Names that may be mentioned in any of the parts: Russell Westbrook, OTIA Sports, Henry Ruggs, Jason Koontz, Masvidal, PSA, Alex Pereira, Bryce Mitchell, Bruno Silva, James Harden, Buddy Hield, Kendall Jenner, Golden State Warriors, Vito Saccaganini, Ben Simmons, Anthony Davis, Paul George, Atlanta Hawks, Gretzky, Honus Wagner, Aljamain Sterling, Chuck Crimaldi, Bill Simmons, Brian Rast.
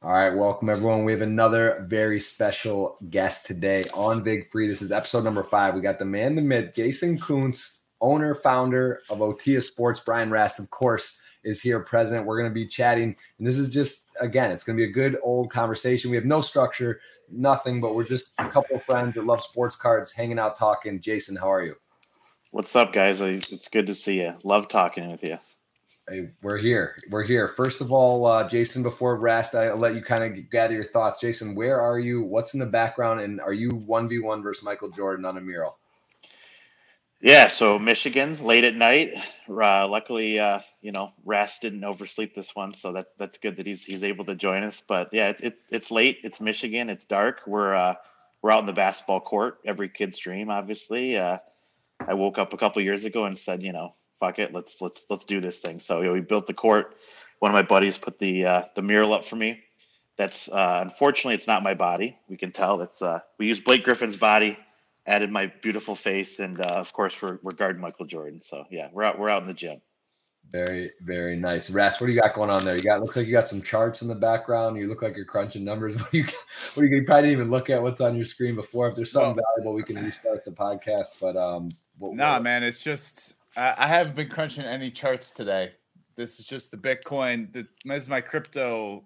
All right, welcome everyone. We have another very special guest today on Big Free. This is episode number 5. We got the man, the myth, Jason Koontz, owner, founder of Otia Sports. Brian Rast, of course, is here present. We're going to be chatting, and this is just, again, it's going to be a good old conversation. We have no structure, nothing, but we're just a couple of friends that love sports cards, hanging out, talking. Jason, how are you? What's up, guys? It's good to see you. Love talking with you. Hey, we're here. We're here. First of all, Jason, before Rast, I'll let you kind of gather your thoughts. Jason, where are you? What's in the background? And are you 1v1 versus Michael Jordan on a mural? Yeah, so Michigan, late at night. Luckily, you know, Rast didn't oversleep this one, so that's good that he's able to join us. But yeah, it's late. It's Michigan. It's dark. We're out in the basketball court. Every kid's dream, obviously. I woke up a couple years ago and said, you know, fuck it, let's do this thing. So, you know, we built the court. One of my buddies put the mural up for me. That's unfortunately, it's not my body. We can tell that's we used Blake Griffin's body, added my beautiful face, and of course we're guarding Michael Jordan. So yeah, we're out in the gym. Very, very nice. Rast, what do you got going on there? You got, looks like you got some charts in the background. You look like you're crunching numbers. You probably didn't even look at what's on your screen before. If there's something valuable, we can restart the podcast. But man, it's just I haven't been crunching any charts today. This is just the Bitcoin. This is my crypto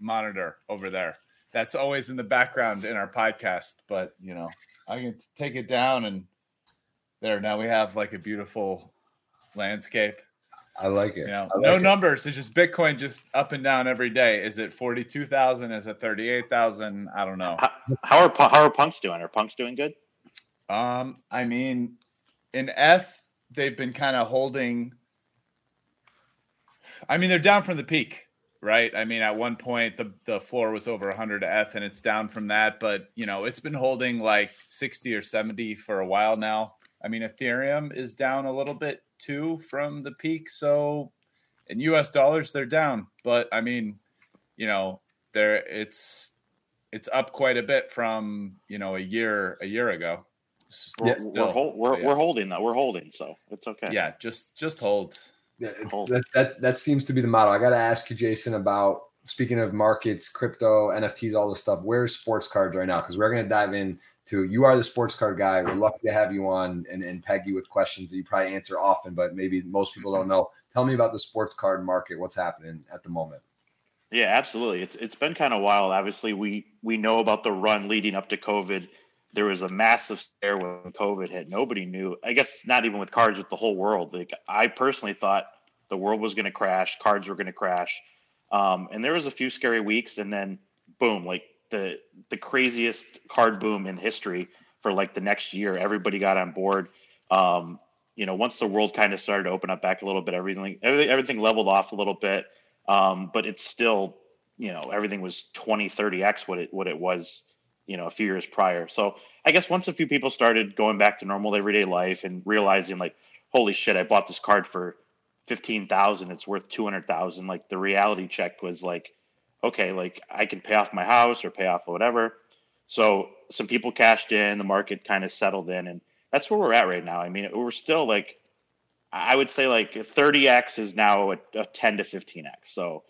monitor over there. That's always in the background in our podcast. But you know, I can take it down, and there now we have like a beautiful landscape. I like it. You know, like no numbers. It's just Bitcoin, just up and down every day. Is it 42,000? Is it 38,0and? I don't know. How are punks doing? Are punks doing good? I mean, in F, they've been kind of holding. I mean, they're down from the peak, right? I mean, at one point the floor was over 100 F, and it's down from that. But you know, it's been holding like 60 or 70 for a while now. I mean, Ethereum is down a little bit too from the peak. So in US dollars, they're down. But I mean, you know, it's up quite a bit from, you know, a year ago. Yeah, we're holding though. We're holding, so it's okay. Yeah, just hold. Yeah, that seems to be the model. I got to ask you, Jason, about, speaking of markets, crypto, NFTs, all this stuff, where's sports cards right now? Because we're going to dive in. You are the sports card guy. We're lucky to have you on and peg you with questions that you probably answer often, but maybe most people don't know. Tell me about the sports card market. What's happening at the moment? Yeah, absolutely. It's been kind of wild. Obviously, we know about the run leading up to COVID. There was a massive scare when COVID hit. Nobody knew. I guess not even with cards, with the whole world. Like, I personally thought the world was going to crash. Cards were going to crash. And there was a few scary weeks, and then boom, like, the craziest card boom in history for like the next year. Everybody got on board. You know, once the world kind of started to open up back a little bit, everything leveled off a little bit. But it's still, you know, everything was 20, 30x what it was, you know, a few years prior. So I guess once a few people started going back to normal everyday life and realizing like, holy shit, I bought this card for 15,000. It's worth 200,000. Like, the reality check was like, okay, like I can pay off my house or pay off whatever. So some people cashed in, the market kind of settled in, and that's where we're at right now. I mean, we're still like, I would say like 30X is now a 10 to 15X. So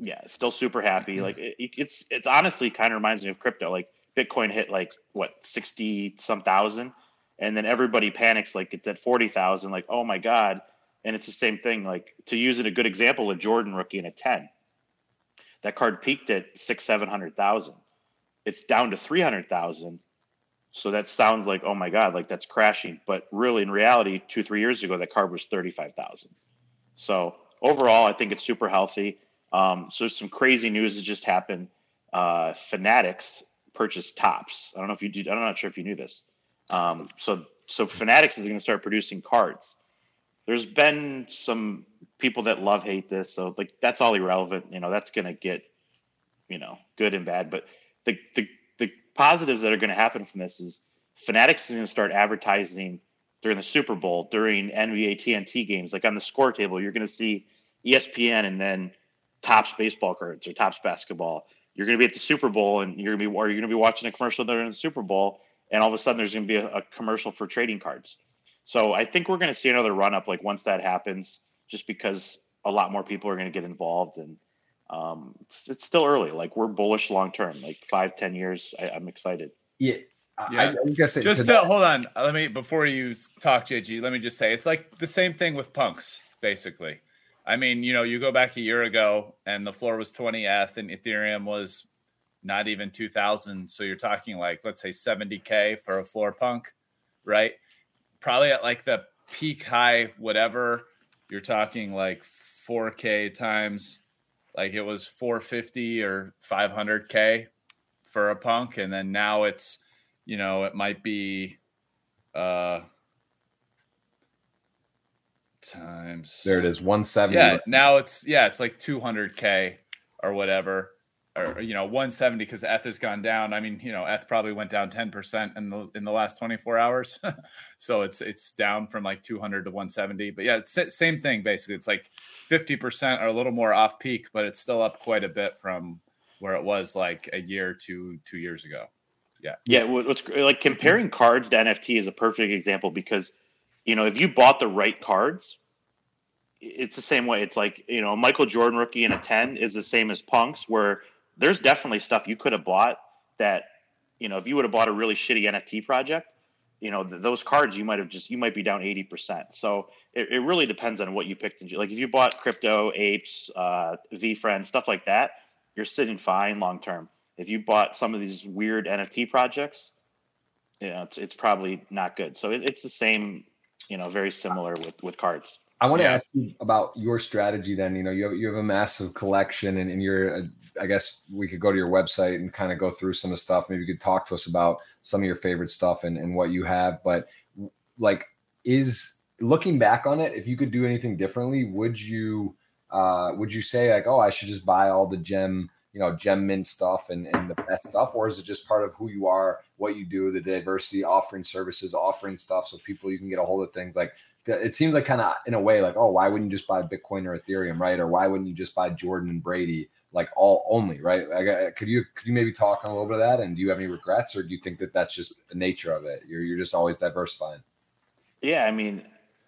yeah, still super happy. Like it's honestly kind of reminds me of crypto. Like Bitcoin hit like what, 60 some thousand. And then everybody panics. Like it's at 40,000. Like, oh my God. And it's the same thing. Like, to use it a good example, a Jordan rookie in a 10. That card peaked at 600,000, 700,000. It's down to 300,000. So that sounds like, oh my God, like that's crashing. But really, in reality, 2-3 years ago, that card was 35,000. So overall, I think it's super healthy. So some crazy news that just happened. Fanatics purchased Topps. I don't know if you did. I'm not sure if you knew this. So Fanatics is going to start producing cards. There's been some people that love hate this, so like that's all irrelevant. You know, that's gonna get, you know, good and bad. But the positives that are gonna happen from this is Fanatics is gonna start advertising during the Super Bowl, during NBA TNT games, like on the score table. You're gonna see ESPN and then Topps baseball cards or Topps basketball. You're gonna be at the Super Bowl and you're gonna be watching a commercial during the Super Bowl, and all of a sudden there's gonna be a commercial for trading cards. So I think we're going to see another run up, like once that happens, just because a lot more people are going to get involved. And It's still early. Like, we're bullish long term, like 5-10 years. I'm excited. Yeah. Hold on. Let me, before you talk, JG, let me just say, it's like the same thing with punks, basically. I mean, you know, you go back a year ago and the floor was 20th and Ethereum was not even 2000. So you're talking like, let's say 70K for a floor punk, right? Probably at like the peak high, whatever, you're talking like 4K times, like it was 450 or 500K for a punk. And then now it's, you know, it might be times. There it is, 170. Yeah, now it's like 200K or whatever, or, you know, 170 because ETH has gone down. I mean, you know, ETH probably went down 10% in the last 24 hours. So it's down from like 200 to 170. But yeah, it's same thing basically. It's like 50% or a little more off peak, but it's still up quite a bit from where it was like a year to 2 years ago. Yeah. Yeah. What's like comparing cards to NFT is a perfect example because, you know, if you bought the right cards, it's the same way. It's like, you know, Michael Jordan rookie in a 10 is the same as punks, where there's definitely stuff you could have bought that, you know, if you would have bought a really shitty NFT project, you know, those cards you might be down 80%. So it really depends on what you picked. Like if you bought crypto, apes, VFriend, stuff like that, you're sitting fine long term. If you bought some of these weird NFT projects, you know, it's probably not good. So it's the same, you know, very similar with cards. I want to ask you about your strategy then. You know, you have a massive collection and you're, I guess we could go to your website and kind of go through some of the stuff. Maybe you could talk to us about some of your favorite stuff and what you have. But like, is looking back on it, if you could do anything differently, would you say like, oh, I should just buy all the gem, you know, gem mint stuff and the best stuff? Or is it just part of who you are, what you do, the diversity, offering services, offering stuff so people, you can get a hold of things? Like, it seems like kind of in a way like, oh, why wouldn't you just buy Bitcoin or Ethereum, right? Or why wouldn't you just buy Jordan and Brady, like all only, right? Like, could you maybe talk on a little bit of that? And do you have any regrets, or do you think that that's just the nature of it? You're just always diversifying. Yeah, I mean,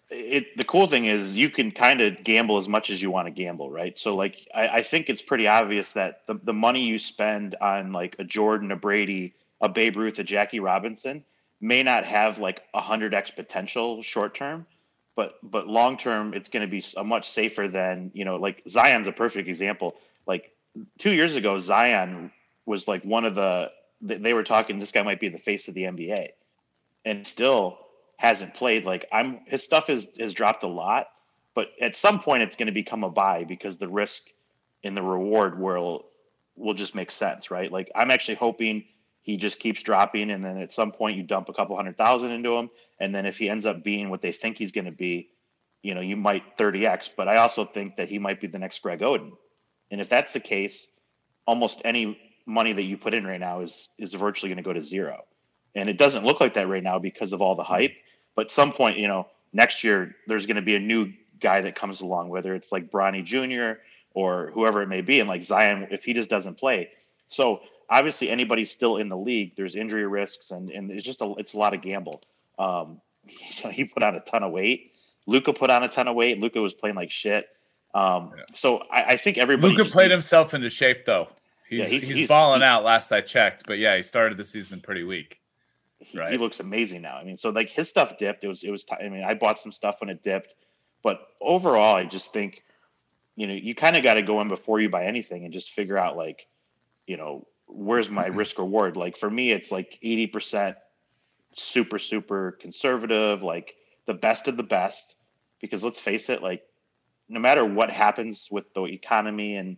the cool thing is you can kind of gamble as much as you want to gamble, right? So like, I think it's pretty obvious that the money you spend on like a Jordan, a Brady, a Babe Ruth, a Jackie Robinson may not have like 100x potential short term, but long term it's going to be a much safer than, you know, like Zion's a perfect example. Like 2 years ago, Zion was like one of they were talking, this guy might be the face of the NBA, and still hasn't played. Like his stuff has dropped a lot, but at some point it's going to become a buy because the risk and the reward will just make sense, right? Like I'm actually hoping he just keeps dropping, and then at some point you dump $200,000 into him, and then if he ends up being what they think he's going to be, you know, you might 30x. But I also think that he might be the next Greg Oden, and if that's the case, almost any money that you put in right now is virtually going to go to zero. And it doesn't look like that right now because of all the hype. But some point, you know, next year, there's going to be a new guy that comes along, whether it's like Bronny Jr. or whoever it may be. And like Zion, if he just doesn't play. So obviously anybody's still in the league, there's injury risks, and it's a lot of gamble. He put on a ton of weight. Luca put on a ton of weight. Luca was playing like shit. So I think everybody... Luca played himself into shape, though. He's balling out last I checked. But yeah, he started the season pretty weak. He looks amazing now. I mean, so like his stuff dipped. I bought some stuff when it dipped, but overall, I just think, you know, you kind of got to go in before you buy anything and just figure out like, you know, where's my risk reward? Like for me, it's like 80% super, super conservative, like the best of the best, because let's face it, like no matter what happens with the economy, and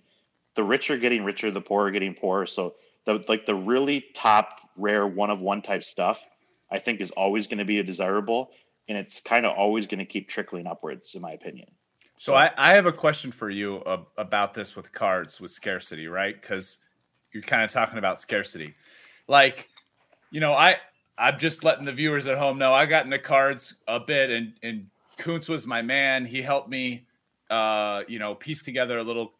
the rich are getting richer, the poor are getting poorer. So the really top rare one of one type stuff, I think, is always going to be a desirable, and it's kind of always going to keep trickling upwards, in my opinion. So I have a question for you about this with cards, with scarcity, right? Because you're kind of talking about scarcity. Like, you know, I'm just letting the viewers at home know I got into cards a bit, and Koontz was my man. He helped me, you know, piece together a little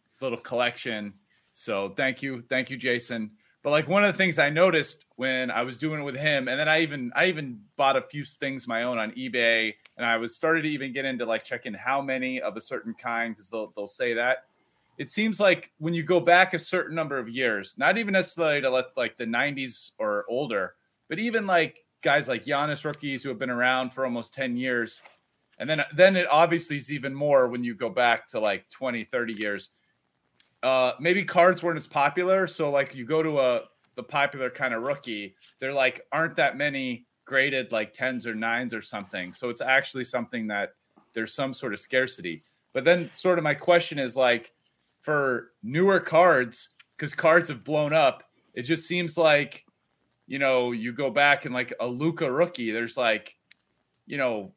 collection. So thank you, Jason. But like one of the things I noticed when I was doing it with him, and then I even bought a few things my own on eBay, and I was started to even get into like checking how many of a certain kind, because they'll say that. it seems like when you go back a certain number of years, not even necessarily to like the 90s or older, but even like guys like Giannis rookies who have been around for almost 10 years. And then it obviously is even more when you go back to like 20, 30 years. Maybe cards weren't as popular. So like you go to the popular kind of rookie, they're like, aren't that many graded like 10s or 9s or something. So it's actually something that there's some sort of scarcity. But then sort of my question is like, for newer cards, because cards have blown up, it just seems like, you know, you go back and like a Luka rookie, there's like, you know,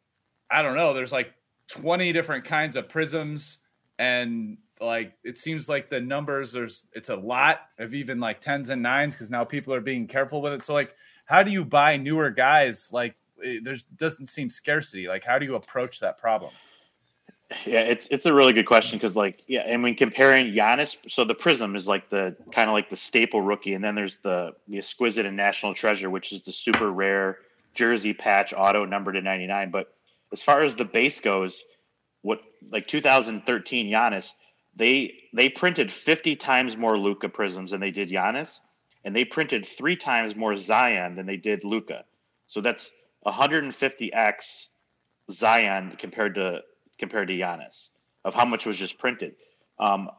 I don't know, there's like 20 different kinds of prisms, and like it seems like the numbers, it's a lot of even like 10s and 9s, because now people are being careful with it. So like, how do you buy newer guys? Like there's doesn't seem scarcity. Like how do you approach that problem? Yeah, it's a really good question because, like, yeah, and when comparing Giannis, so the Prism is like the kind of like the staple rookie, and then there's the Exquisite and National Treasure, which is the super rare jersey patch auto numbered to 99. But as far as the base goes, what like 2013 Giannis, they printed 50 times more Luka Prisms than they did Giannis, and they printed 3 times more Zion than they did Luka. So that's 150x Zion compared to Giannis, of how much was just printed.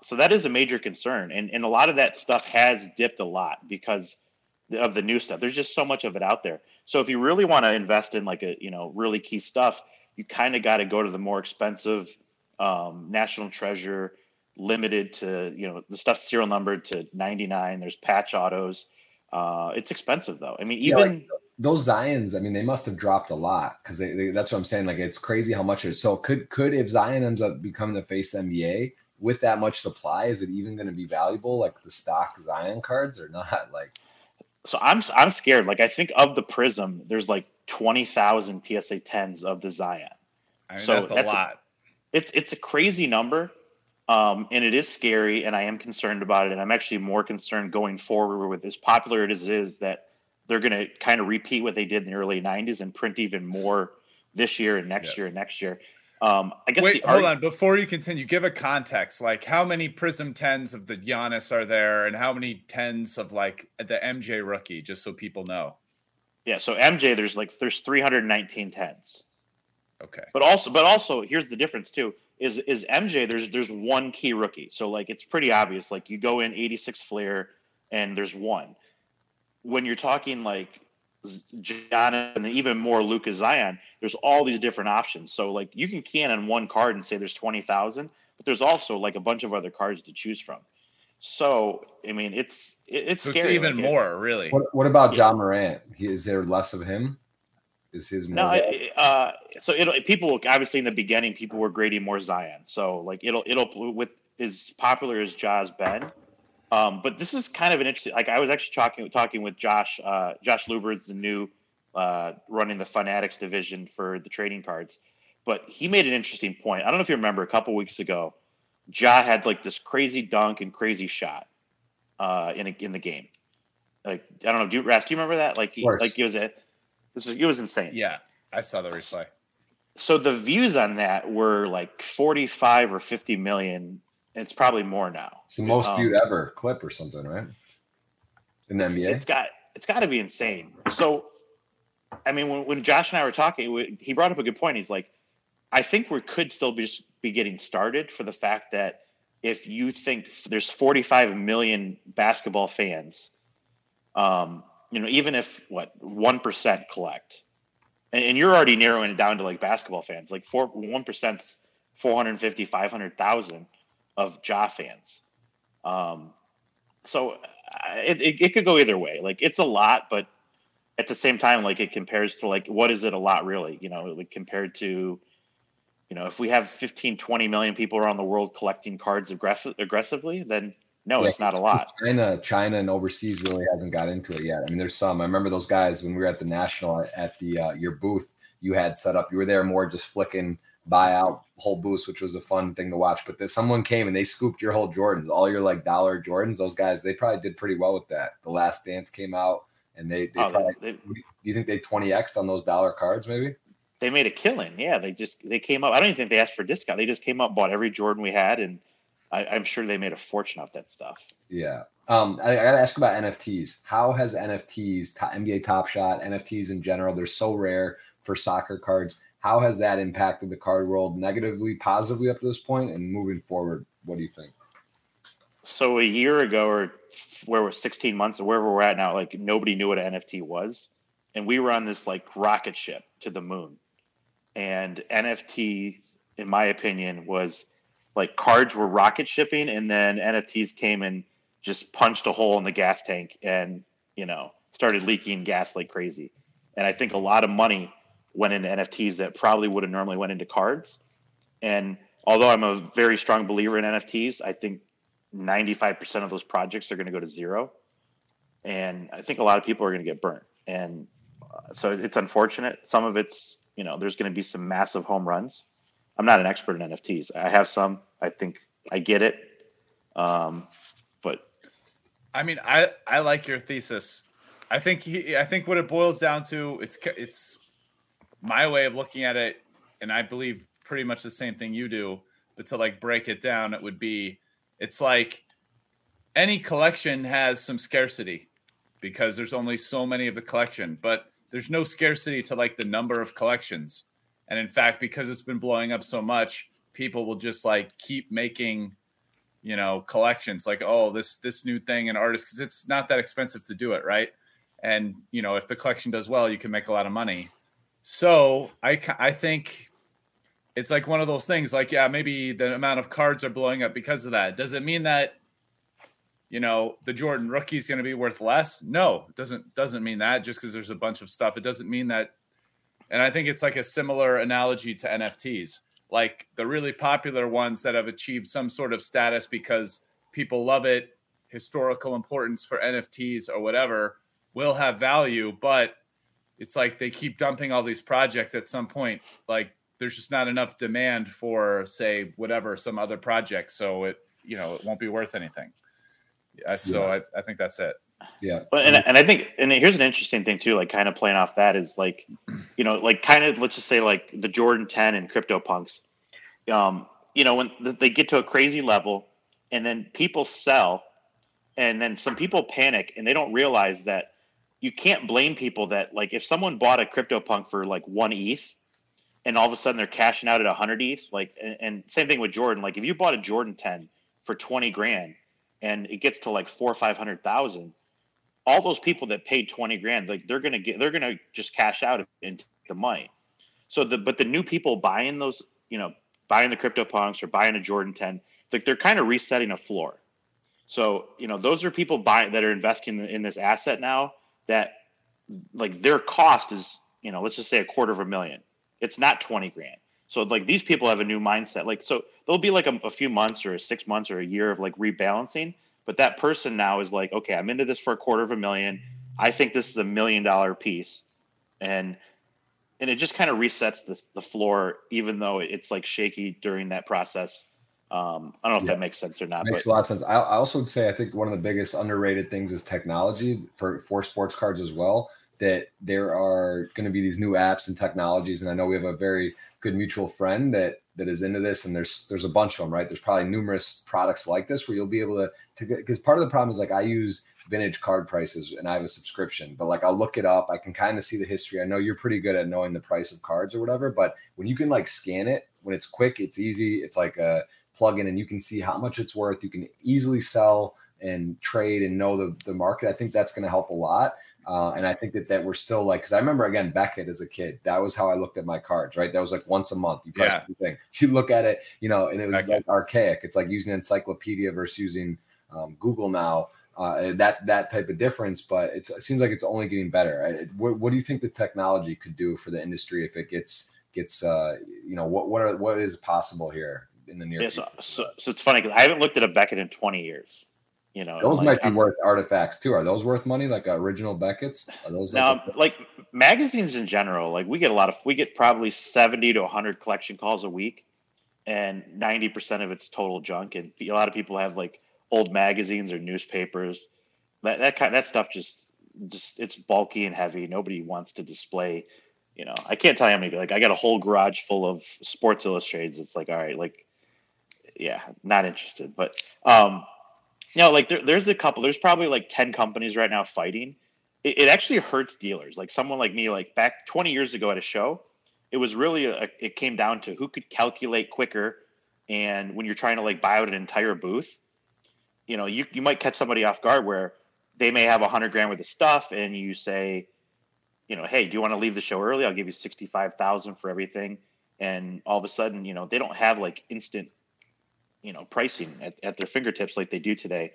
So that is a major concern. And a lot of that stuff has dipped a lot because of the new stuff. There's just so much of it out there. So if you really want to invest in like a, you know, really key stuff, you kind of got to go to the more expensive National Treasure, limited to, you know, the stuff serial numbered to 99. There's patch autos. It's expensive though. I mean, even those Zions, I mean, they must have dropped a lot because that's what I'm saying. Like, it's crazy how much it is. So could if Zion ends up becoming the face NBA with that much supply, is it even going to be valuable? Like the stock Zion cards or not? Like, so I'm scared. Like, I think of the Prism, there's like 20,000 PSA 10s of the Zion. I mean, so that's a lot. It's a crazy number, and it is scary, and I am concerned about it. And I'm actually more concerned going forward with as popular it is that they're going to kind of repeat what they did in the early 90s and print even more this year and next year and next year. I guess. Wait, hold on. Before you continue, give a context. Like, how many Prism 10s of the Giannis are there, and how many 10s of like the MJ rookie, just so people know? Yeah. So MJ, there's 319 10s. Okay. But also here's the difference too, is MJ, there's one key rookie. So like, it's pretty obvious. Like you go in 86 Flair and there's one. When you're talking like Giannis and even more Luka Zion, there's all these different options. So like you can can on one card and say there's 20,000, but there's also like a bunch of other cards to choose from. So I mean, it's so scary. It's even like more really. What about John Morant? Is there less of him? Is his more? No, so people obviously in the beginning people were grading more Zion. So like it'll with as popular as Ja's been. But this is kind of an interesting, like I was actually talking with Josh Lubert's the new running the Fanatics division for the trading cards, but he made an interesting point. I don't know if you remember a couple weeks ago, Ja had like this crazy dunk and crazy shot in the game. Like, I don't know, do you remember that? Like, it was insane. Yeah. I saw the replay. So the views on that were like 45 or 50 million. It's probably more now. It's the most viewed ever clip or something, right? In the NBA, it's got to be insane. So, I mean, when Josh and I were talking, he brought up a good point. He's like, I think we could still be getting started for the fact that if you think there's 45 million basketball fans, you know, even if 1% collect, and you're already narrowing it down to like basketball fans, like 1%'s 450, 500,000. Of Ja fans. So it could go either way. Like it's a lot, but at the same time, like it compares to like, what is it a lot really, you know, like compared to, you know, if we have 15, 20 million people around the world collecting cards aggressively, then no, it's not a lot. China and overseas really hasn't got into it yet. I mean, there's some, I remember those guys when we were at the national at the, your booth you had set up, you were there more just flicking buy out whole boost, which was a fun thing to watch. But someone came and they scooped your whole Jordans, all your like dollar Jordans. Those guys, they probably did pretty well with that. The Last Dance came out and they do you think they 20x'd on those dollar cards? Maybe they made a killing. Yeah, they came up. I don't even think they asked for a discount. They just came up, bought every Jordan we had, and I'm sure they made a fortune off that stuff. Yeah. I got to ask about NFTs. How has NFTs, NBA Top Shot, NFTs in general, they're so rare for soccer cards. How has that impacted the card world negatively, positively up to this point, and moving forward? What do you think? So a year ago, or where we're 16 months or wherever we're at now, like nobody knew what an NFT was. And we were on this like rocket ship to the moon. And NFT, in my opinion, was like cards were rocket shipping, and then NFTs came and just punched a hole in the gas tank and, you know, started leaking gas like crazy. And I think a lot of money went into NFTs that probably would have normally went into cards. And although I'm a very strong believer in NFTs, I think 95% of those projects are going to go to zero. And I think a lot of people are going to get burnt. And so it's unfortunate. Some of it's, you know, there's going to be some massive home runs. I'm not an expert in NFTs. I have some. I think I get it. But I mean, I like your thesis. I think what it boils down to, it's my way of looking at it, and I believe pretty much the same thing you do, but to like break it down, it would be, it's like any collection has some scarcity because there's only so many of the collection, but there's no scarcity to like the number of collections. And in fact, because it's been blowing up so much, people will just like keep making, you know, collections like, oh, this new thing, an artist, because it's not that expensive to do it, right? And, you know, if the collection does well, you can make a lot of money. So I think it's like one of those things like, yeah, maybe the amount of cards are blowing up because of that. Does it mean that, you know, the Jordan rookie is going to be worth less? No, it doesn't mean that just because there's a bunch of stuff. It doesn't mean that. And I think it's like a similar analogy to NFTs, like the really popular ones that have achieved some sort of status because people love it, historical importance for NFTs or whatever will have value. But it's like they keep dumping all these projects at some point. Like there's just not enough demand for, say, whatever, some other project. So it, you know, it won't be worth anything. So yeah. I think that's it. Yeah. But, and I think, and here's an interesting thing too, like kind of playing off that is like, you know, like kind of, let's just say like the Jordan 10 and CryptoPunks, you know, when they get to a crazy level and then people sell and then some people panic and they don't realize that you can't blame people that like, if someone bought a CryptoPunk for like 1 ETH and all of a sudden they're cashing out at 100 ETH, like, and same thing with Jordan. Like if you bought a Jordan 10 for 20 grand and it gets to like 400,000 or 500,000, all those people that paid 20 grand, like they're going to just cash out into the money. So but the new people buying those, you know, buying the CryptoPunks or buying a Jordan 10, like they're kind of resetting a floor. So, you know, those are people that are investing in this asset now that like their cost is, you know, let's just say $250,000. It's not 20 grand. So like these people have a new mindset. Like, so there'll be like a few months or 6 months or a year of like rebalancing. But that person now is like, okay, I'm into this for $250,000. I think this is $1 million piece. And it just kind of resets the floor, even though it's like shaky during that process. I don't know if that makes sense or not. Makes a lot of sense. I also would say, I think one of the biggest underrated things is technology for sports cards as well, that there are going to be these new apps and technologies. And I know we have a very good mutual friend that is into this, and there's a bunch of them, right? There's probably numerous products like this where you'll be able to get, because part of the problem is like I use vintage card prices and I have a subscription, but like I'll look it up. I can kind of see the history. I know you're pretty good at knowing the price of cards or whatever, but when you can like scan it, when it's quick, it's easy. It's like a plug-in and you can see how much it's worth. You can easily sell and trade and know the market. I think that's going to help a lot. And I think that we're still like, because I remember, again, Beckett as a kid, that was how I looked at my cards, right? That was like once a month. You press the thing, you look at it, you know, and it was like archaic. It's like using encyclopedia versus using Google now, that type of difference. But it seems like it's only getting better. What do you think the technology could do for the industry if it gets you know, what is possible here in the near future? So it's funny because I haven't looked at a Beckett in 20 years. You know, those might be worth artifacts too. Are those worth money? Like original Beckett's? Are those now like magazines in general? Like we get probably 70 to 100 collection calls a week, and 90% of it's total junk. And a lot of people have like old magazines or newspapers. That stuff just it's bulky and heavy. Nobody wants to display. You know, I can't tell you how many. Like I got a whole garage full of Sports Illustrateds. It's like, all right, like yeah, not interested. But you know, like there's a couple. There's probably like 10 companies right now fighting. It actually hurts dealers. Like someone like me, like back 20 years ago at a show, it was really it came down to who could calculate quicker. And when you're trying to like buy out an entire booth, you know, you might catch somebody off guard where they may have $100,000 worth of stuff, and you say, you know, hey, do you want to leave the show early? I'll give you $65,000 for everything. And all of a sudden, you know, they don't have like instant, you know, pricing at their fingertips like they do today.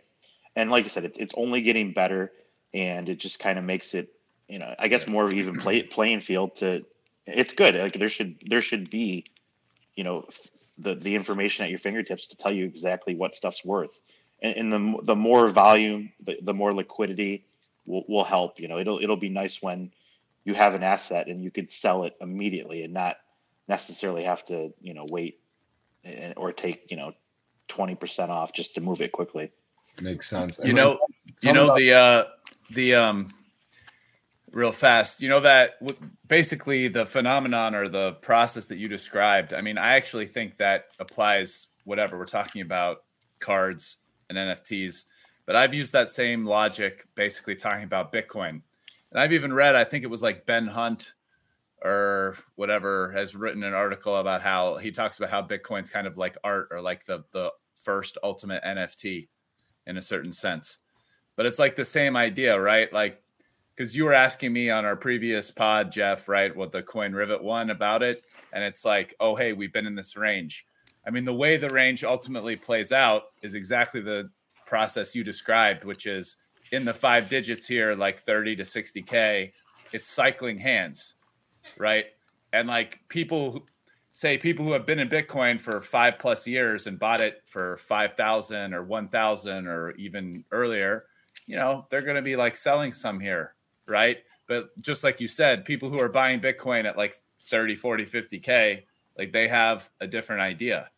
And like I said, it's only getting better. And it just kind of makes it, you know, I guess more of an even playing field. To it's good. Like there should be, you know, the information at your fingertips to tell you exactly what stuff's worth. And the more volume, the more liquidity will help. You know, it'll be nice when you have an asset and you could sell it immediately and not necessarily have to, you know, wait or take, you know, 20% off just to move it quickly. Makes sense. And real fast, you know, that basically the phenomenon or the process that you described, I mean, I actually think that applies whatever we're talking about, cards and NFTs, but I've used that same logic basically talking about Bitcoin. And I've even read, I think it was like Ben Hunt or whatever has written an article about how he talks about how Bitcoin's kind of like art or like the first ultimate NFT in a certain sense. But it's like the same idea, right? Like, because you were asking me on our previous pod, Jeff, right, what the Coin Rivet one about it. And it's like, oh, hey, we've been in this range. I mean, the way the range ultimately plays out is exactly the process you described, which is in the five digits here, like 30 to 60K, it's cycling hands, right? And like people who have been in Bitcoin for 5+ years and bought it for 5,000 or 1,000 or even earlier, you know, they're going to be like selling some here, right? But just like you said, people who are buying Bitcoin at like 30, 40, 50K, like they have a different idea.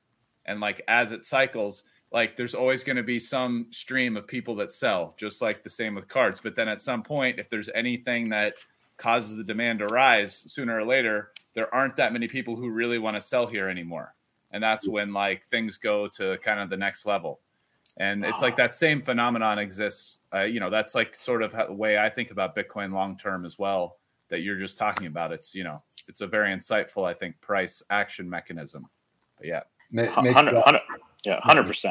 And like, as it cycles, like there's always going to be some stream of people that sell, just like the same with cards. But then at some point, if there's anything that causes the demand to rise sooner or later, there aren't that many people who really want to sell here anymore. And that's when like things go to kind of the next level. And it's like that same phenomenon exists. You know, that's like sort of the way I think about Bitcoin long term as well, that you're just talking about. It's, you know, it's a very insightful, I think, price action mechanism. But yeah. 100%.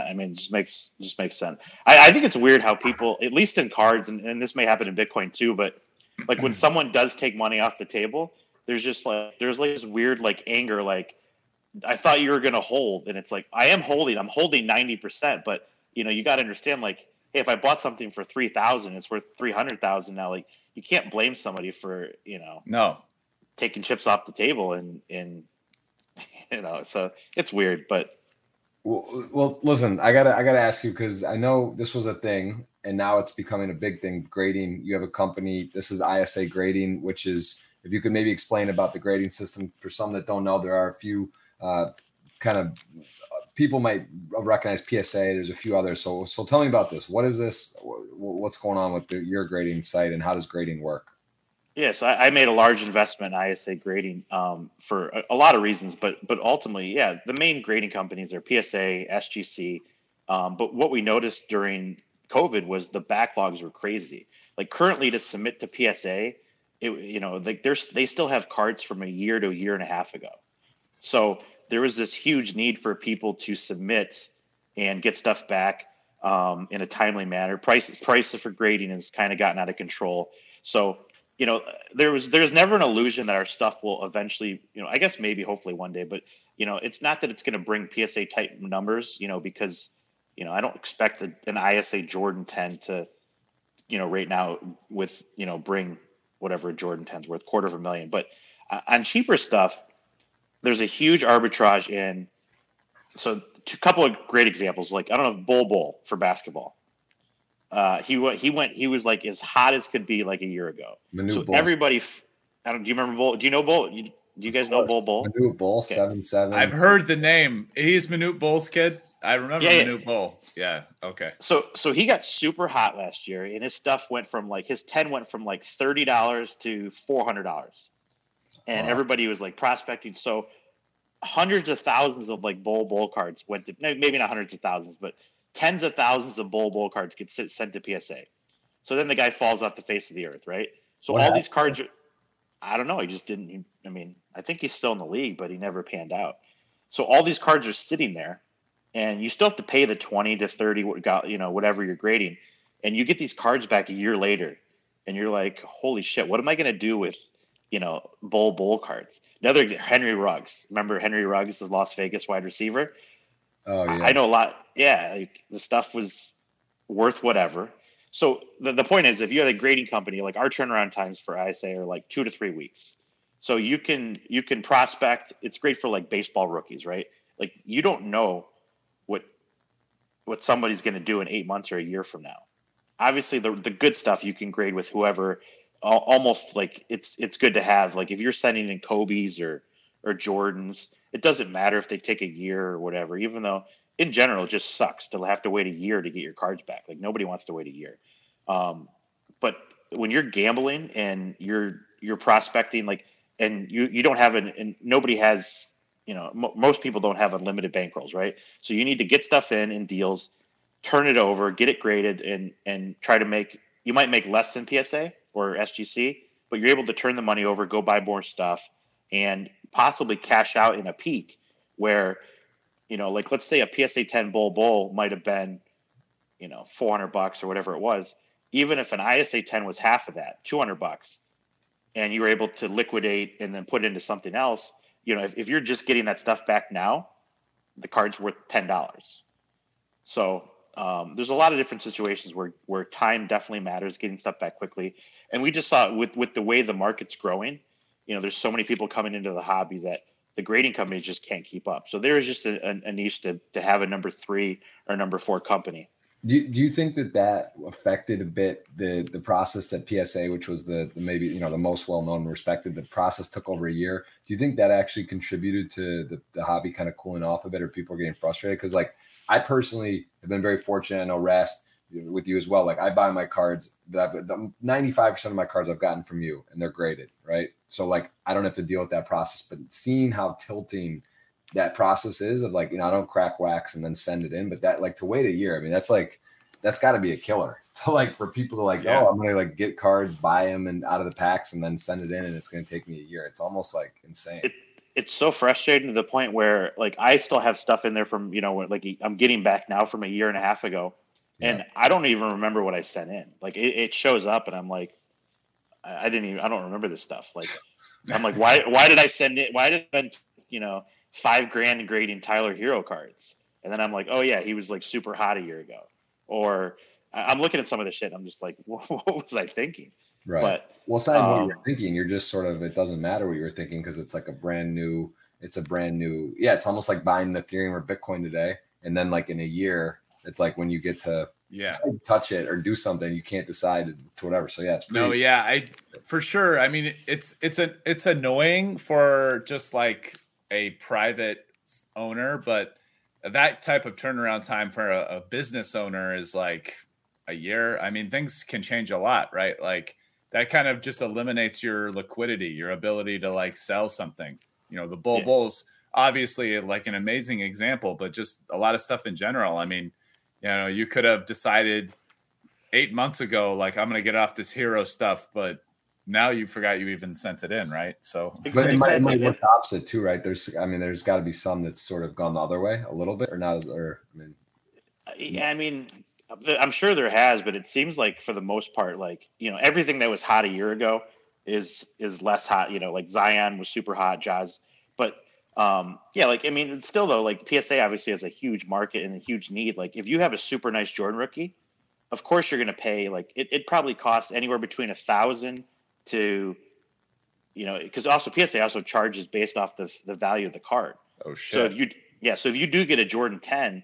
I mean, it just makes sense. I think it's weird how people, at least in cards, and this may happen in Bitcoin too, but like when someone does take money off the table, there's this weird like anger, like I thought you were going to hold. And it's like, I'm holding 90%, but you know, you got to understand, like, hey, if I bought something for $3,000, it's worth $300,000 now. Like, you can't blame somebody for, you know, taking chips off the table, and you know, so it's weird. But well, listen, I gotta ask you, because I know this was a thing, and now it's becoming a big thing. Grading, you have a company. This is ISA Grading, which is, if you could maybe explain about the grading system for some that don't know, there are a few kind of. People might recognize PSA. There's a few others. So tell me about this. What is this? What's going on with your grading site, and how does grading work? Yeah, so I made a large investment in ISA Grading for a lot of reasons, but ultimately, yeah, the main grading companies are PSA, SGC. But what we noticed during COVID was the backlogs were crazy. Like currently, to submit to PSA, you know, like they still have cards from a year to a year and a half ago. So there was this huge need for people to submit and get stuff back in a timely manner. Price for grading has kind of gotten out of control. So, you know, there's never an illusion that our stuff will eventually, you know, I guess maybe hopefully one day, but, you know, it's not that it's going to bring PSA type numbers, you know, because, you know, I don't expect an ISA Jordan 10 to, you know, right now with, you know, bring whatever Jordan 10's worth, $250,000. But on cheaper stuff, there's a huge arbitrage in. So a couple of great examples, like, I don't know, Bol Bol for basketball. He was like as hot as could be like a year ago. Manute so Bol. Everybody, I don't. Do you remember Bol? Do you know Bol? Do you guys know Bol Bol? Manute Bol, okay. 7'7". I've heard the name. He's Manute Bol's kid. I remember Manute Bol. Yeah. Okay. So he got super hot last year, and his stuff went from like his 10 went from like $30 to $400. And everybody was like prospecting. So hundreds of thousands of like Bol Bol cards went to, maybe not hundreds of thousands, but tens of thousands of Bol Bol cards get sent to PSA. So then the guy falls off the face of the earth, right? So what all happened? These cards are, I don't know. He just didn't, I mean, I think he's still in the league, but he never panned out. So all these cards are sitting there and you still have to pay the 20 to 30, you know, whatever you're grading. And you get these cards back a year later and you're like, holy shit, what am I going to do with, you know, Bol Bol cards? Another example, Henry Ruggs. Remember Henry Ruggs, the Las Vegas wide receiver? Oh, yeah. I know a lot. Yeah, like, the stuff was worth whatever. So the point is, if you had a grading company, like our turnaround times for ISA are like 2 to 3 weeks. So you can prospect. It's great for like baseball rookies, right? Like you don't know what somebody's going to do in 8 months or a year from now. Obviously, the good stuff you can grade with whoever. Almost like it's good to have. Like if you're sending in Kobe's or Jordan's, it doesn't matter if they take a year or whatever, even though in general it just sucks to have to wait a year to get your cards back. Like nobody wants to wait a year. But when you're gambling and you're prospecting, like, and you don't have and nobody has, you know, most people don't have unlimited bankrolls, right? So you need to get stuff in deals, turn it over, get it graded, and try to make, you might make less than PSA or SGC, but you're able to turn the money over, go buy more stuff, and possibly cash out in a peak where, you know, like let's say a PSA 10 Bol Bol might have been, you know, $400 or whatever it was. Even if an ISA 10 was half of that, $200, and you were able to liquidate and then put into something else, you know, if you're just getting that stuff back now, the card's worth $10. So there's a lot of different situations where time definitely matters, getting stuff back quickly. And we just saw with the way the market's growing, you know, there's so many people coming into the hobby that the grading companies just can't keep up. So there is just a niche to have a number three or number four company. Do you think that affected a bit the process that PSA, which was the maybe, you know, the most well-known and respected, the process took over a year? Do you think that actually contributed to the hobby kind of cooling off a bit, or people getting frustrated? Because like I personally have been very fortunate. I know Rast, with you as well. Like I buy my cards that 95% of my cards I've gotten from you, and they're graded, right? So like I don't have to deal with that process. But seeing how tilting that process is of like, you know, I don't crack wax and then send it in, but that like to wait a year, I mean, that's got to be a killer to like for people to like, yeah. Oh, I'm going to like get cards, buy them and out of the packs and then send it in. And it's going to take me a year. It's almost like insane. It's so frustrating to the point where like I still have stuff in there from, you know, like I'm getting back now from a year and a half ago. Yeah. And I don't even remember what I sent in. Like it shows up and I'm like, I don't remember this stuff. Like, I'm like, why did I send it? Why did I, you know, $5,000 grading Tyler Hero cards? And then I'm like, oh yeah, he was like super hot a year ago. Or I'm looking at some of the shit. And I'm just like, what was I thinking? Right. But well, it's not what you're thinking. You're just sort of, it doesn't matter what you're thinking. Cause it's like a brand new, yeah. It's almost like buying Ethereum or Bitcoin today. And then like in a year, it's like when you get to touch it or do something, you can't decide to whatever. So yeah, it's pretty. No, yeah, I for sure. I mean, it's annoying for just like a private owner, but that type of turnaround time for a business owner is like a year. I mean, things can change a lot, right? Like that kind of just eliminates your liquidity, your ability to like sell something. You know, the Bol Bol's obviously like an amazing example, but just a lot of stuff in general. I mean, you know, you could have decided 8 months ago, like, I'm going to get off this hero stuff, but now you forgot you even sent it in, right? So, but it might work the opposite too, right? There's got to be some that's sort of gone the other way a little bit, or not. I'm sure there has, but it seems like for the most part, like, you know, everything that was hot a year ago is less hot, you know, like Zion was super hot, Jazz, but it's still though, like PSA obviously has a huge market and a huge need. Like if you have a super nice Jordan rookie, of course you're going to pay, like it probably costs anywhere between $1,000 to, you know, because also PSA also charges based off the value of the card. Oh shit! So if you do get a Jordan 10,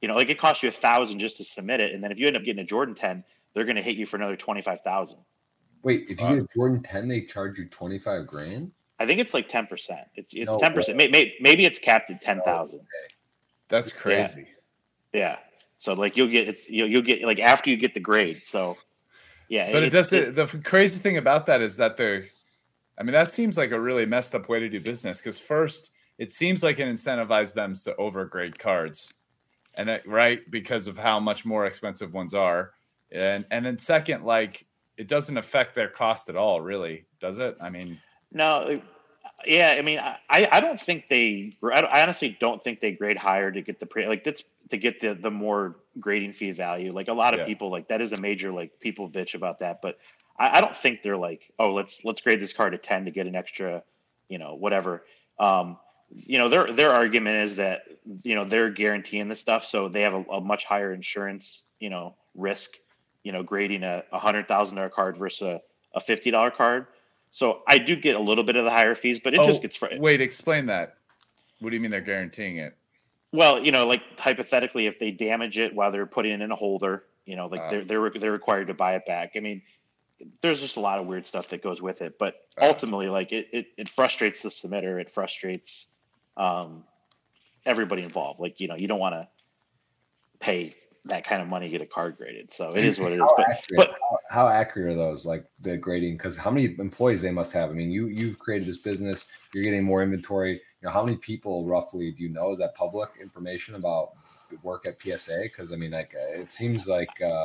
you know, like it costs you $1,000 just to submit it, and then if you end up getting a Jordan 10, they're going to hit you for another $25,000. Wait, if you get a Jordan 10, they charge you $25,000? I think it's like 10%. It's 10%. Maybe it's capped at 10,000. That's crazy. Yeah. So like you'll get like after you get the grade. So yeah. But the crazy thing about that is that that seems like a really messed up way to do business. Because first it seems like it incentivized them to overgrade cards, and that, right, because of how much more expensive ones are. And then second, like, it doesn't affect their cost at all, really, does it? I mean, no. Yeah, I mean, I don't think they – I honestly don't think they grade higher to get the – like, that's to get the more grading fee value. Like, a lot of people – like, that is a major – like, people bitch about that. But I don't think they're like, oh, let's grade this card a 10 to get an extra, you know, whatever. You know, their argument is that, you know, they're guaranteeing this stuff, so they have a much higher insurance, you know, risk, you know, grading a $100,000 card versus a $50 card. So I do get a little bit of the higher fees, but it just gets – wait, explain that. What do you mean they're guaranteeing it? Well, you know, like, hypothetically, if they damage it while they're putting it in a holder, you know, like, they're required to buy it back. I mean, there's just a lot of weird stuff that goes with it. But ultimately, like, it frustrates the submitter. It frustrates everybody involved. Like, you know, you don't want to pay – that kind of money to get a card graded. So it is what it is. But how accurate are those, like, the grading? Because how many employees they must have? I mean, you've created this business, you're getting more inventory. You know, how many people roughly do you know? Is that public information about work at PSA? Because I mean, like, it seems like you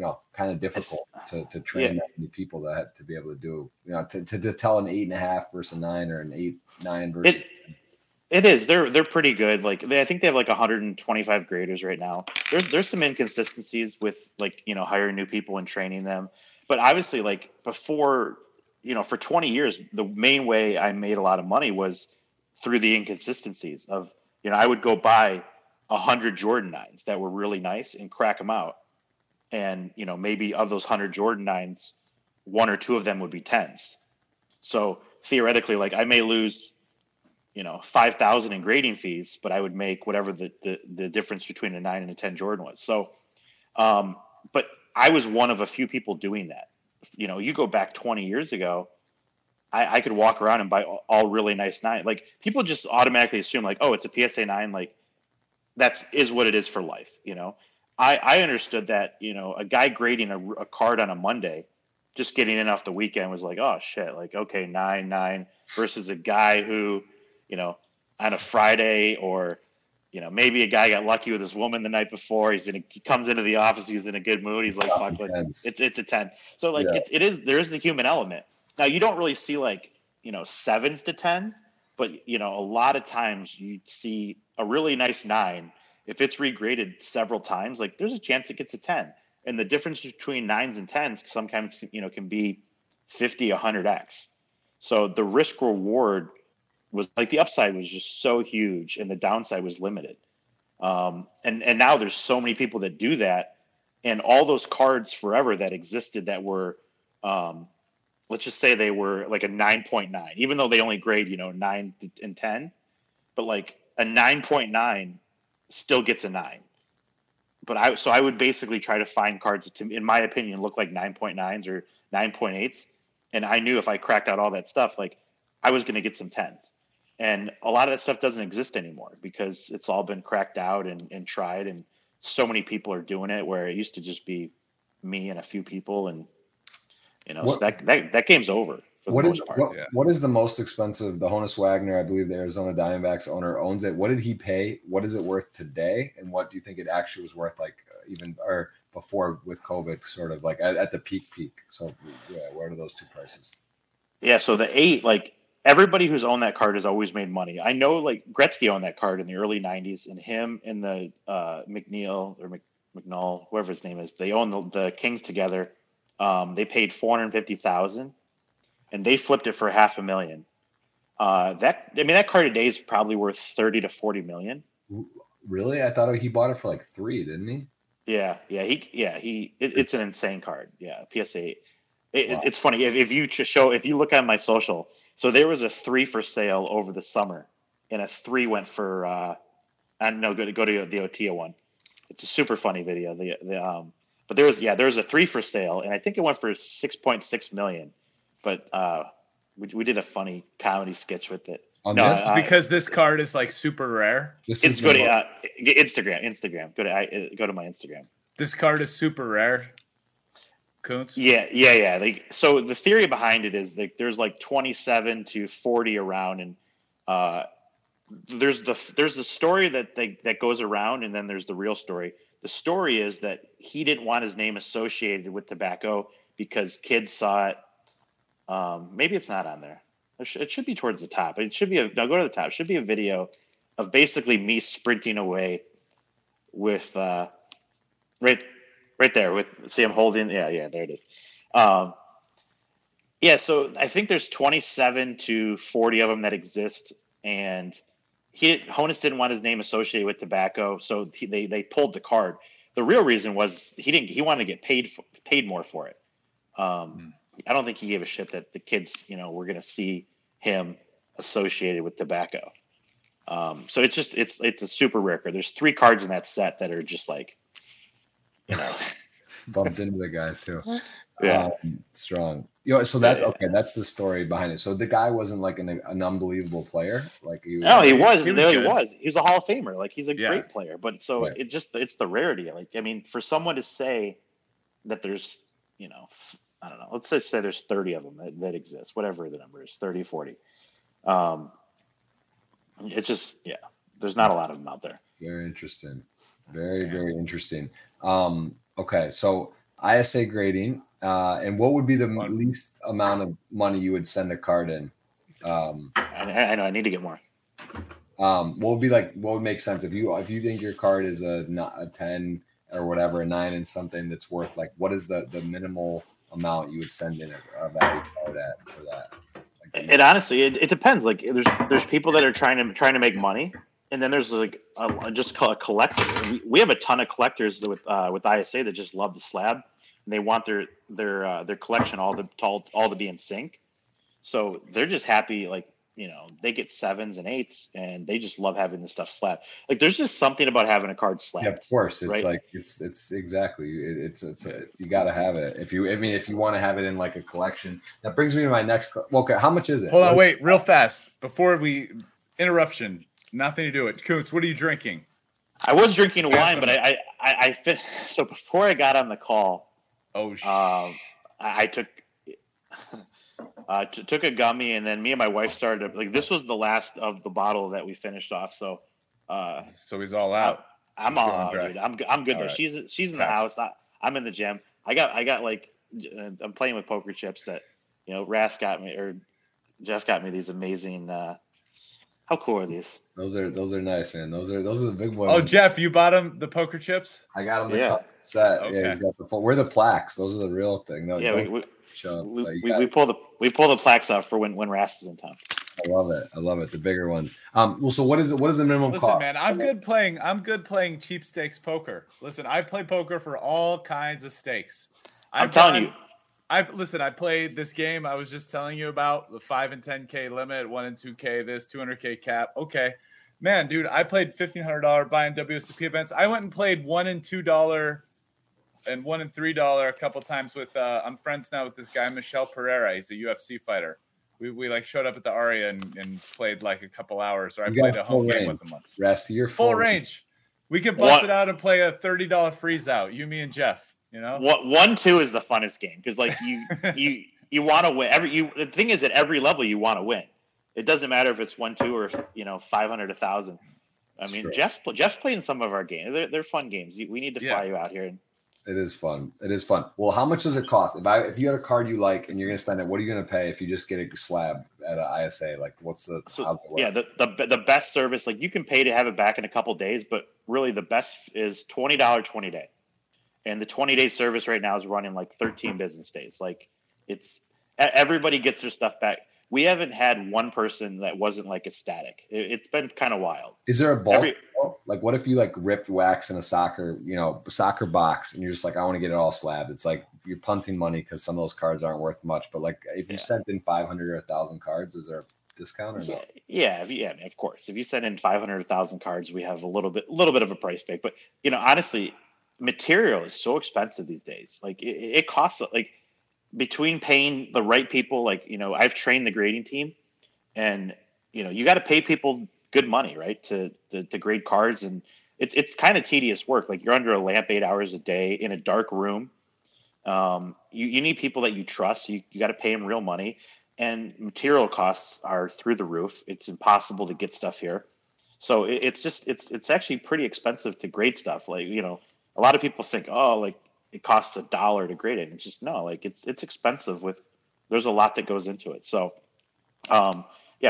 know, kind of difficult to train that many people that have to be able to do, you know, to tell an 8.5 versus a 9 or an 8.9 versus. It is. They're pretty good. Like, I think they have like 125 graders right now. There's some inconsistencies with, like, you know, hiring new people and training them. But obviously, like, before, you know, for 20 years, the main way I made a lot of money was through the inconsistencies of, you know, I would go buy 100 Jordan 9s that were really nice and crack them out. And, you know, maybe of those 100 Jordan 9s, one or two of them would be 10s. So theoretically, like, I may lose, you know, $5,000 in grading fees, but I would make whatever the difference between a 9 and a 10 Jordan was. So, but I was one of a few people doing that. You know, you go back 20 years ago, I could walk around and buy all really nice 9. Like, people just automatically assume, like, oh, it's a PSA 9. Like, that is what it is for life. You know, I understood that, you know, a guy grading a card on a Monday, just getting in off the weekend, was like, oh shit. Like, okay, 9, versus a guy who, you know, on a Friday, or, you know, maybe a guy got lucky with his woman the night before. He comes into the office, he's in a good mood. He's like, fuck, like, it's a 10. So, like, there is the human element. Now, you don't really see, like, you know, 7s to 10s, but, you know, a lot of times you see a really nice 9. If it's regraded several times, like, there's a chance it gets a 10. And the difference between 9s and 10s sometimes, you know, can be 50, 100x. So the risk reward was, like, the upside was just so huge and the downside was limited. And now there's so many people that do that, and all those cards forever that existed that were, let's just say they were like a 9.9, even though they only grade, you know, 9 and 10, but like a 9.9 still gets a 9. But I would basically try to find cards that, in my opinion, look like 9.9s or 9.8s. And I knew if I cracked out all that stuff, like, I was going to get some 10s. And a lot of that stuff doesn't exist anymore because it's all been cracked out and tried. And so many people are doing it, where it used to just be me and a few people. And, you know, that game's over. What is the most expensive? The Honus Wagner, I believe the Arizona Diamondbacks owner, owns it. What did he pay? What is it worth today? And what do you think it actually was worth, like, even or before, with COVID, sort of like at the peak? So yeah, where are those two prices? Yeah. So the 8, like, everybody who's owned that card has always made money. I know, like, Gretzky owned that card in the early 90s, and him and the McNeil or McNall, whoever his name is, they owned the Kings together. They paid $450,000, and they flipped it for $500,000. That card today is probably worth $30 to $40 million. Really? I thought he bought it for like 3, didn't he? Yeah. It's an insane card. Yeah. PSA. Wow. It's funny. If you look on my social, so there was a 3 for sale over the summer, and a 3 went for go to the Otia one. It's a super funny video. But there was a 3 for sale, and I think it went for $6.6 million. But we did a funny comedy sketch with it. Because this card is like super rare. It's good. Instagram. Go to my Instagram. This card is super rare. Koontz? Yeah. Like, so the theory behind it is, like, there's like 27 to 40 around, and there's the story that goes around, and then there's the real story. The story is that he didn't want his name associated with tobacco because kids saw it. Maybe it's not on there. It should be towards the top. It should be now go to the top. It should be a video of basically me sprinting away with right there with see I'm holding. Yeah, there it is. So I think there's 27 to 40 of them that exist, and Honus didn't want his name associated with tobacco, so they pulled the card. The real reason was he wanted to get paid more for it. I don't think he gave a shit that the kids, were going to see him associated with tobacco. So it's just it's a super rare card. There's three cards in that set that are just like, bumped into the guys too. Yeah, strong. So that's okay. That's the story behind it. So the guy wasn't like an unbelievable player. Like he was. He was a Hall of Famer. Like he's a great player. But so it it's the rarity. Like for someone to say that there's I don't know. Let's just say there's 30 of them that exist, whatever the number is, 30, 40. It's just, there's not a lot of them out there. Very interesting. Very interesting. Okay, so ISA grading. And what would be the least amount of money you would send a card in? I know, I need to get more. What would make sense? If you think your card is a 10 or whatever, a 9 and something that's worth, what is the minimal amount you would send in a value card at for that? It honestly, it depends. Like there's people that are trying to make money, and then there's a collector. We have a ton of collectors with ISA that just love the slab, and they want their collection all to be in sync. So they're just happy, they get 7s and 8s, and they just love having this stuff slabbed. Like there's just something about having a card slabbed. Yeah, of course, it's right? it's exactly you got to have it if you want to have it in a collection. That brings me to my next. Okay, how much is it? Hold on, wait, real fast before we interruption. Nothing to do with Koontz. What are you drinking? I was drinking wine, but I fit. So before I got on the call, I took. Took a gummy, and then me and my wife started this was the last of the bottle that we finished off. So, so he's all out. I'm all out, dude. I'm good though. Right. She's in the house. I'm in the gym. I got I'm playing with poker chips that Rast got me or Jeff got me these amazing. How cool are these? Those are nice, man. Those are the big ones. Oh, Jeff, you bought him the poker chips? I got them. Yeah. Set. Okay. Yeah, we're the plaques. Those are the real thing. No, yeah. We pull the plaques off for when Rast is in town. I love it. The bigger one. So what is the minimum cost? Listen, man, I'm good playing cheap stakes poker. Listen, I play poker for all kinds of stakes. I played this game I was just telling you about, the 5 and 10K limit, 1 and 2K, this 200K cap. Okay, man, dude, I played $1,500 buying WSOP events. I went and played $1 and $2. And $1 and $3 a couple times with I'm friends now with this guy Michelle Pereira. He's a UFC fighter. We showed up at the Aria and played a couple hours. Or I played a home game with him once. Rest of your full range. We could bust it out and play a $30 freeze out. You, me, and Jeff. What 1-2 is the funnest game because you you want to win. The thing is at every level you want to win. It doesn't matter if it's 1-2 or 500, 1,000. I mean, true. Jeff's playing some of our games. They're fun games. We need to fly you out here. And It is fun. Well, how much does it cost? If you had a card you like and you're going to spend it, what are you going to pay if you just get a slab at an ISA? The best service, you can pay to have it back in a couple days, but really the best is $20 20 day. And the 20-day service right now is running 13 business days. It's everybody gets their stuff back. We haven't had one person that wasn't ecstatic. It's been kind of wild. Is there a ball? What if you ripped wax in a soccer box and you're just I want to get it all slabbed. It's you're punting money because some of those cards aren't worth much. But if you sent in 500 or 1,000 cards, is there a discount or no? Yeah, of course. If you send in 500 or 1,000 cards, we have a little bit of a price break. But honestly, material is so expensive these days. It costs between paying the right people, I've trained the grading team, and you got to pay people good money, right? To grade cards. And it's kind of tedious work. You're under a lamp 8 hours a day in a dark room. You need people that you trust. You got to pay them real money, and material costs are through the roof. It's impossible to get stuff here. So it's just, it's actually pretty expensive to grade stuff. Like, you know, a lot of people think, oh, like it costs $1 to grade it. And it's just, no, like it's expensive with, there's a lot that goes into it. So, yeah,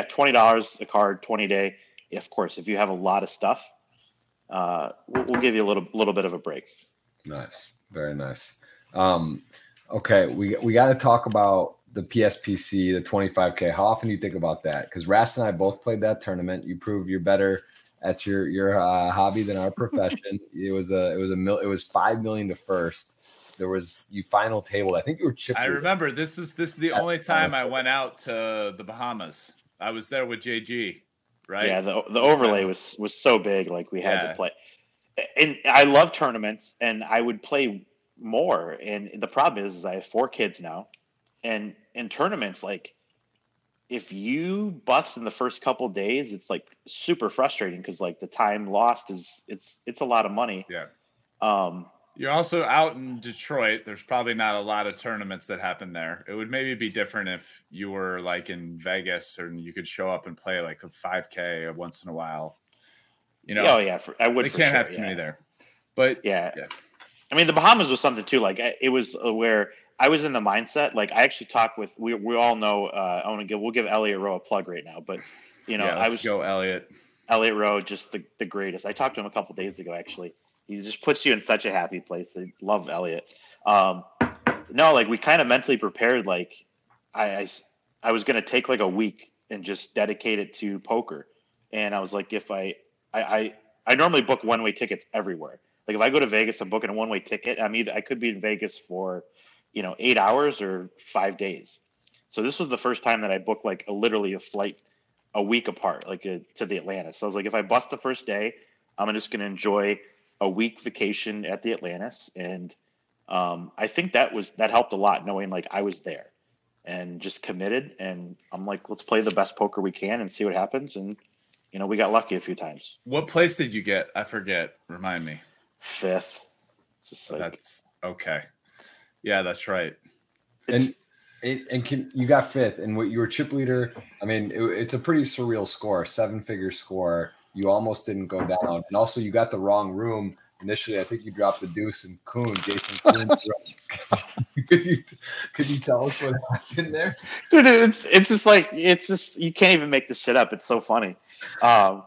$20 a card, 20 day. Yeah, of course, if you have a lot of stuff, we'll give you a little bit of a break. Nice. Very nice. Okay. We got to talk about the PSPC, the 25K. How often do you think about that? Because Rast and I both played that tournament. You prove you're better at your hobby than our profession. It was $5 million to first. There was you final table. I think you were chipping. I remember this is the only time I went out to the Bahamas. I was there with JG, right? Yeah, the overlay was so big, like we had to play. And I love tournaments, and I would play more. And the problem is I have 4 kids now, and in tournaments, like if you bust in the first couple of days, it's like super frustrating because like the time lost is it's a lot of money. Yeah. You're also out in Detroit. There's probably not a lot of tournaments that happen there. It would maybe be different if you were like in Vegas and you could show up and play like a 5K once in a while. You know, I can't have too many there. But yeah, I mean the Bahamas was something too. Like it was where I was in the mindset. Like I actually talked with we all know. I want to give Elliot Rowe a plug right now. But you know, Elliot Rowe, just the greatest. I talked to him a couple days ago actually. He just puts you in such a happy place. I love Elliot. No, like we kind of mentally prepared. Like I was going to take like a week and just dedicate it to poker. And I was like, if I normally book one-way tickets everywhere. Like if I go to Vegas, I'm booking a one-way ticket. I could be in Vegas for, you know, 8 hours or 5 days. So this was the first time that I booked like a flight a week apart, like to the Atlanta. So I was like, if I bust the first day, I'm just going to enjoy a week vacation at the Atlantis. And I think that helped a lot, knowing like I was there and just committed. And I'm like, let's play the best poker we can and see what happens. And, you know, we got lucky a few times. What place did you get? I forget. Remind me. 5th. Just like, that's okay. Yeah, that's right. You got 5th, and what you were chip leader. I mean, it's a pretty surreal score, 7-figure score. You almost didn't go down. And also you got the wrong room. Initially, I think you dropped the deuce and Jason Koontz. Could you tell us what happened there? Dude, it's just you can't even make this shit up. It's so funny. I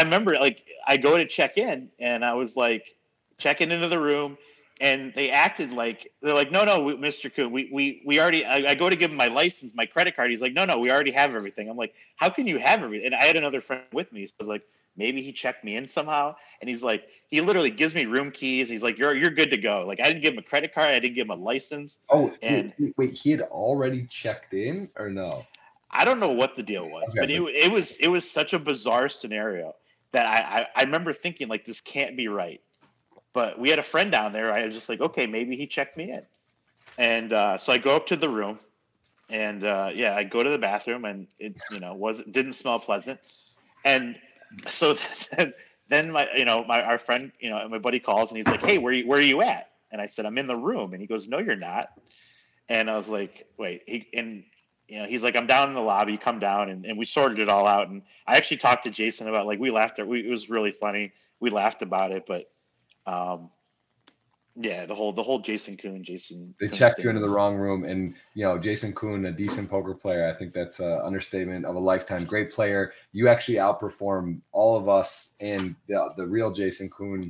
remember like I go to check in and I was like checking into the room and they acted like they're like, no, Mr. Koontz, we already. I go to give him my license, my credit card. He's like, no, we already have everything. I'm like, how can you have everything? And I had another friend with me, so I was like, maybe he checked me in somehow. And he's like, he literally gives me room keys. He's like, you're good to go. Like I didn't give him a credit card. I didn't give him a license. Oh, and wait, he had already checked in or no? I don't know what the deal was, okay, but it was such a bizarre scenario that I remember thinking like, this can't be right. But we had a friend down there. I was just like, okay, maybe he checked me in. And so I go up to the room and I go to the bathroom and it, you know, didn't smell pleasant. And so then our friend, you know, my buddy calls and he's like, hey, where are you at? And I said, I'm in the room. And he goes, no, you're not. And I was like, wait, he's like, I'm down in the lobby, come down. And we sorted it all out. And I actually talked to Jason about like, we laughed at, it was really funny. We laughed about it, but the whole Jason Koontz. They checked you into the wrong room, and you know Jason Koontz, a decent poker player. I think that's an understatement of a lifetime. Great player. You actually outperform all of us and the real Jason Koontz,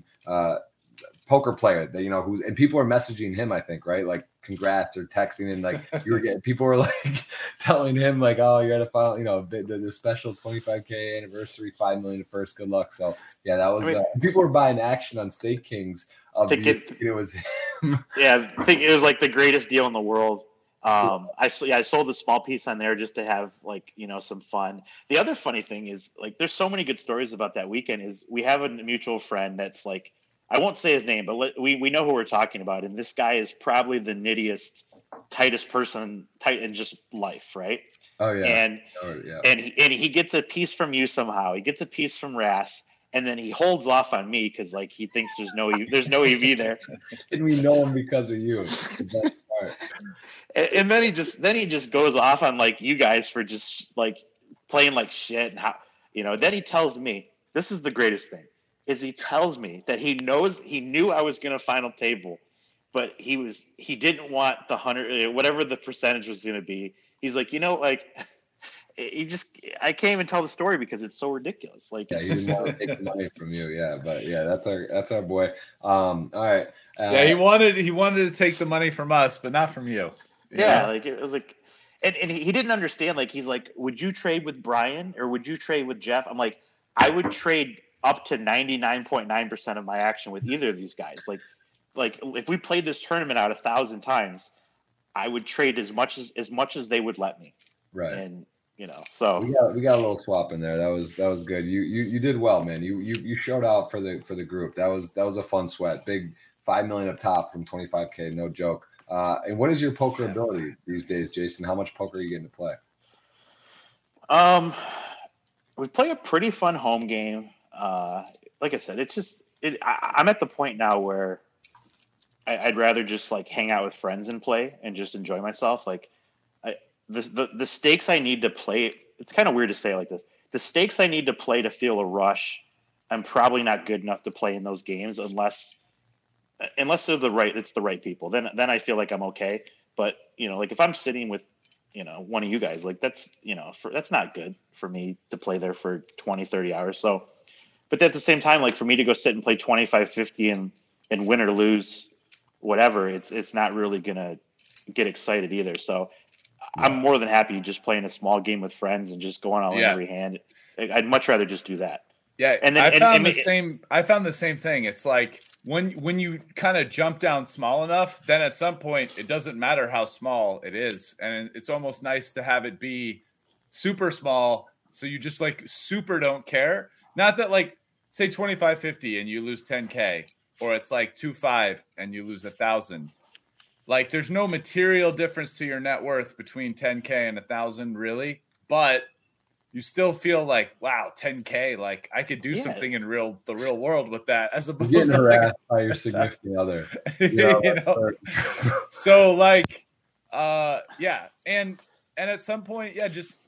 poker player. That you know who's and people are messaging him. I think right, like congrats or texting, and like you were getting people were like telling him like, oh, you're at a final, you know, the special 25K anniversary, $5 million first. Good luck. So yeah, that was people were buying action on State Kings. It was him. Yeah, I think it was like the greatest deal in the world. I sold a small piece on there just to have like, you know, some fun. The other funny thing is like, there's so many good stories about that weekend is we have a mutual friend that's like, I won't say his name, but we know who we're talking about. And this guy is probably the nittiest, tightest person in just life. Right. Oh yeah. And he gets a piece from you somehow. He gets a piece from Rast. And then he holds off on me because, like, he thinks there's no EV there. And we know him because of you. That's part. And then he just goes off on like you guys for just like playing like shit and how You know, then he tells me, this is the greatest thing, is he tells me that he knew I was going to final table, but he didn't want the 100, whatever the percentage was going to be. He's like, you know, like, I can't even tell the story because it's so ridiculous. Like, yeah, he didn't want to take the money from you. Yeah. But yeah, that's our boy. All right. Yeah. He wanted to take the money from us, but not from you. Yeah. Like, it was like, and he didn't understand. Like, he's like, would you trade with Brian or would you trade with Jeff? I'm like, I would trade up to 99.9% of my action with either of these guys. Like if we played this tournament out 1,000 times, I would trade as much as they would let me. Right. And, you know, so we got a little swap in there. That was good. You did well, man. You showed out for the group. That was a fun sweat. Big $5 million up top from 25K. No joke. And what is your poker ability these days, Jason? How much poker are you getting to play? We play a pretty fun home game. Like I said, it's just I'm at the point now where I'd rather just like hang out with friends and play and just enjoy myself. Like the stakes I need to play. It's kind of weird to say it like this. The stakes I need to play to feel a rush, I'm probably not good enough to play in those games unless they're it's the right people. Then I feel like I'm okay. But you know, like if I'm sitting with, you know, one of you guys, like that's, you know, that's not good for me to play there for 20, 30 hours. So, but at the same time, like for me to go sit and play 25, 50 and win or lose, whatever, it's not really gonna get excited either. So I'm more than happy just playing a small game with friends and just going all in every hand. I'd much rather just do that. Yeah, and then I found the same thing. It's like when you kind of jump down small enough, then at some point it doesn't matter how small it is, and it's almost nice to have it be super small, so you just like super don't care. Not that like say 25-50 and you lose 10K. Or it's like 2-5 and you lose 1,000. Like there's no material difference to your net worth between 10K and 1,000 really, but you still feel like, wow, 10K, like I could do something in the real world with that, as opposed to harassed by your significant other. You know, you know? So like, and at some point, just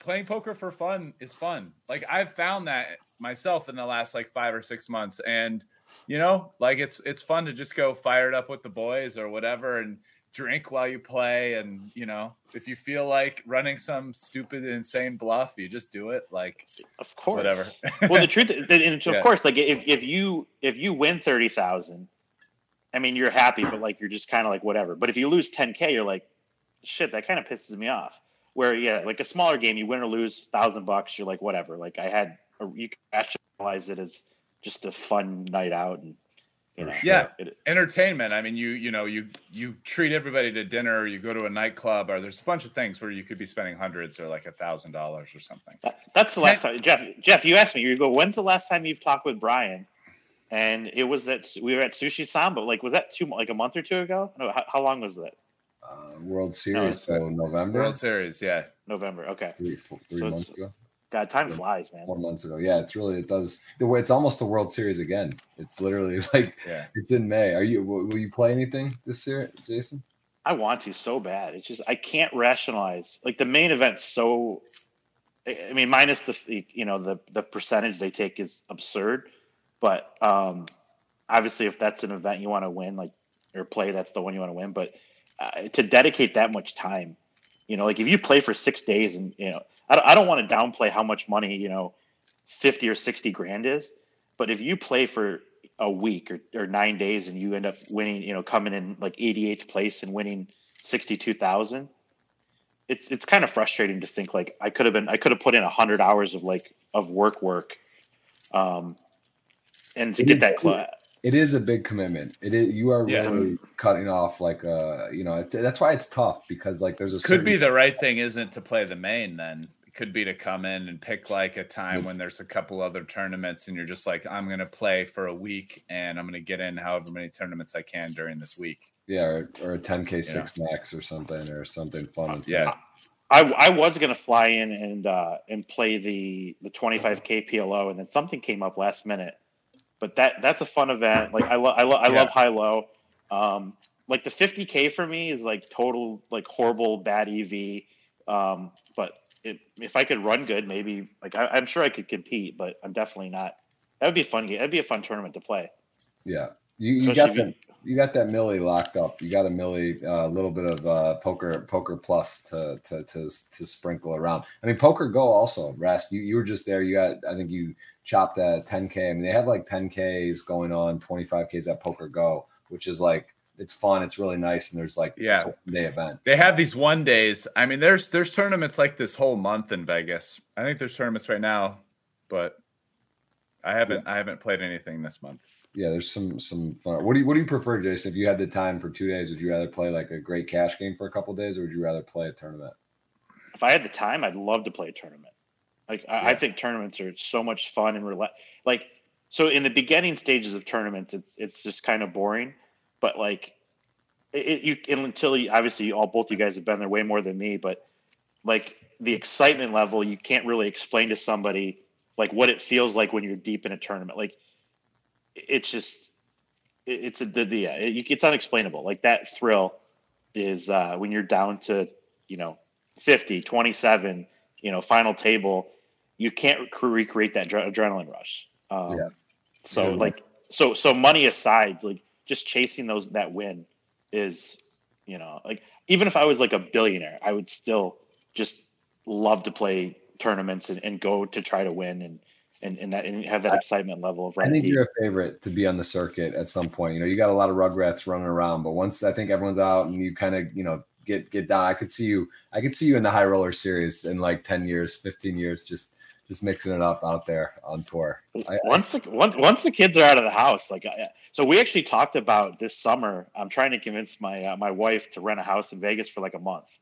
playing poker for fun is fun. Like I've found that myself in the last like 5 or 6 months, and you know, like it's fun to just go fire it up with the boys or whatever and drink while you play. And, you know, if you feel like running some stupid, insane bluff, you just do it. Like, of course, whatever. Well, the truth is, and of course, like if you win 30,000, I mean, you're happy, but like, you're just kind of like, whatever. But if you lose 10K, you're like, shit, that kind of pisses me off. Where, like a smaller game, you win or lose $1,000, you're like, whatever. Like you can rationalize it as just a fun night out, and you know, entertainment. I mean, you treat everybody to dinner, or you go to a nightclub, or there's a bunch of things where you could be spending hundreds or like $1,000 or something. That's the last time, Jeff. You asked me. You go, when's the last time you've talked with Brian? And it was that we were at Sushi Samba. Like, was that a month or two ago? No, how long was that? World Series. No, so November. World Series, yeah, November. Okay, three months ago. God, time flies, man. 4 months ago. Yeah, it does. It's almost the World Series again. It's literally like it's in May. Will you play anything this year, Jason? I want to so bad. It's just I can't rationalize. Like the main event's so, I mean, minus the percentage they take is absurd. But obviously if that's an event you want to win, like, or play, that's the one you want to win. But to dedicate that much time, you know, like if you play for 6 days and, you know, I don't want to downplay how much money, you know, 50 or 60 grand is, but if you play for a week or 9 days and you end up winning, you know, coming in like 88th place and winning 62,000, it's kind of frustrating to think like I could have put in 100 hours of like of work, and to get that club. It is a big commitment. It is. You are really cutting off like, you know, that's why it's tough, because like there's a could be the right thing isn't to play the main then. It could be to come in and pick like a time when there's a couple other tournaments and you're just like, I'm going to play for a week and I'm going to get in however many tournaments I can during this week. Yeah. Or a 10K six max or something fun. Yeah. I was going to fly in and play the 25K PLO, and then something came up last minute. But that's a fun event. Like I love high low. Like the 50K for me is like total like horrible bad EV. But if I could run good, maybe like I'm sure I could compete, but I'm definitely not. That would be a fun game. That'd be a fun tournament to play. Yeah, you got that Millie locked up. You got a Millie, a little bit of poker plus to sprinkle around. I mean, poker go also. Rast, you were just there. I think you chopped at 10K. I mean, they have like 10Ks going on, 25Ks at poker go, which is like. It's fun. It's really nice. And there's like day event. They have these 1 days. I mean, there's tournaments like this whole month in Vegas. I think there's tournaments right now, but I haven't played anything this month. Yeah, there's some fun. What do you prefer, Jason? If you had the time for 2 days, would you rather play like a great cash game for a couple of days, or would you rather play a tournament? If I had the time, I'd love to play a tournament. Like I think tournaments are so much fun and like so in the beginning stages of tournaments, it's just kind of boring. But like, obviously both you guys have been there way more than me. But like the excitement level, you can't really explain to somebody like what it feels like when you're deep in a tournament. Like it's just, it's unexplainable. Like that thrill is when you're down to 50, 27, final table. You can't recreate that adrenaline rush. So money aside, like. Just chasing that win is, like even if I was like a billionaire, I would still just love to play tournaments and go to try to win and have that excitement level of. I think you're a favorite to be on the circuit at some point. You got a lot of rugrats running around, but once I think everyone's out and you kind of get down, I could see you in the high roller series in like 10 years, 15 years, just mixing it up out there on tour. Once the kids are out of the house, like so we actually talked about this summer. I'm trying to convince my my wife to rent a house in Vegas for like a month,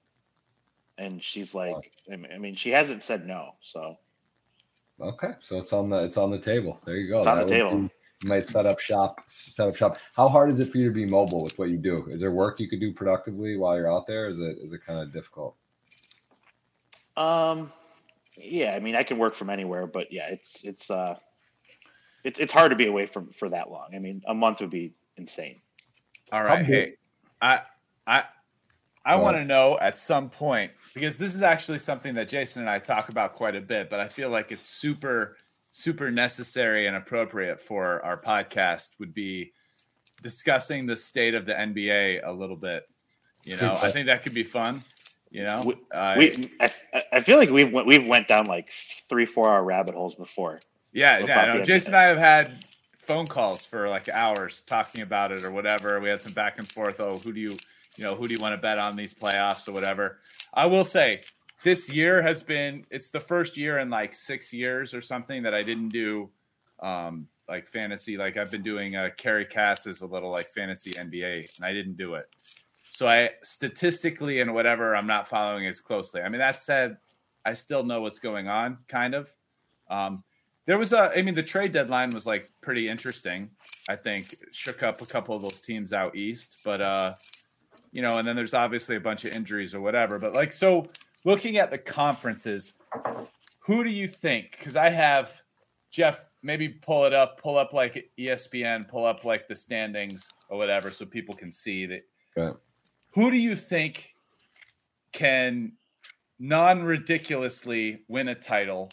and she's like, I mean, she hasn't said no. So okay, so it's on the table. There you go. It's on the table. You might set up shop. How hard is it for you to be mobile with what you do? Is there work you could do productively while you're out there? Is it kind of difficult? Yeah, I mean, I can work from anywhere, but yeah, it's hard to be away for that long. I mean, a month would be insane. All right, hey, I want to know at some point, because this is actually something that Jason and I talk about quite a bit, but I feel like it's super, super necessary and appropriate for our podcast. Would be discussing the state of the NBA a little bit. I think that could be fun. I feel like we've went down like 3-4 hour rabbit holes before. Jason and I have had phone calls for like hours talking about it or whatever. We had some back and forth. Oh, who do you want to bet on these playoffs or whatever? I will say this year has been, it's the first year in like 6 years or something that I didn't do like fantasy. Like I've been doing Kerry Cass's a little like fantasy NBA, and I didn't do it. So I statistically and whatever, I'm not following as closely. I mean, that said, I still know what's going on, kind of. The trade deadline was like pretty interesting. I think shook up a couple of those teams out east, but and then there's obviously a bunch of injuries or whatever. But like, so looking at the conferences, who do you think? Because I have Jeff. Maybe pull up like ESPN, pull up like the standings or whatever, so people can see that. Okay. Who do you think can non-ridiculously win a title?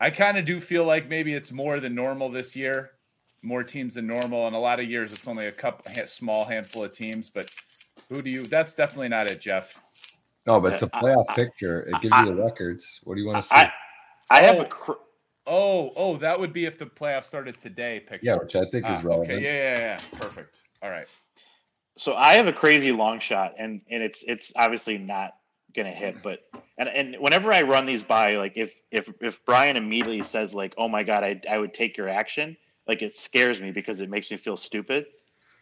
I kind of do feel like maybe it's more than normal this year, more teams than normal. In a lot of years, it's only a small handful of teams. But that's definitely not it, Jeff. No, but it's a playoff picture. It gives you the records. What do you want to see? That would be if the playoff started today picture. Yeah, which I think is relevant. Okay, yeah. Perfect. All right. So I have a crazy long shot, and it's obviously not gonna hit. But and whenever I run these by, like if Brian immediately says like, "Oh my God, I would take your action," like it scares me because it makes me feel stupid.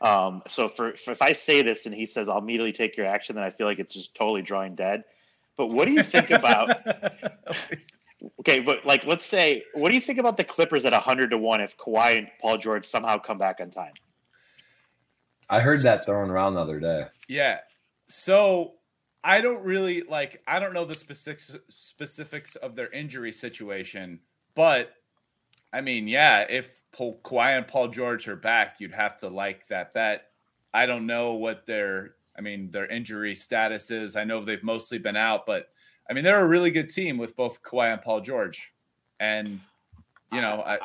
So for if I say this and he says I'll immediately take your action, then I feel like it's just totally drawing dead. But what do you think about? Okay, but like let's say, what do you think about the Clippers at 100-1 if Kawhi and Paul George somehow come back on time? I heard that thrown around the other day. Yeah. So I don't really I don't know the specifics of their injury situation, but I mean, yeah, if Kawhi and Paul George are back, you'd have to like that bet. I don't know what their injury status is. I know they've mostly been out, but I mean, they're a really good team with both Kawhi and Paul George. And, you know,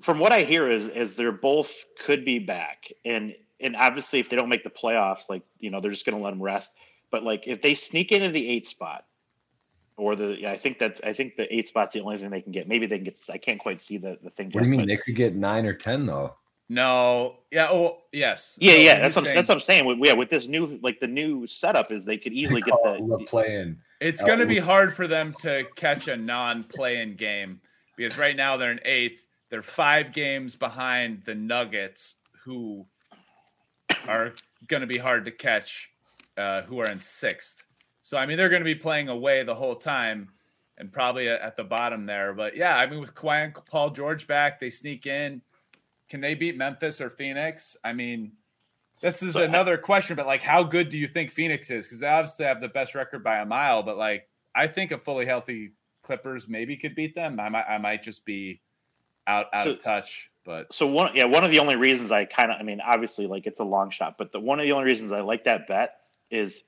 from what I hear is they're both could be back. And obviously if they don't make the playoffs, like, you know, they're just going to let them rest. But like, if they sneak into the 8 spot or I think the 8 spot's the only thing they can get. Maybe they can get, I can't quite see the thing. What do you mean? They could get 9 or 10 though. No. Yeah. Oh, yes. Yeah. So yeah. That's what I'm saying. With this new, like the new setup is they could easily get the play-in. It's going to be hard for them to catch a non-play-in game because right now they're in 8th. They're 5 games behind the Nuggets, who are going to be hard to catch, who are in 6th. So, I mean, they're going to be playing away the whole time and probably at the bottom there. But, yeah, I mean, with Kawhi and Paul George back, they sneak in. Can they beat Memphis or Phoenix? I mean, this is another question, but, like, how good do you think Phoenix is? Because they obviously have the best record by a mile, but, like, I think a fully healthy Clippers maybe could beat them. I might just be out of touch. But one of the only reasons obviously, like, it's a long shot, but one of the only reasons I like that bet is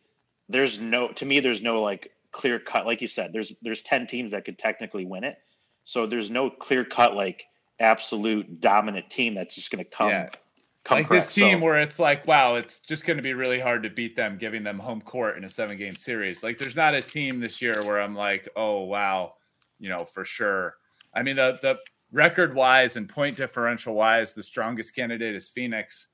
there's no like clear cut, like you said, there's 10 teams that could technically win it. So there's no clear cut, like, absolute dominant team that's just going to come. Yeah. Like this team where it's like, wow, it's just going to be really hard to beat them, giving them home court in a 7-game series. Like, there's not a team this year where I'm like, oh, wow, you know, for sure. I mean, the record-wise and point differential-wise, the strongest candidate is Phoenix.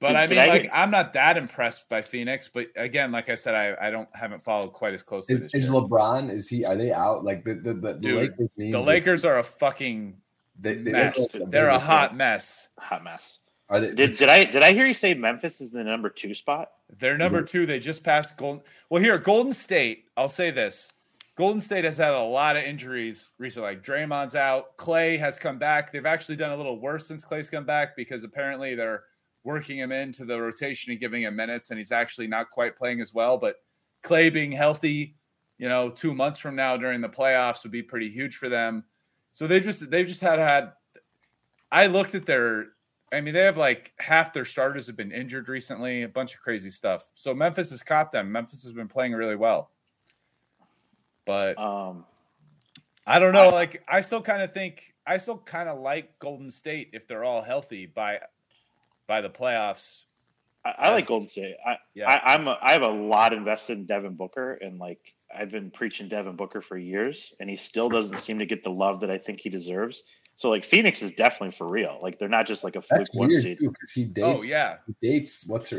But I'm not that impressed by Phoenix. But again, like I said, I haven't followed quite as closely. Is LeBron? Are they out? Like the Lakers are a fucking mess. They're a hot mess. Hot mess. Are they, did I hear you say Memphis is the number 2 spot? They're number 2. They just passed Golden. Well, here, Golden State. I'll say this. Golden State has had a lot of injuries recently. Like, Draymond's out. Clay has come back. They've actually done a little worse since Clay's come back because apparently they're working him into the rotation and giving him minutes, and he's actually not quite playing as well. But Clay being healthy, you know, 2 months from now during the playoffs would be pretty huge for them. So they've just had I looked at they have like half their starters have been injured recently, a bunch of crazy stuff. So Memphis has caught them. Memphis has been playing really well. But I don't know. I still kind of like Golden State if they're all healthy by the playoffs. I like Golden State. I have a lot invested in Devin Booker, and like I've been preaching Devin Booker for years, and he still doesn't seem to get the love that I think he deserves. So like Phoenix is definitely for real. Like they're not just like a fluke one seed. He dates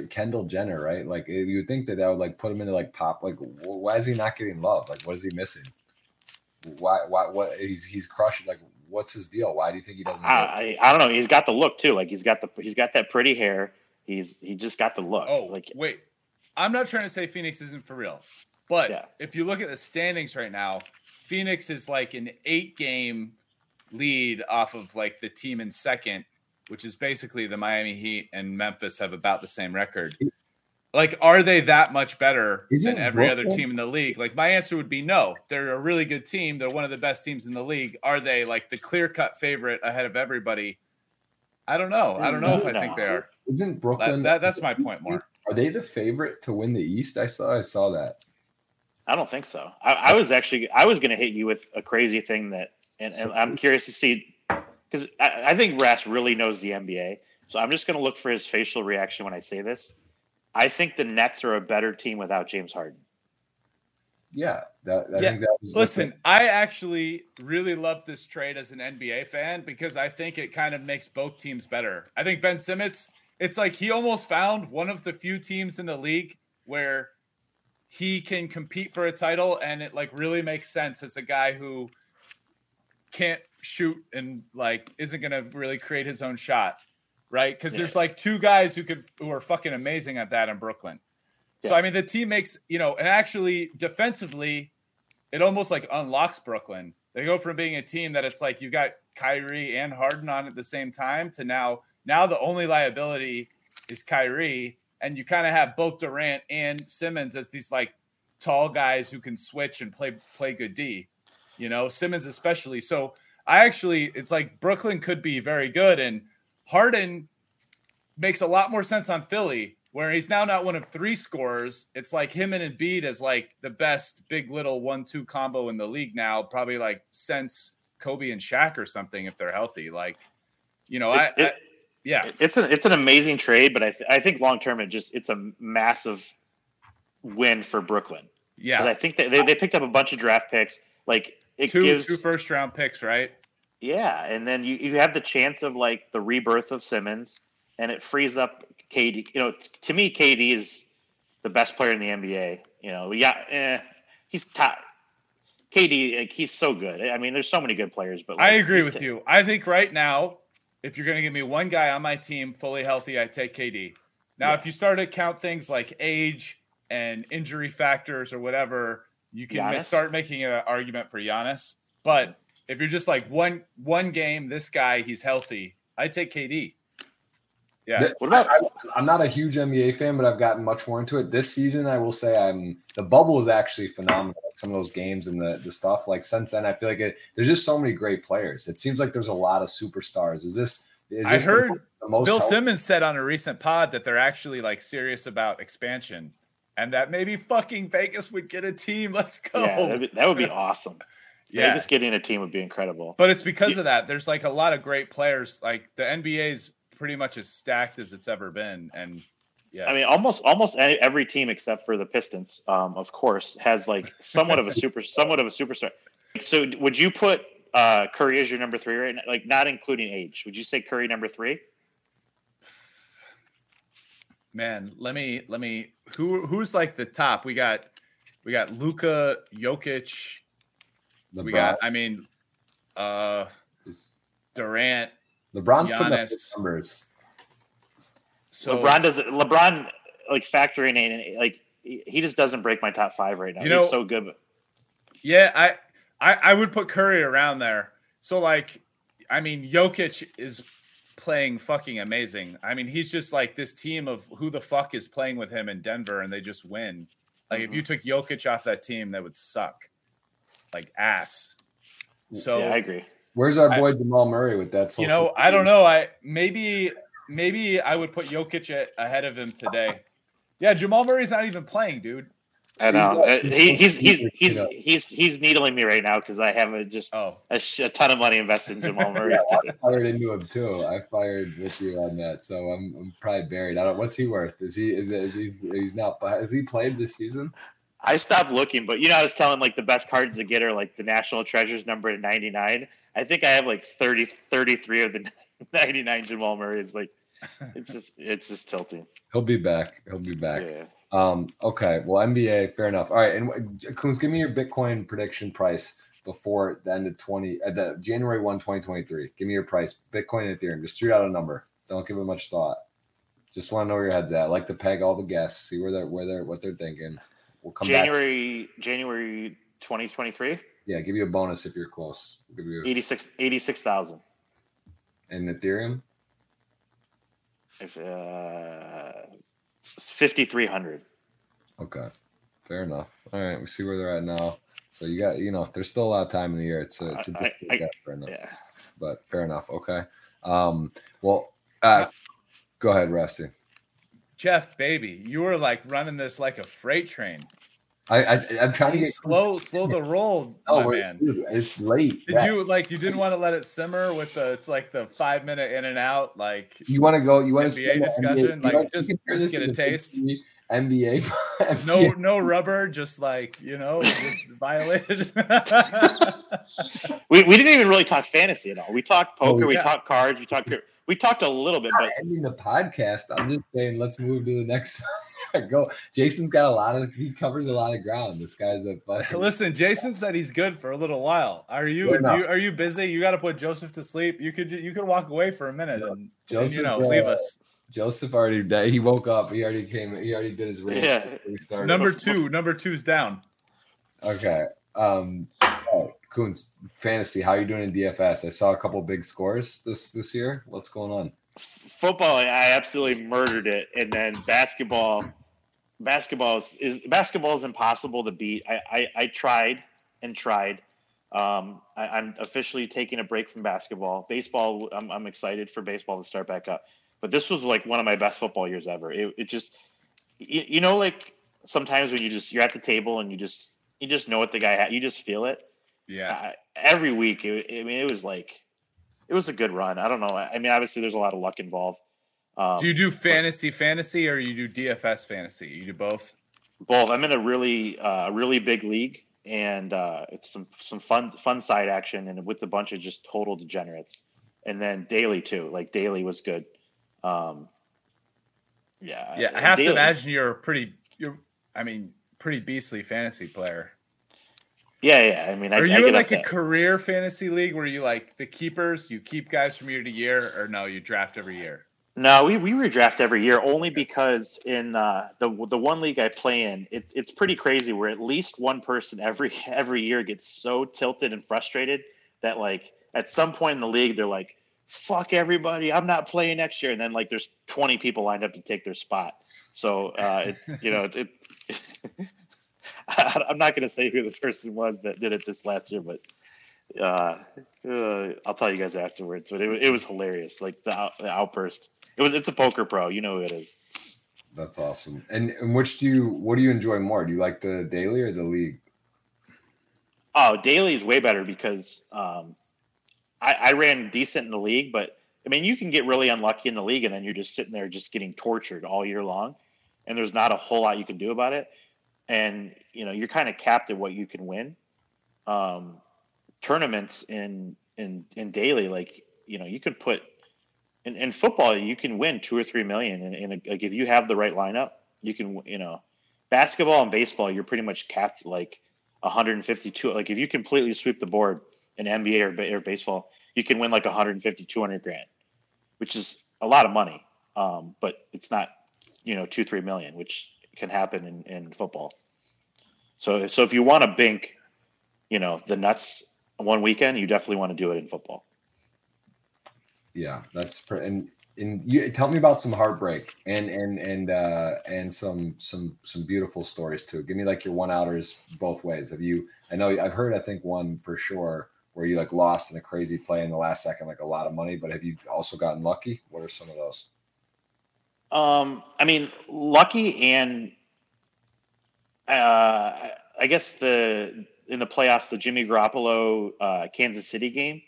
Kendall Jenner, right? Like you would think that would like put him into like pop. Like why is he not getting love? Like what is he missing? Why what he's crushing? Like what's his deal? Why do you think he doesn't? I don't know. He's got the look too. Like he's got that pretty hair. He just got the look. Oh like wait, I'm not trying to say Phoenix isn't for real, but yeah. If you look at the standings right now, Phoenix is like an 8-game lead off of like the team in 2nd, which is basically the Miami Heat, and Memphis have about the same record. Like, are they that much better than every other team in the league? Like my answer would be no. They're a really good team. They're one of the best teams in the league. Are they like the clear-cut favorite ahead of everybody? I don't know if I think they are. Isn't Brooklyn? That's my point more. Are they the favorite to win the East? I saw that. I don't think so. I was going to hit you with a crazy thing that, and I'm curious to see, because I think Rast really knows the NBA. So I'm just going to look for his facial reaction when I say this. I think the Nets are a better team without James Harden. Yeah. I think that was I actually really love this trade as an NBA fan because I think it kind of makes both teams better. I think Ben Simmons, it's like he almost found one of the few teams in the league where he can compete for a title, and it like really makes sense as a guy who can't shoot and like isn't going to really create his own shot. Right. Because there's like 2 guys who are fucking amazing at that in Brooklyn. Yeah. So, I mean, the team makes, you know, and actually defensively, it almost like unlocks Brooklyn. They go from being a team that it's like you got Kyrie and Harden on at the same time to now the only liability is Kyrie. And you kind of have both Durant and Simmons as these like tall guys who can switch and play good D, you know, Simmons especially. So it's like Brooklyn could be very good, and Harden makes a lot more sense on Philly where he's now not one of three scorers. It's like him and Embiid as like the best big little 1-2 combo in the league now, probably like since Kobe and Shaq or something, if they're healthy. Like, you know, it's an amazing trade, but I think long-term it's a massive win for Brooklyn. Yeah. I think that they picked up a bunch of draft picks. Like it gives two first round picks, right? Yeah. And then you have the chance of like the rebirth of Simmons, and it frees up KD. You know, to me, KD is the best player in the NBA. You know, he's top. KD, like, he's so good. I mean, there's so many good players, but like, I agree with you. I think right now, if you're going to give me one guy on my team fully healthy, I take KD. Now, if you start to count things like age and injury factors or whatever, you can start making an argument for Giannis. But if you're just like one game, this guy, he's healthy, I take KD. Yeah. What about? I'm not a huge NBA fan, but I've gotten much more into it this season. I will say the bubble is actually phenomenal. Like some of those games and the stuff like since then, I feel like there's just so many great players. It seems like there's a lot of superstars. I heard Bill Simmons said on a recent pod that they're actually like serious about expansion and that maybe fucking Vegas would get a team. Let's go. Yeah, that would be awesome. Yeah, Vegas getting a team would be incredible. But it's because of that. There's like a lot of great players. Like the NBA's pretty much as stacked as it's ever been. And yeah, I mean, almost every team except for the Pistons, of course, has like somewhat of a superstar. So would you put Curry as your number three right now? Like not including age, would you say Curry number three? Man, let me, who's like the top? We got Luka, Jokic. LeBron. We got, I mean, Durant. LeBron's putting up his numbers. So LeBron like factoring in, like he just doesn't break my top five right now. You know, he's so good. Yeah, I would put Curry around there. So like, I mean, Jokic is playing fucking amazing. I mean, he's just like this team of who the fuck is playing with him in Denver, and they just win. Like if you took Jokic off that team, that would suck. Like ass. So yeah, I agree. Where's our boy Jamal Murray with that? You know, I don't know. Maybe I would put Jokic ahead of him today. Yeah, Jamal Murray's not even playing, dude. I know he's needling me right now because I have a ton of money invested in Jamal Murray. Yeah, I fired into him too. I fired with you on that, so I'm probably buried. I don't. What's he worth? Has he played this season? I stopped looking, but you know, I was telling like the best cards to get are like the National Treasures number 99. I think I have like 33 of the 99 Jamal Murray. It's like it's just tilting. He'll be back. Yeah. Okay. Well, NBA, fair enough. All right. And Koontz, give me your Bitcoin prediction price before the end of the January 1, 2023. Give me your price. Bitcoin and Ethereum. Just shoot out a number. Don't give it much thought. Just want to know where your head's at. I like to peg all the guests, see what they're thinking. We'll come back. January 2023. Yeah, give you a bonus if you're close. We'll give you 86,000. And Ethereum? If 5,300. Okay, fair enough. All right, we see where they're at now. So you got, you know, there's still a lot of time in the year. It's a difficult gap right now. Yeah. But fair enough. Okay. Go ahead, Rusty. Jeff, baby, you were like running this like a freight train. I'm trying to get slow the roll, my man. Dude, it's late. You like you didn't want to let it simmer with the? It's like the 5-minute in and out. Like you want to go? You want to NBA discussion? NBA, like just get a taste. NBA. No rubber, just like you know, just violated. we didn't even really talk fantasy at all. We talked poker. We talked cards. We talked a little bit, but ending the podcast. I'm just saying, let's move to the next. Go. Jason's got he covers a lot of ground. This guy's a fucking. Listen, Jason said he's good for a little while. Are you busy? You got to put Joseph to sleep. You could walk away for a minute and Joseph, leave us. Joseph already died. He woke up. He already came. He already did his race. Yeah. Number two's down. Okay. Koontz, fantasy, how are you doing in DFS? I saw a couple big scores this year. What's going on? Football, I absolutely murdered it, and then basketball is impossible to beat. I tried and tried. I'm officially taking a break from basketball. Baseball, I'm excited for baseball to start back up. But this was like one of my best football years ever. It just, you know, like sometimes when you're at the table and you just know what the guy had. You just feel it. Yeah. Every week. It was a good run. I don't know. I mean, obviously there's a lot of luck involved. Do you do fantasy or you do DFS fantasy? You do both? Both. I'm in a really big league, and it's some fun side action, and with a bunch of just total degenerates. And then daily too. Like daily was good. Yeah. I have to imagine you're a pretty beastly fantasy player. Yeah. I mean, are you in like a career fantasy league where you like the keepers? You keep guys from year to year, or no? You draft every year. No, we redraft every year only because in the one league I play in, it's pretty crazy where at least one person every year gets so tilted and frustrated that like at some point in the league they're like, fuck everybody, I'm not playing next year, and then like there's 20 people lined up to take their spot. So I'm not going to say who the person was that did it this last year, but I'll tell you guys afterwards. But it was hilarious, like the outburst. It's a poker pro, you know who it is. That's awesome. And what do you enjoy more? Do you like the daily or the league? Oh, daily is way better because I ran decent in the league, but I mean you can get really unlucky in the league and then you're just sitting there just getting tortured all year long, and there's not a whole lot you can do about it. And you know, you're kind of capped at what you can win. Tournaments in daily, like, you know, you could put in football, you can win $2 or $3 million. And like, if you have the right lineup, you can, you know, basketball and baseball, you're pretty much capped like 152. Like if you completely sweep the board in NBA or baseball, you can win like 150, 200 grand, which is a lot of money. But it's not, you know, $2, $3 million, which can happen in football. So if you want to bank, you know, the nuts one weekend, you definitely want to do it in football. Yeah, that's and you tell me about some heartbreak and some beautiful stories too. Give me like your one outers both ways. I've heard, I think, one for sure where you like lost in a crazy play in the last second, like a lot of money, but have you also gotten lucky? What are some of those? I mean, lucky and I guess in the playoffs, the Jimmy Garoppolo Kansas City game,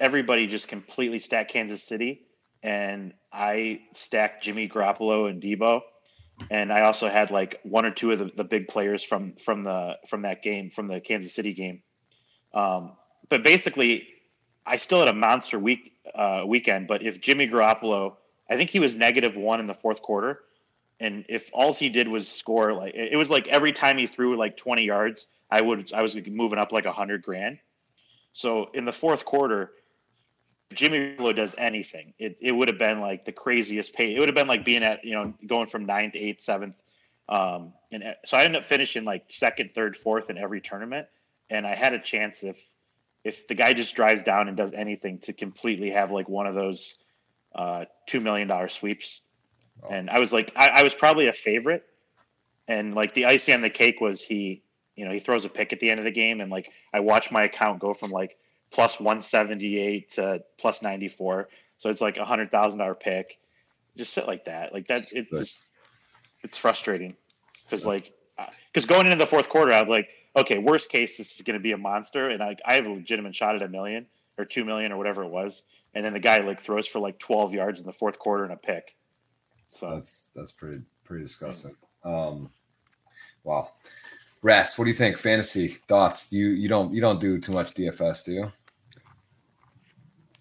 everybody just completely stacked Kansas City, and I stacked Jimmy Garoppolo and Debo, and I also had like one or two of the big players from the Kansas City game. But basically, I still had a monster weekend. But if Jimmy Garoppolo, I think he was -1 in the fourth quarter, and if all he did was score, like it was like every time he threw like 20 yards. I was moving up like 100 grand. So in the fourth quarter, Jimmy Garoppolo does anything. It would have been like the craziest pay. It would have been like being at, you know, going from 9th to 8th, 7th. And so I ended up finishing like 2nd, 3rd, 4th in every tournament. And I had a chance if the guy just drives down and does anything to completely have like one of those $2 million sweeps. Oh. And I was like, I was probably a favorite. And like the icing on the cake was he throws a pick at the end of the game, and like I watch my account go from like +178 to +94. So it's like $100,000 pick, just sit like that. Like that, it's frustrating because going into the fourth quarter, I'm like, okay, worst case, this is going to be a monster, and I have a legitimate shot at $1 million or $2 million or whatever it was, and then the guy like throws for like 12 yards in the fourth quarter and a pick. So that's pretty disgusting. Wow. Rast, what do you think? Fantasy thoughts? You don't do too much DFS, do you?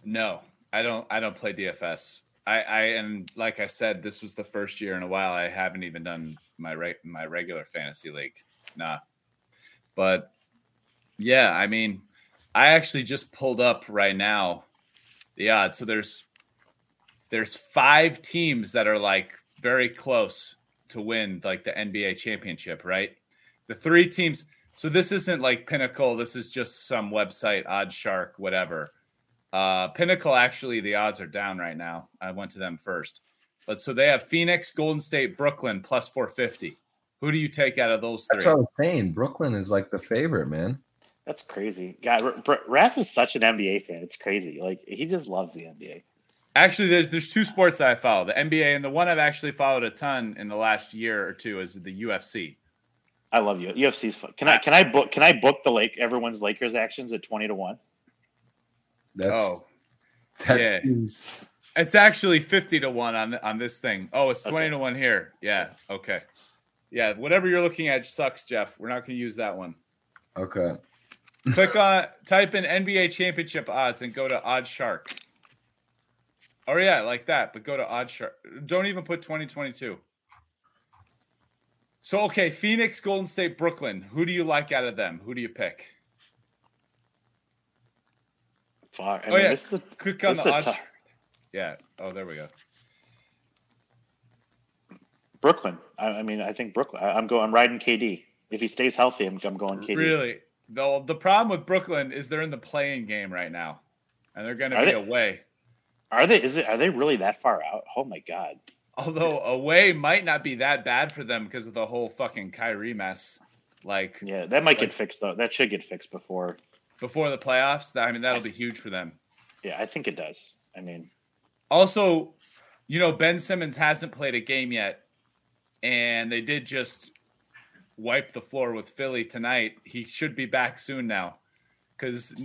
No, I don't play DFS. And like I said, this was the first year in a while I haven't even done my regular fantasy league. Nah, but yeah, I mean, I actually just pulled up right now the odds. So there's 5 teams that are like very close to win like the NBA championship, right? The 3 teams. So this isn't like Pinnacle. This is just some website, Odd Shark, whatever. Pinnacle, actually, the odds are down right now. I went to them first. But so they have Phoenix, Golden State, Brooklyn, +450. Who do you take out of those 3? That's what I was saying. Brooklyn is like the favorite, man. That's crazy. God, Rast is such an NBA fan. It's crazy. Like, he just loves the NBA. Actually, there's two sports that I follow, the NBA, and the one I've actually followed a ton in the last year or two is the UFC. I love you. UFC's fun. Can I book everyone's Lakers actions at 20-1? That's It's actually 50-1 on this thing. Oh, it's 20-1 here. Yeah. Okay. Yeah. Whatever you're looking at sucks, Jeff. We're not going to use that one. Okay. Type in NBA championship odds and go to Odd Shark. Oh yeah, like that. But go to Odd Shark. Don't even put 2022. So, okay, Phoenix, Golden State, Brooklyn. Who do you like out of them? Who do you pick? Fuck. Click on the odds. Yeah. Oh, there we go. Brooklyn. I think Brooklyn. I'm riding KD. If he stays healthy, I'm going KD. Really? Though the problem with Brooklyn is they're in the play-in game right now, and they're going to be away. Are they? Are they really that far out? Oh my God. Although away might not be that bad for them because of the whole fucking Kyrie mess. That might get fixed though. That should get fixed before the playoffs. That'll be huge for them. Yeah, I think it does. Also, Ben Simmons hasn't played a game yet, and they did just wipe the floor with Philly tonight. He should be back soon now, because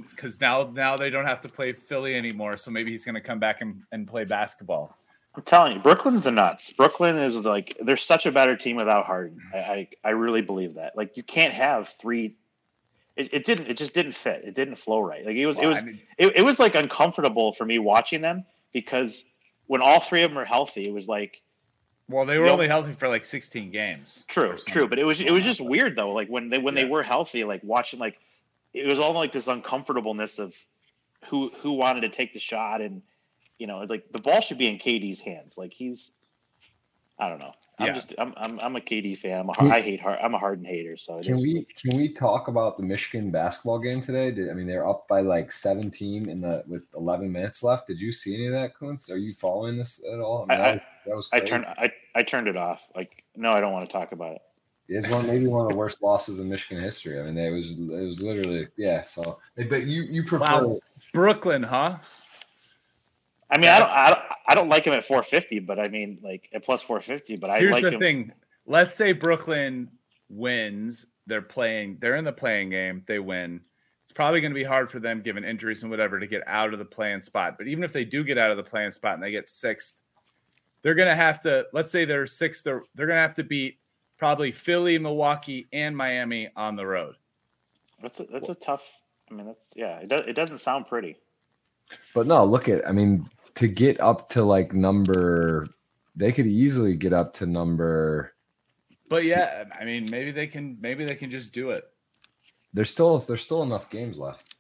now they don't have to play Philly anymore. So maybe he's going to come back and play basketball. I'm telling you, Brooklyn's the nuts. Brooklyn is they're such a better team without Harden. I really believe that. You can't have three. It just didn't fit. It didn't flow right. It was uncomfortable for me watching them because when all three of them are healthy, it was like. Well, they were only healthy for 16 games. True, but it was just weird though. When they were healthy, watching it was all this uncomfortableness of who wanted to take the shot and. The ball should be in KD's hands. I don't know. I'm a KD fan. I'm a Harden hater. So can we talk about the Michigan basketball game today? They're up by 17 with 11 minutes left. Did you see any of that, Koontz? Are you following this at all? I turned it off. No, I don't want to talk about it. It's maybe one of the worst losses in Michigan history. It was literally yeah. So, but you prefer Brooklyn, huh? I don't like him at 450, but at plus 450. But I like him. Here's the thing: let's say Brooklyn wins. They're in the playing game. They win. It's probably going to be hard for them, given injuries and whatever, to get out of the playing spot. But even if they do get out of the playing spot and they get sixth, they're going to have to. Let's say they're sixth. They're going to have to beat probably Philly, Milwaukee, and Miami on the road. That's a tough. It doesn't sound pretty. But no, look at. To get up to they could easily get up to number. But yeah, maybe they can. Maybe they can just do it. There's still enough games left.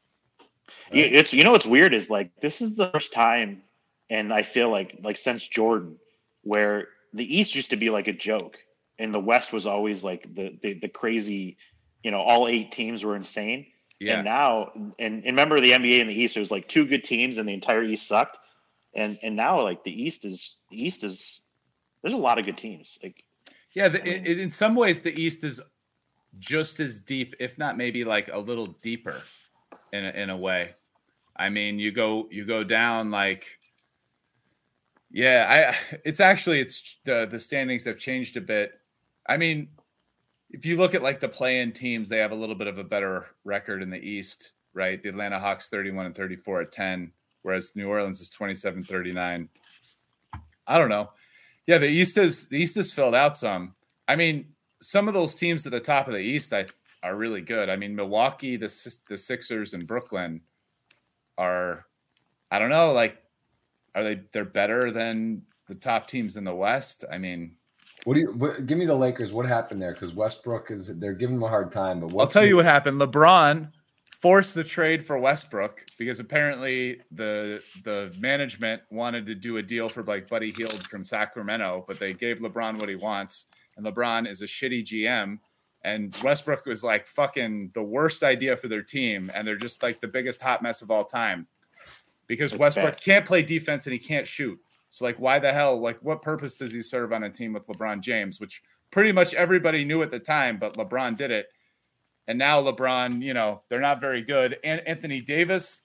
Right? It's what's weird is this is the first time, and I feel like since Jordan, where the East used to be a joke, and the West was always the crazy, all 8 teams were insane. Yeah. And now, and remember the NBA and the East, there was 2 good teams, and the entire East sucked. And now the East is there's a lot of good teams. In some ways the East is just as deep, if not maybe a little deeper in a way. You go down the standings have changed a bit. If you look at the play-in teams, they have a little bit of a better record in the East, right? The Atlanta Hawks 31-34 at 10. Whereas New Orleans is 27-39. I don't know. Yeah, the East is filled out some. Some of those teams at the top of the East are really good. Milwaukee, the Sixers, and Brooklyn are. I don't know. Are they? They're better than the top teams in the West. Give me the Lakers? What happened there? Because Westbrook they're giving him a hard time. But I'll tell you what happened. LeBron forced the trade for Westbrook because apparently the management wanted to do a deal for Buddy Hield from Sacramento, but they gave LeBron what he wants, and LeBron is a shitty GM, and Westbrook was fucking the worst idea for their team, and they're just the biggest hot mess of all time because Westbrook can't play defense and he can't shoot. So why the hell? What purpose does he serve on a team with LeBron James, which pretty much everybody knew at the time, but LeBron did it. And now LeBron, they're not very good. And Anthony Davis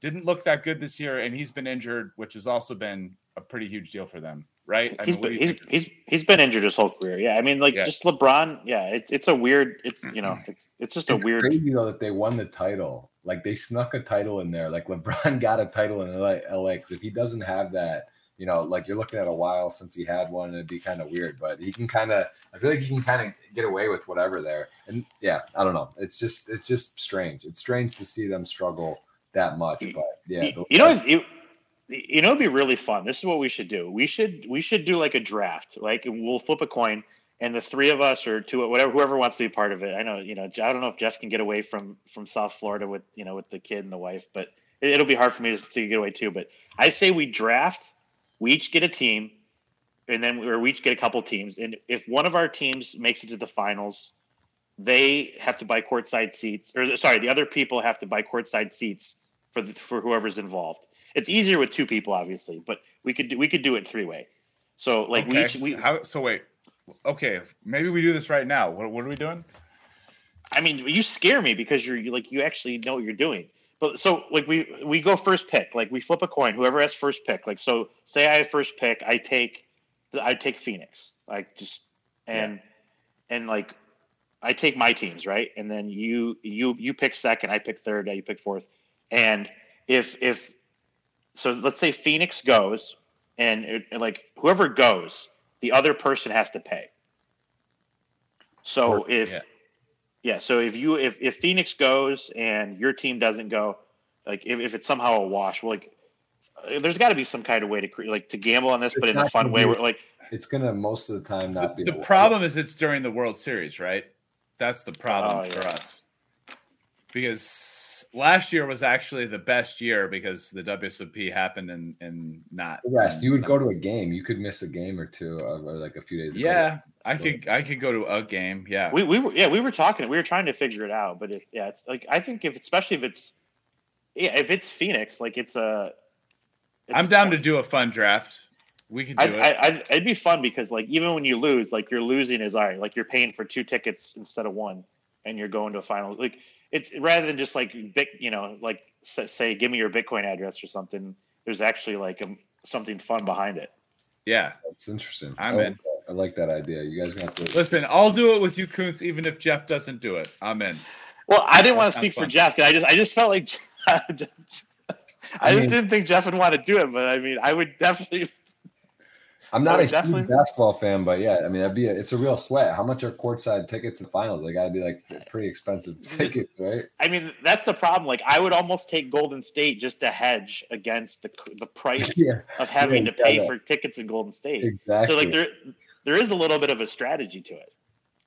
didn't look that good this year, and he's been injured, which has also been a pretty huge deal for them, right? He's been injured his whole career. Yeah, I mean, like, just LeBron. Yeah, it's a weird. It's, you know, it's just a weird. It's crazy though that they won the title. Like, they snuck a title in there. Like, LeBron got a title in LA. Because if he doesn't have that, you know, like, you're looking at a while since he had one, and it'd be kind of weird. But he can kind of, I feel like he can kind of get away with whatever there. And yeah, I don't know. It's just strange. It's strange to see them struggle that much. But yeah, you know, it'd be really fun. This is what we should do. We should do like a draft. Like, we'll flip a coin, and the three of us, or two, whatever, whoever wants to be part of it. I know, you know, I don't know if Jeff can get away from South Florida with, you know, with the kid and the wife, but it'll be hard for me to get away too. But I say we draft. We each get a team, and then we each get a couple teams. And if one of our teams makes it to the finals, they have to buy courtside seats. Or sorry, the other people have to buy courtside seats for whoever's involved. It's easier with two people, obviously, but we could do it three-way. So like, okay. Wait. Okay, maybe we do this right now. What are we doing? I mean, you scare me because you're like, you actually know what you're doing. But so like, we go first pick, like we flip a coin, whoever has first pick. Like, so say I have first pick, I take Phoenix. Like, just and like, I take my teams, right? And then you pick second, I pick third, you pick fourth. And if so, let's say Phoenix goes, and like, whoever goes, the other person has to pay. So if Phoenix goes and your team doesn't go, like if it's somehow a wash, well, like, there's got to be some kind of way to to gamble on this, but in a fun way. Where, like, it's gonna most of the time not be. The problem is it's during the World Series, right? That's the problem for us, because last year was actually the best year because the WSOP happened and not. Yes, you would go to a game. You could miss a game or two, or like a few days ago. Yeah. I could go to a game. Yeah. We were trying to figure it out, but it's like, I think if it's Phoenix, like I'm down to do a fun draft. We could do it. It'd be fun because like, even when you lose, like you're losing is all right. Like, you're paying for two tickets instead of one, and you're going to a final. Like, it's rather than just like, you know, like say, give me your Bitcoin address or something. There's actually like something fun behind it. Yeah. That's interesting. I'm in. I like that idea. You guys have to listen. I'll do it with you, Koontz, even if Jeff doesn't do it. I'm in. Well, I didn't want to speak for Jeff because I just felt like I just didn't think Jeff would want to do it. But I mean, I would definitely. I'm not huge basketball fan, but yeah, I mean, that'd be it's a real sweat. How much are courtside tickets in finals? They gotta be like pretty expensive tickets, right? I mean, that's the problem. Like, I would almost take Golden State just to hedge against the price of having to pay for tickets in Golden State. Exactly. So like there is a little bit of a strategy to it.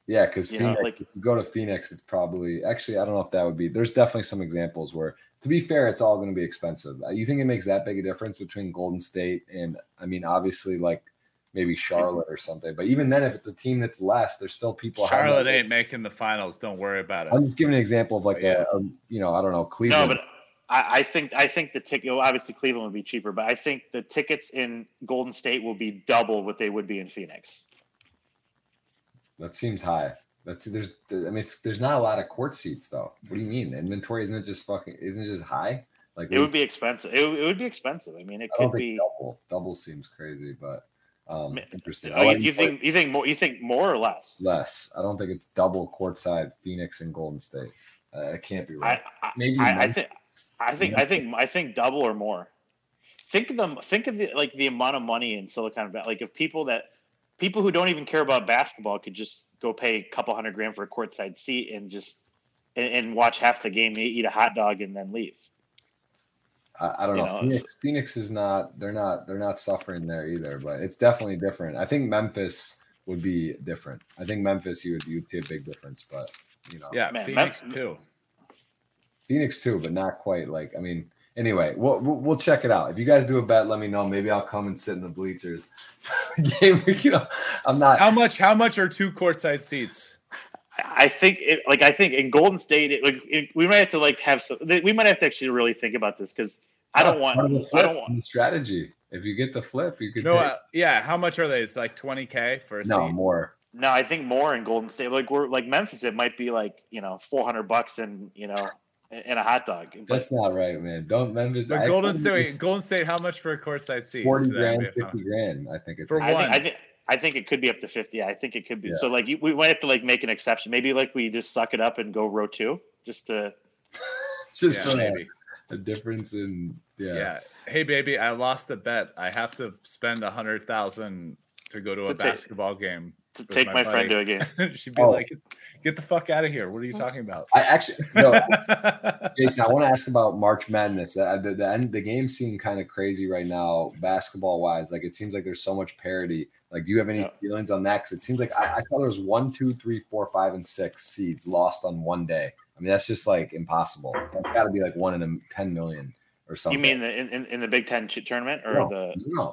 Yeah, because if you go to Phoenix, it's probably actually, I don't know if that would be. There's definitely some examples where, to be fair, it's all going to be expensive. You think it makes that big a difference between Golden State and, I mean, obviously, like maybe Charlotte or something. But even then, if it's a team that's less, there's still people. Charlotte ain't making the finals. Don't worry about it. I'm just giving an example of like I don't know, Cleveland. No, but I think the ticket. Obviously, Cleveland would be cheaper, but I think the tickets in Golden State will be double what they would be in Phoenix. That seems high. There's not a lot of court seats though. What do you mean? Inventory isn't it just high? Like, it would be expensive. It would be expensive. I mean, I don't think double seems crazy, but interesting. Oh, you think more or less? Less. I don't think it's double courtside Phoenix and Golden State. It can't be right. I think double or more. Think of the like the amount of money in Silicon Valley. Like, if people who don't even care about basketball could just go pay a couple $100,000 for a courtside seat and just and watch half the game, eat a hot dog, and then leave. I don't know. Phoenix is not. They're not suffering there either, but it's definitely different. I think Memphis would be different. I think Memphis you'd see a big difference, but you know. Yeah, man, Phoenix too, but not quite. Like, I mean. Anyway, we'll check it out. If you guys do a bet, let me know. Maybe I'll come and sit in the bleachers. You know, I'm not. How much are two courtside seats? I think in Golden State, we might have to have some. We might have to actually really think about this because I don't want the strategy. If you get the flip, you could. No, yeah. How much are they? It's like $20,000 for a seat. No, more. No, I think more in Golden State. Like Memphis, it might be $400 bucks, and you know. and a hot dog. That's not right, man. Don't Memphis. But Golden State, how much for a courtside seat? 40 grand, 50 grand, I think. For one. I think it could be up to 50. I think it could be. Yeah. So like we might have to like make an exception. Maybe like we just suck it up and go row two just to for maybe the difference in Hey baby, I lost a bet. I have to spend $100,000 to go to a basketball game. To take my friend to a game. She'd be like, get the fuck out of here. What are you talking about? Jason, I want to ask about March Madness. The games seem kind of crazy right now, basketball-wise. Like, it seems like there's so much parity. Like, do you have any feelings on that? Because it seems like I thought there was 1, 2, 3, 4, 5, and 6 seeds lost on one day. I mean, that's just, like, impossible. That's got to be, like, 1 in 10 million or something. You mean in the Big Ten tournament or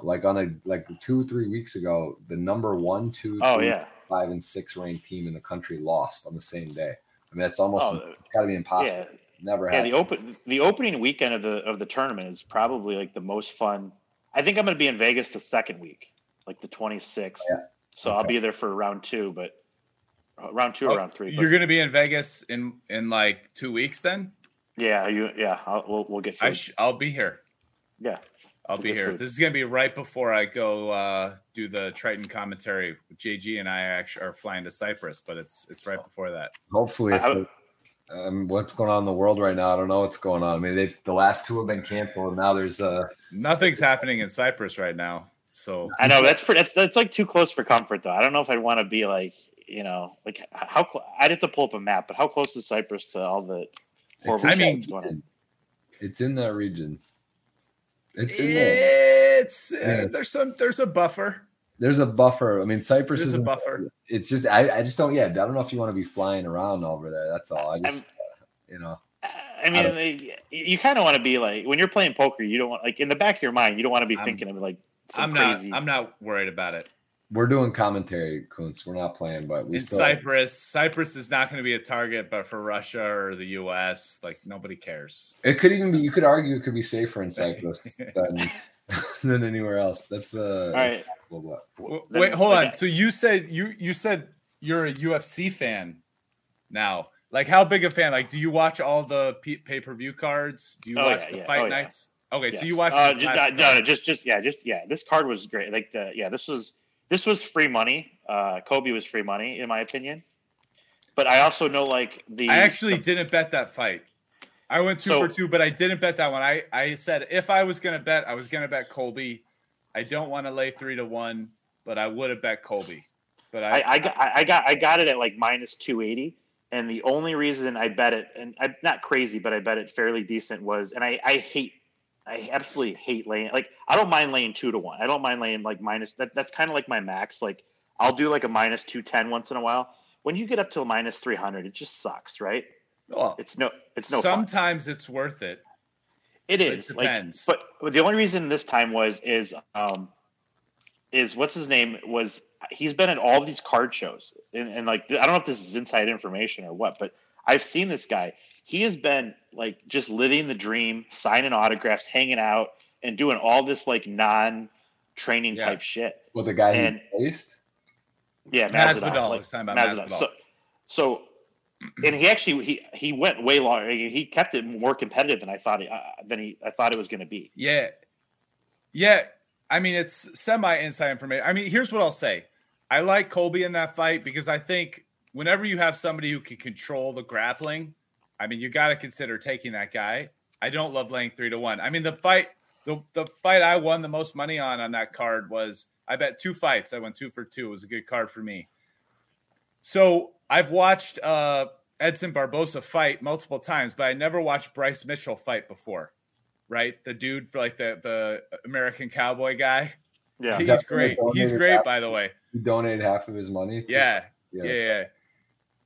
like 2-3 weeks ago, the number 1, 2, 3, 5, and 6 ranked team in the country lost on the same day. I mean, that's almost it's got to be impossible. Yeah. Never happened. Yeah, the opening weekend of the tournament is probably like the most fun. I think I'm going to be in Vegas the second week, like the 26th. Yeah. So I'll be there for round 2, but round 3. You're going to be in Vegas in like 2 weeks then? Yeah, we'll get food. I'll be here. Yeah, I'll be here. Food. This is gonna be right before I go do the Triton commentary. JG and I actually are flying to Cyprus, but it's right before that. Hopefully, what's going on in the world right now? I don't know what's going on. I mean, the last 2 have been canceled, and now there's nothing's happening in Cyprus right now. So I know that's like too close for comfort, though. I don't know if I'd want to be like I'd have to pull up a map, but how close is Cyprus to all the? It's in that region. There's a buffer. There's a buffer. I mean, Cyprus is a buffer. It's just I just don't. Yeah, I don't know if you want to be flying around over there. That's all. I just I mean, you kind of want to be like when you're playing poker. You don't want like in the back of your mind. You don't want to be thinking of like some crazy. I'm not worried about it. We're doing commentary, Koontz. We're not playing, but we still. Cyprus is not going to be a target, but for Russia or the U.S., like nobody cares. It could even be. You could argue it could be safer in Cyprus than anywhere else. That's all right. Wait, hold on. So you said you're a UFC fan now. Like, how big a fan? Like, do you watch all the pay-per-view cards? Do you watch the fight nights? Yeah. Okay, yes. So you watch. This card was great. Like this was. This was free money. Kobe was free money, in my opinion. But I also know, like I actually didn't bet that fight. I went 2 for 2, but I didn't bet that one. I said if I was going to bet, I was going to bet Kobe. I don't want to lay 3 to 1, but I would have bet Kobe. But I got it at like -280, and the only reason I bet it, and I'm not crazy, but I bet it fairly decent was, and I absolutely hate laying. Like, I don't mind laying 2 to 1. I don't mind laying like minus. That's kind of like my max. Like, I'll do like a -210 once in a while. When you get up to a -300, it just sucks, right? Oh, it's no. Sometimes fun. It's worth it. It is. It depends. Like, but the only reason this time is what's his name was he's been at all these card shows and like I don't know if this is inside information or what, but I've seen this guy. He has been like just living the dream, signing autographs, hanging out, and doing all this like non-training type shit. Well, the guy he faced? Yeah, Masvidal. So, and he actually he went way longer. He kept it more competitive than I thought it was going to be. Yeah. I mean, it's semi-inside information. I mean, here's what I'll say: I like Colby in that fight because I think whenever you have somebody who can control the grappling. I mean, you got to consider taking that guy. I don't love laying 3 to 1. I mean, the fight I won the most money on that card was I bet 2 fights. I went 2 for 2. It was a good card for me. So I've watched Edson Barboza fight multiple times, but I never watched Bryce Mitchell fight before. Right, the dude for like the American Cowboy guy. Yeah, he's great. He's great, by the way. He donated half of his money. Yeah.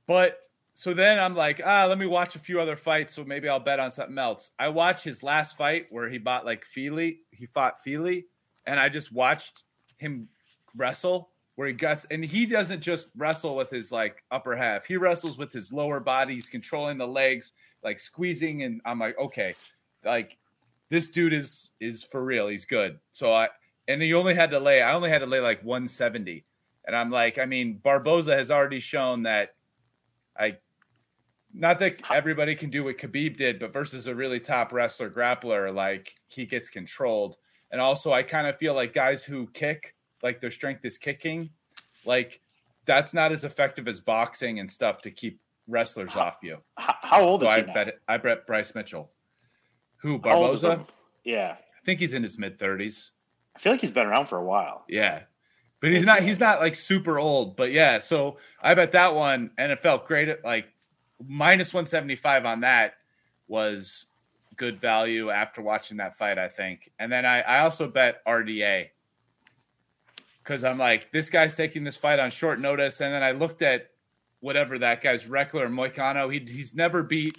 But. So then I'm like, let me watch a few other fights. So maybe I'll bet on something else. I watched his last fight where he fought Feely, and I just watched him wrestle where he guts. And he doesn't just wrestle with his like upper half. He wrestles with his lower body. He's controlling the legs, like squeezing. And I'm like, okay, like this dude is for real. He's good. So I only had to lay like 170. And I'm like, I mean, Barboza has already shown that Not that everybody can do what Khabib did, but versus a really top wrestler, grappler, like he gets controlled. And also, I kind of feel like guys who kick, like their strength is kicking, like that's not as effective as boxing and stuff to keep wrestlers off you. How old is he now? I bet Bryce Mitchell. Who, Barboza? Yeah. I think he's in his mid-30s. I feel like he's been around for a while. Yeah. But he's not like super old. But yeah, so I bet that one, and it felt great at like minus 175 on that was good value after watching that fight, I think. And then I also bet RDA because I'm like, this guy's taking this fight on short notice. And then I looked at whatever that guy's Reckler or Moicano. He's never beat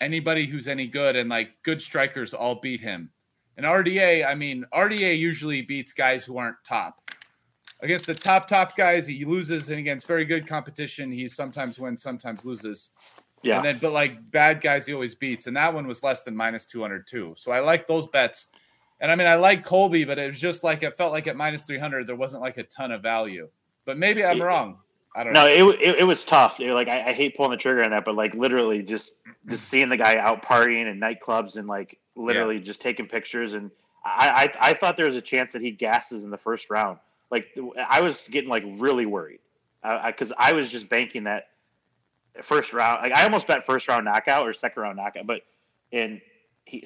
anybody who's any good, and like good strikers all beat him. And RDA, I mean, RDA usually beats guys who aren't top. Against the top guys, he loses, and against very good competition, he sometimes wins, sometimes loses. Yeah. And then, but like bad guys, he always beats. And that one was less than minus 200 too. So I like those bets. And I mean, I like Colby, but it was just like, it felt like at minus 300, there wasn't like a ton of value. But maybe I'm wrong. I don't know. No, it was tough. Like I hate pulling the trigger on that, but like literally just seeing the guy out partying in nightclubs and like literally just taking pictures. And I thought there was a chance that he gasses in the first round. Like I was getting like really worried because I was just banking that first round. Like I almost bet first round knockout or second round knockout,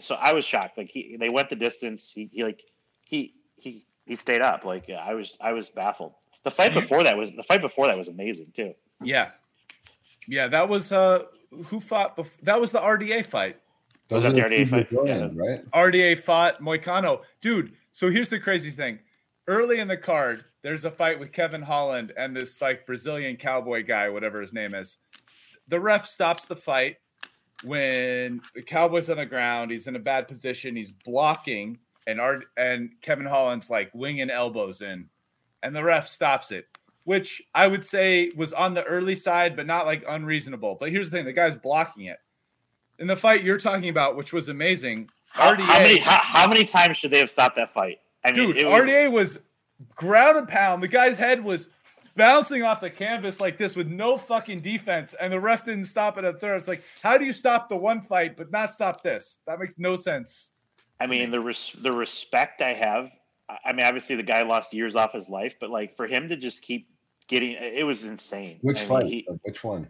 so I was shocked. Like they went the distance. He stayed up. Like I was baffled. The fight before that was amazing too. Yeah, that was who fought before? That was the RDA fight. Was that the RDA fight? Jordan, yeah. Right? RDA fought Moicano, dude. So here's the crazy thing. Early in the card, there's a fight with Kevin Holland and this like Brazilian cowboy guy, whatever his name is. The ref stops the fight when the cowboy's on the ground. He's in a bad position. He's blocking, and Kevin Holland's like winging elbows in. And the ref stops it, which I would say was on the early side, but not like unreasonable. But here's the thing. The guy's blocking it. In the fight you're talking about, which was amazing. How many times should they have stopped that fight? I mean, dude, RDA was ground and pound. The guy's head was bouncing off the canvas like this with no fucking defense. And the ref didn't stop it at third. It's like, how do you stop the one fight, but not stop this? That makes no sense. I mean, the respect I have. I mean, obviously the guy lost years off his life, but like for him to just keep getting, it was insane. Which one?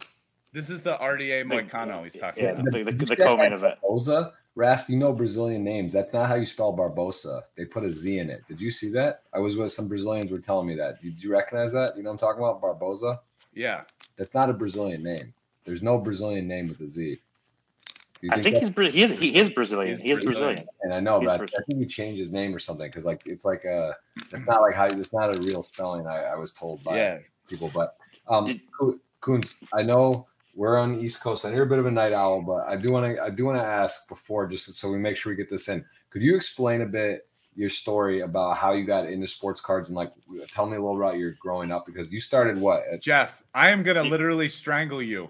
This is the RDA Moicano he's talking about. The co-main event. Barboza? Rast, you know Brazilian names. That's not how you spell Barboza. They put a Z in it. Did you see that? I was with some Brazilians were telling me that. Did you recognize that? You know what I'm talking about? Barboza? Yeah. That's not a Brazilian name. There's no Brazilian name with a Z. I think he is Brazilian. He is Brazilian. And I know, but I think he changed his name or something because, like, it's like a. It's not like how. It's not a real spelling. I was told by people, but Koontz, I know we're on the East Coast. I hear a bit of a night owl, but I do want to ask before, just so we make sure we get this in. Could you explain a bit your story about how you got into sports cards and like tell me a little about your growing up because you started what? Jeff, I am gonna literally strangle you.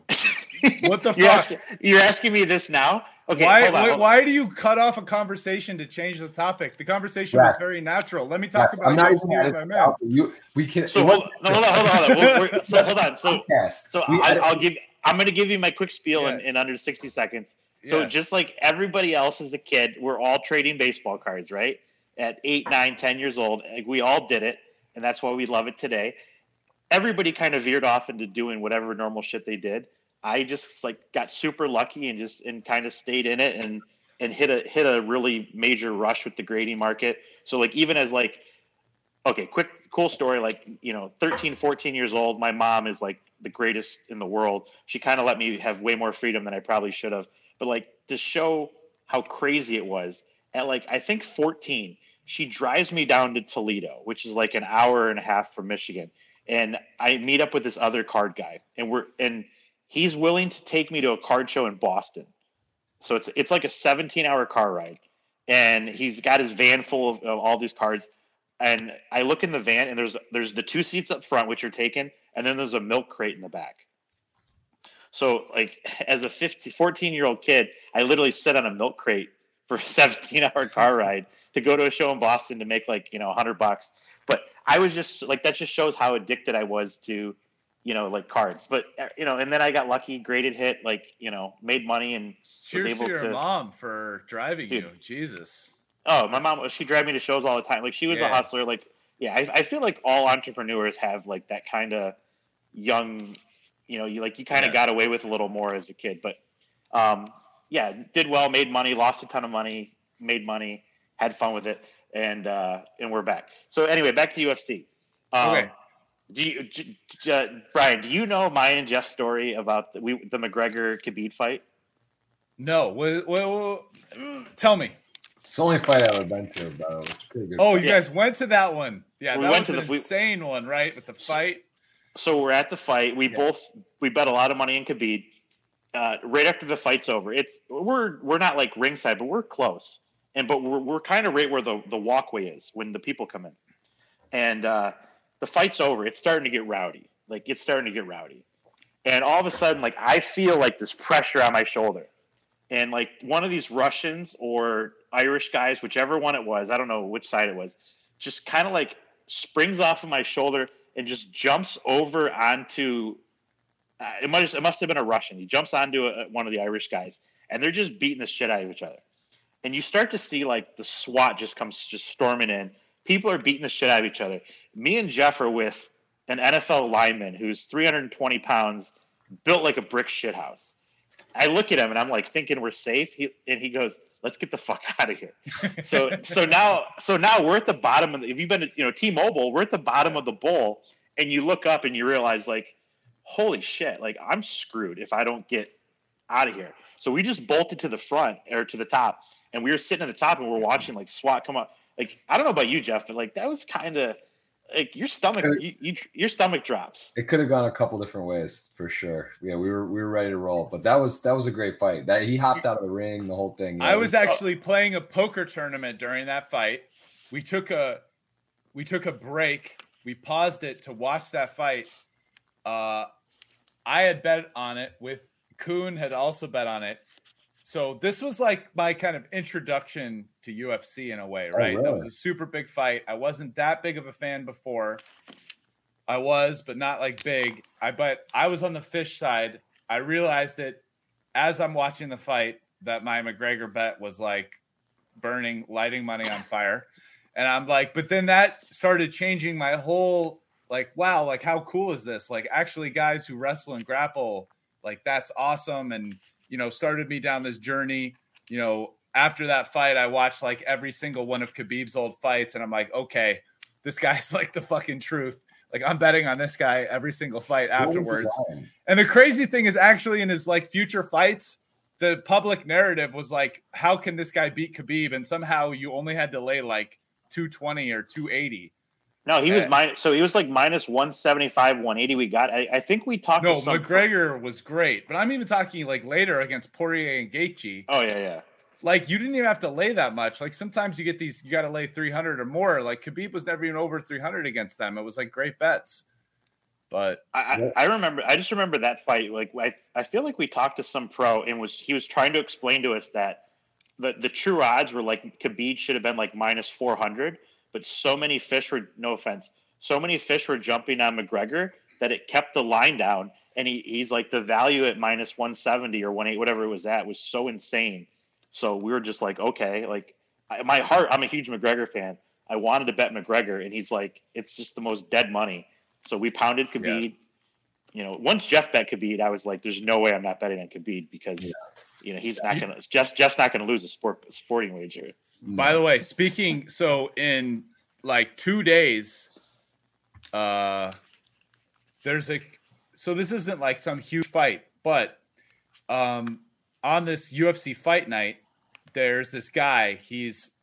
What the fuck? You're asking me this now? Okay. Why do you cut off a conversation to change the topic? The conversation was very natural. Let me talk about you. We can. So hold on. Hold on. I'm going to give you my quick spiel in under 60 seconds. So just like everybody else as a kid, we're all trading baseball cards, right? At 8, 9, 10 years old, like we all did it, and that's why we love it today. Everybody kind of veered off into doing whatever normal shit they did. I just like got super lucky and kind of stayed in it and hit a really major rush with the grading market. So like even as like, okay, quick, cool story. Like, you know, 13, 14 years old, my mom is like the greatest in the world. She kind of let me have way more freedom than I probably should have. But like to show how crazy it was at like, I think 14, she drives me down to Toledo, which is like an hour and a half from Michigan. And I meet up with this other card guy and he's willing to take me to a card show in Boston. So it's like a 17-hour car ride. And he's got his van full of all these cards. And I look in the van, and there's the two seats up front, which are taken, and then there's a milk crate in the back. So like as a 14-year-old kid, I literally sit on a milk crate for a 17-hour car ride to go to a show in Boston to make like, you know, $100. But I was just like, that just shows how addicted I was to you know, like cards. But, you know, and then I got lucky, graded hit, like, you know, made money and was able to. Cheers to your mom for driving you. Jesus. Oh, my mom, she drive me to shows all the time. Like, she was a hustler. Like, I feel like all entrepreneurs have, like, that kind of young, you know, you like, you kind of got away with a little more as a kid. But, yeah, did well, made money, lost a ton of money, made money, had fun with it. And we're back. So anyway, back to UFC. Okay. Brian, do you know mine and Jeff's story about the McGregor-Khabib fight? No. Well, tell me. It's the only fight I ever been to, but it was pretty good. Oh, you guys went to that one. Yeah, that was an insane one, right, with the fight? So we're at the fight. We bet a lot of money in Khabib. Right after the fight's over, we're not like ringside, but we're close. But we're kind of right where the walkway is when the people come in. And the fight's over. It's starting to get rowdy. And all of a sudden, like, I feel like this pressure on my shoulder. And, like, one of these Russians or Irish guys, whichever one it was, I don't know which side it was, just kind of, like, springs off of my shoulder and just jumps over onto it must have been a Russian. He jumps onto one of the Irish guys. And they're just beating the shit out of each other. And you start to see, like, the SWAT just comes storming in. People are beating the shit out of each other. Me and Jeff are with an NFL lineman who's 320 pounds, built like a brick shithouse. I look at him, and I'm, like, thinking we're safe. He goes, let's get the fuck out of here. So now we're at the bottom. If you've been to, you know, T-Mobile, we're at the bottom of the bowl. And you look up, and you realize, like, holy shit, like, I'm screwed if I don't get out of here. So we just bolted to the front or to the top. And we were sitting at the top and we're watching, like, SWAT come up. Like, I don't know about you, Jeff, but, like, that was kind of like your stomach drops. It could have gone a couple different ways for sure. Yeah, we were ready to roll, but that was a great fight. That he hopped out of the ring, the whole thing. Yeah, I was actually playing a poker tournament during that fight. We took a break. We paused it to watch that fight. I had bet on it with Kuhn had also bet on it. So this was like my kind of introduction to UFC in a way, right? Oh, really? That was a super big fight. I wasn't that big of a fan before. I was, but not like big. But I was on the fish side. I realized that as I'm watching the fight that my McGregor bet was like lighting money on fire. And I'm like, but then that started changing my whole, like, wow, like how cool is this? Like actually guys who wrestle and grapple, like that's awesome. And, you know, started me down this journey. You know, after that fight, I watched like every single one of Khabib's old fights. And I'm like, okay, this guy's like the fucking truth. Like I'm betting on this guy every single fight afterwards. And the crazy thing is actually in his like future fights, the public narrative was like, how can this guy beat Khabib? And somehow you only had to lay like 220 or 280. No, he was minus. So he was like minus 175, 180. We got. I think we talked. No, McGregor was great, but I'm even talking like later against Poirier and Gaethje. Oh yeah. Like you didn't even have to lay that much. Like sometimes you get these, you got to lay 300 or more. Like Khabib was never even over 300 against them. It was like great bets. But I just remember that fight. Like I feel like we talked to some pro and he was trying to explain to us that the true odds were like Khabib should have been like minus 400. But so many fish were, no offense, so many fish were jumping on McGregor that it kept the line down. And he's like the value at minus 170 or 180, whatever it was at, was so insane. So we were just like, okay, like my heart, I'm a huge McGregor fan. I wanted to bet McGregor, and he's like, it's just the most dead money. So we pounded Khabib. Yeah. You know, once Jeff bet Khabib, I was like, there's no way I'm not betting on Khabib because, you know, he's not going to, Jeff's not going to lose a sporting wager. By the way, speaking, so in like 2 days, so this isn't like some huge fight, but on this UFC fight night, there's this guy, it's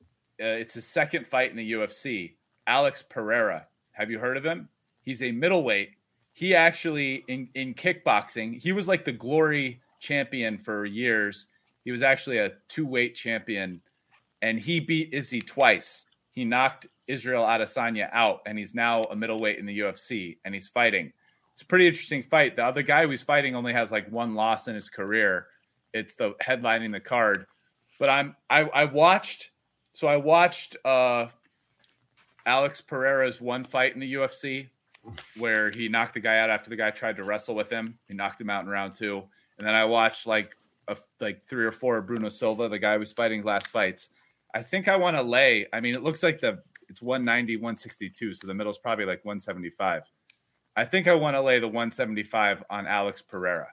his second fight in the UFC, Alex Pereira. Have you heard of him? He's a middleweight. He actually, in kickboxing, he was like the Glory champion for years. He was actually a two-weight champion. And he beat Izzy twice. He knocked Israel Adesanya out, and he's now a middleweight in the UFC, and he's fighting. It's a pretty interesting fight. The other guy who's fighting only has like one loss in his career. It's the headlining the card. But I watched Alex Pereira's one fight in the UFC, where he knocked the guy out after the guy tried to wrestle with him. He knocked him out in round two. And then I watched like three or four of Bruno Silva, the guy who was fighting last fights. I think I want to lay. I mean, it looks like it's 190, 162. So the middle's probably like 175. I think I want to lay the 175 on Alex Pereira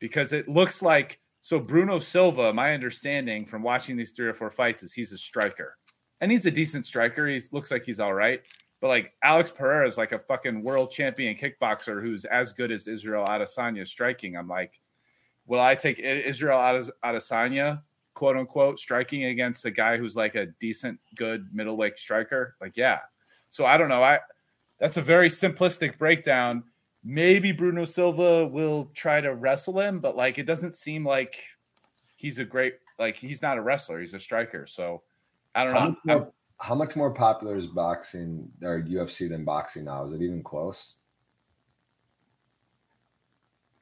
because it looks like, so Bruno Silva, my understanding from watching these three or four fights is he's a striker and he's a decent striker. He looks like he's all right. But like Alex Pereira is like a fucking world champion kickboxer who's as good as Israel Adesanya striking. I'm like, will I take Israel Adesanya, quote unquote, striking against a guy who's like a decent, good middleweight striker? Like, yeah. So I don't know. That's a very simplistic breakdown. Maybe Bruno Silva will try to wrestle him, but like it doesn't seem like he's a great, like he's not a wrestler. He's a striker. So I don't know. How much more popular is boxing or UFC than boxing now? Is it even close?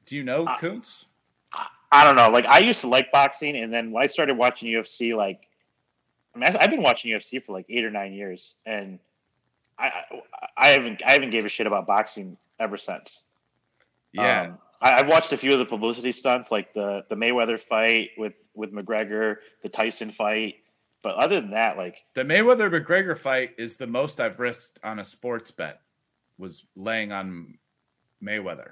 Do you know, Koontz? I don't know. Like, I used to like boxing, and then when I started watching UFC, like, I mean, I've been watching UFC for like 8 or 9 years, and I haven't gave a shit about boxing ever since. Yeah, I've watched a few of the publicity stunts, like the Mayweather fight with McGregor, the Tyson fight. But other than that, like the Mayweather-McGregor fight is the most I've risked on a sports bet was laying on Mayweather.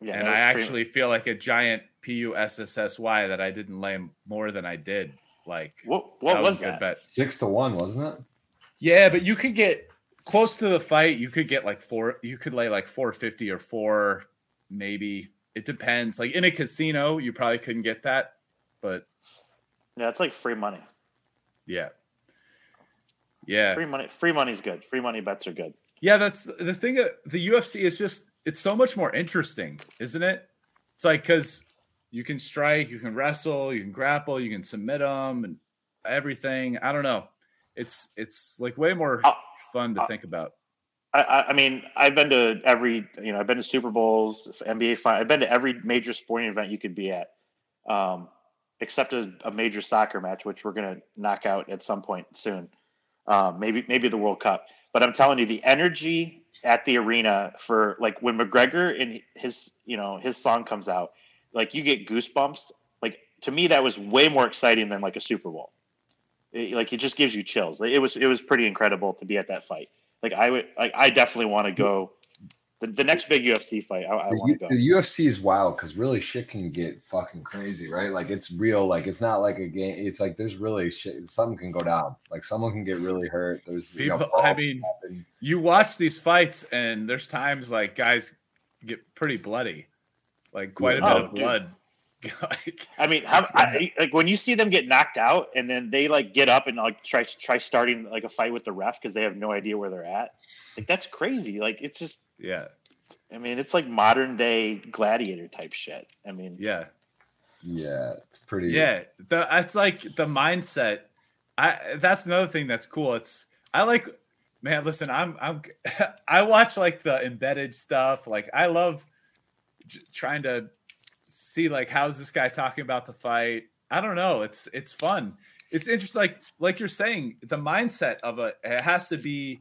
Yeah, and I actually feel like a giant PUSSY that I didn't lay more than I did. Like what was that? Bet. 6-1, wasn't it? Yeah, but you could get close to the fight. You could get like four. You could lay like 450 or four, maybe. It depends. Like in a casino, you probably couldn't get that. But yeah, it's like free money. Yeah. Free money's good. Free money bets are good. Yeah, that's the thing. The UFC is just, it's so much more interesting, isn't it? It's like, because you can strike, you can wrestle, you can grapple, you can submit them and everything. I don't know. It's like way more fun to think about. I mean, I've been to every, you know, I've been to Super Bowls, NBA finals. I've been to every major sporting event you could be at. Except a major soccer match, which we're going to knock out at some point soon. Maybe the World Cup. But I'm telling you, the energy at the arena for like when McGregor and his song comes out, like you get goosebumps. Like to me, that was way more exciting than like a Super Bowl. It just gives you chills. Like, it was pretty incredible to be at that fight. Like I definitely want to go. The next big UFC fight, I want to go. The UFC is wild because really shit can get fucking crazy, right? Like it's real. Like it's not like a game. It's like there's really shit. Something can go down. Like someone can get really hurt. There's people. I mean, you watch these fights, and there's times like guys get pretty bloody, like quite a bit of blood. Like, I mean, like when you see them get knocked out, and then they like get up and like try starting like a fight with the ref because they have no idea where they're at. Like that's crazy. Like it's just yeah. I mean, it's like modern day gladiator type shit. I mean, yeah, it's pretty. Yeah, that's like the mindset. That's another thing that's cool. Listen, I'm I watch like the embedded stuff. Like I love trying to see like how's this guy talking about the fight. I don't know, it's fun, it's interesting. Like you're saying, the mindset of it has to be,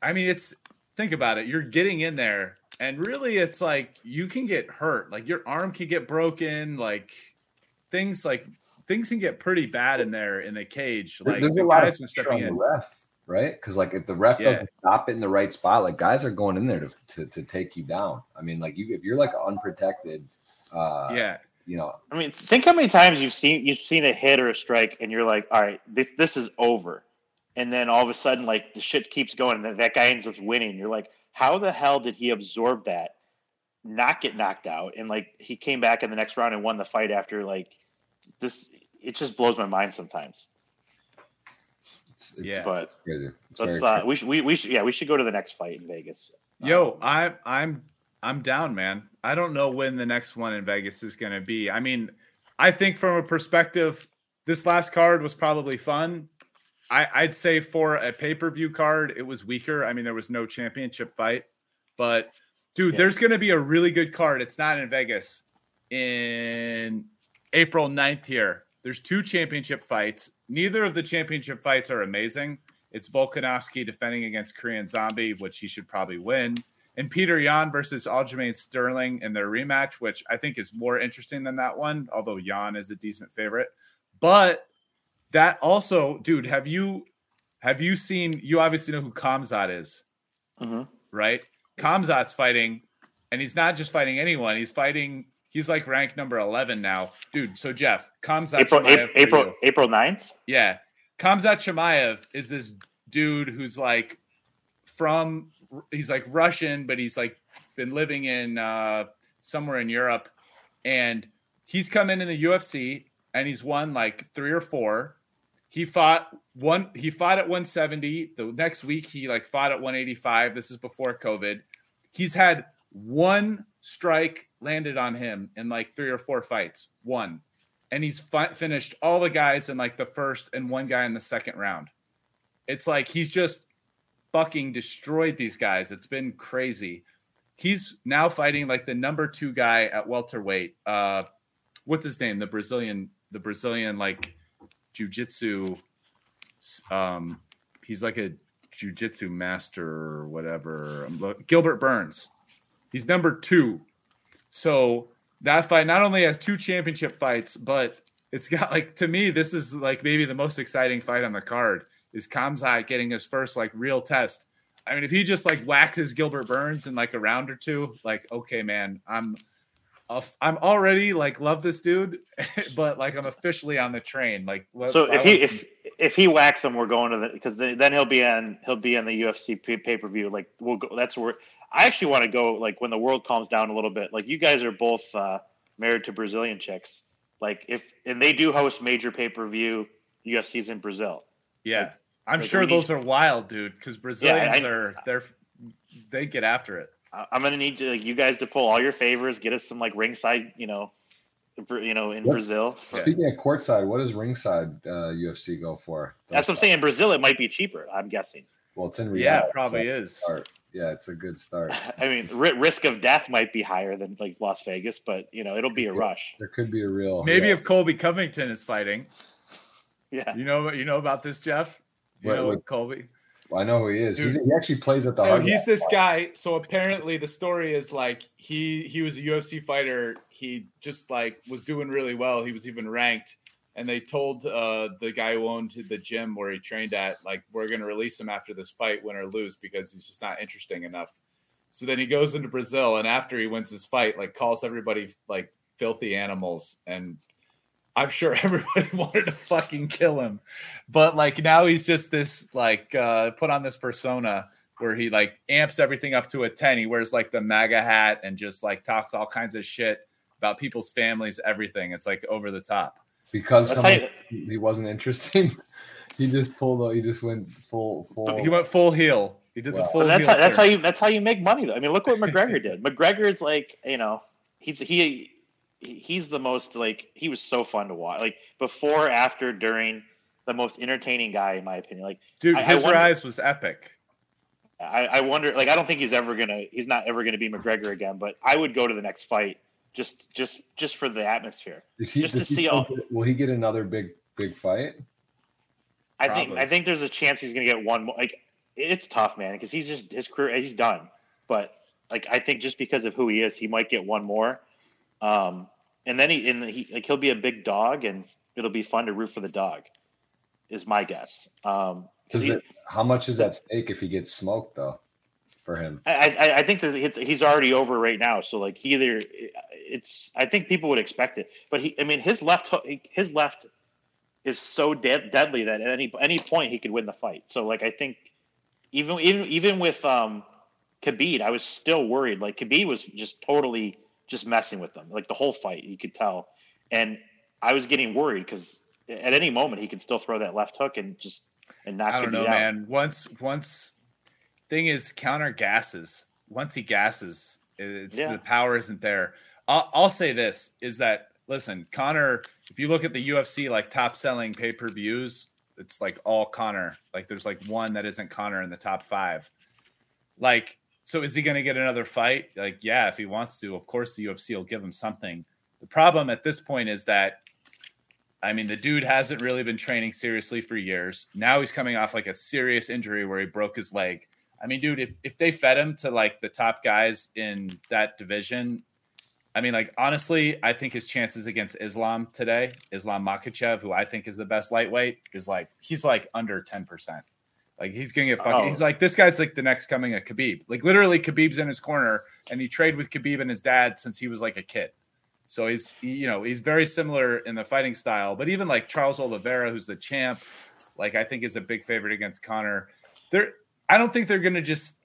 I mean, it's, think about it, you're getting in there and really it's like you can get hurt, like your arm can get broken, like things can get pretty bad in there in the cage. Like there's the a guys lot of stepping in the ref, right? Because like if the ref doesn't stop it in the right spot, like guys are going in there to take you down. I mean, like if you're like unprotected, you know. I mean, think how many times you've seen a hit or a strike, and you're like, all right, this is over, and then all of a sudden, like the shit keeps going, and then that guy ends up winning. You're like, how the hell did he absorb that, not get knocked out, and like he came back in the next round and won the fight after like this? It just blows my mind sometimes. But let's we should go to the next fight in Vegas. Yo, I'm down, man. I don't know when the next one in Vegas is going to be. I mean, I think from a perspective, this last card was probably fun. I'd say for a pay-per-view card, it was weaker. I mean, there was no championship fight, but dude, there's going to be a really good card. It's not in Vegas in April 9th here. There's 2 championship fights. Neither of the championship fights are amazing. It's Volkanovski defending against Korean Zombie, which he should probably win. And Peter Yan versus Aljamain Sterling in their rematch, which I think is more interesting than that one, although Yan is a decent favorite. But that also, dude, have you seen, you obviously know who Khamzat is, right? Khamzat's fighting, and he's not just fighting anyone. He's fighting, he's like ranked number 11 now. Dude, so Jeff, Khamzat Chimaev. April 9th? Yeah. Khamzat Chimaev is this dude who's like from, he's like Russian, but he's like been living in somewhere in Europe. And he's come in the UFC and he's won like 3 or 4. He fought at 170. The next week he like fought at 185. This is before COVID. He's had one strike landed on him in like 3 or 4 fights. One. And he's finished all the guys in like the first and one guy in the second round. It's like he's just fucking destroyed these guys. It's been crazy. He's now fighting like the number 2 guy at welterweight. What's his name? The Brazilian like jiu-jitsu. He's like a jiu-jitsu master or whatever. Gilbert Burns. He's number 2. So that fight not only has 2 championship fights, but it's got like, to me, this is like maybe the most exciting fight on the card is Khamzat getting his first like real test. I mean, if he just like waxes Gilbert Burns in like a round or 2, like, okay, man, I'm already like love this dude, but like I'm officially on the train. Like, so if he whacks him, we're going to the, because then he'll be on the UFC pay-per-view. Like we'll go. That's where I actually want to go. Like when the world calms down a little bit. Like you guys are both married to Brazilian chicks. Like and they do host major pay-per-view UFCs in Brazil. Yeah, like, I'm sure those are wild, dude. Because Brazilians they get after it. I'm gonna need to, like, you guys to pull all your favors, get us some like ringside, in Brazil. Speaking of courtside, what does ringside UFC go for? That's what I'm saying. In Brazil, it might be cheaper. I'm guessing. Well, it's in Rio. Yeah, it probably is. Yeah, it's a good start. I mean, risk of death might be higher than like Las Vegas, but it'll be a rush. There could be a real. Maybe if Colby Covington is fighting. Yeah. You know about this, Jeff? You know Colby. I know who he is. He actually plays at the. So he's this guy. So apparently the story is like he was a UFC fighter. He just like was doing really well. He was even ranked, and they told the guy who owned the gym where he trained at, like, we're gonna release him after this fight, win or lose, because he's just not interesting enough. So then he goes into Brazil, and after he wins his fight, like calls everybody like filthy animals, and I'm sure everybody wanted to fucking kill him. But like now he's just this like put on this persona where he like amps everything up to a 10. He wears like the MAGA hat and just like talks all kinds of shit about people's families, everything. It's like over the top. Because he wasn't interesting. He just went full. He went full heel. He did the full heel. That's how you make money though. I mean, look what McGregor did. McGregor's like, he's the most, like, he was so fun to watch. Like before, after, during, the most entertaining guy in my opinion. Like, dude, his rise was epic. I wonder, like, I don't think he's not ever gonna be McGregor again. But I would go to the next fight just for the atmosphere. Will he get another big fight? I think there's a chance he's gonna get one more. Like, it's tough, man, because he's just, his career, he's done. But like, I think just because of who he is, he might get one more. And then he'll be a big dog, and it'll be fun to root for the dog, is my guess. How much is at stake if he gets smoked though, for him? I think he's already over right now. So like I think people would expect it, but his left is so deadly that at any point he could win the fight. So like, I think even with Khabib, I was still worried. Like Khabib was just totally messing with them, like the whole fight, you could tell. And I was getting worried because at any moment he could still throw that left hook and knock him out. I don't know, man. Once thing is, counter gasses. Once he gasses, the power isn't there. I'll say this is that, listen, Connor, if you look at the UFC, like top selling pay-per-views, it's like all Connor. Like there's like one that isn't Connor in the top 5. Like, so is he going to get another fight? Like, yeah, if he wants to, of course the UFC will give him something. The problem at this point is that I mean, the dude hasn't really been training seriously for years. Now he's coming off like a serious injury where he broke his leg. I mean, dude, if they fed him to like the top guys in that division, I mean, like, honestly, I think his chances against Islam today, Islam Makhachev, who I think is the best lightweight, is like, he's like under 10%. Like, he's going to get fucking, he's like, this guy's like the next coming of Khabib. Like, literally, Khabib's in his corner, and he traded with Khabib and his dad since he was like a kid. So he's, you know, he's very similar in the fighting style. But even like Charles Oliveira, who's the champ, like, I think is a big favorite against Connor. I don't think they're going to just,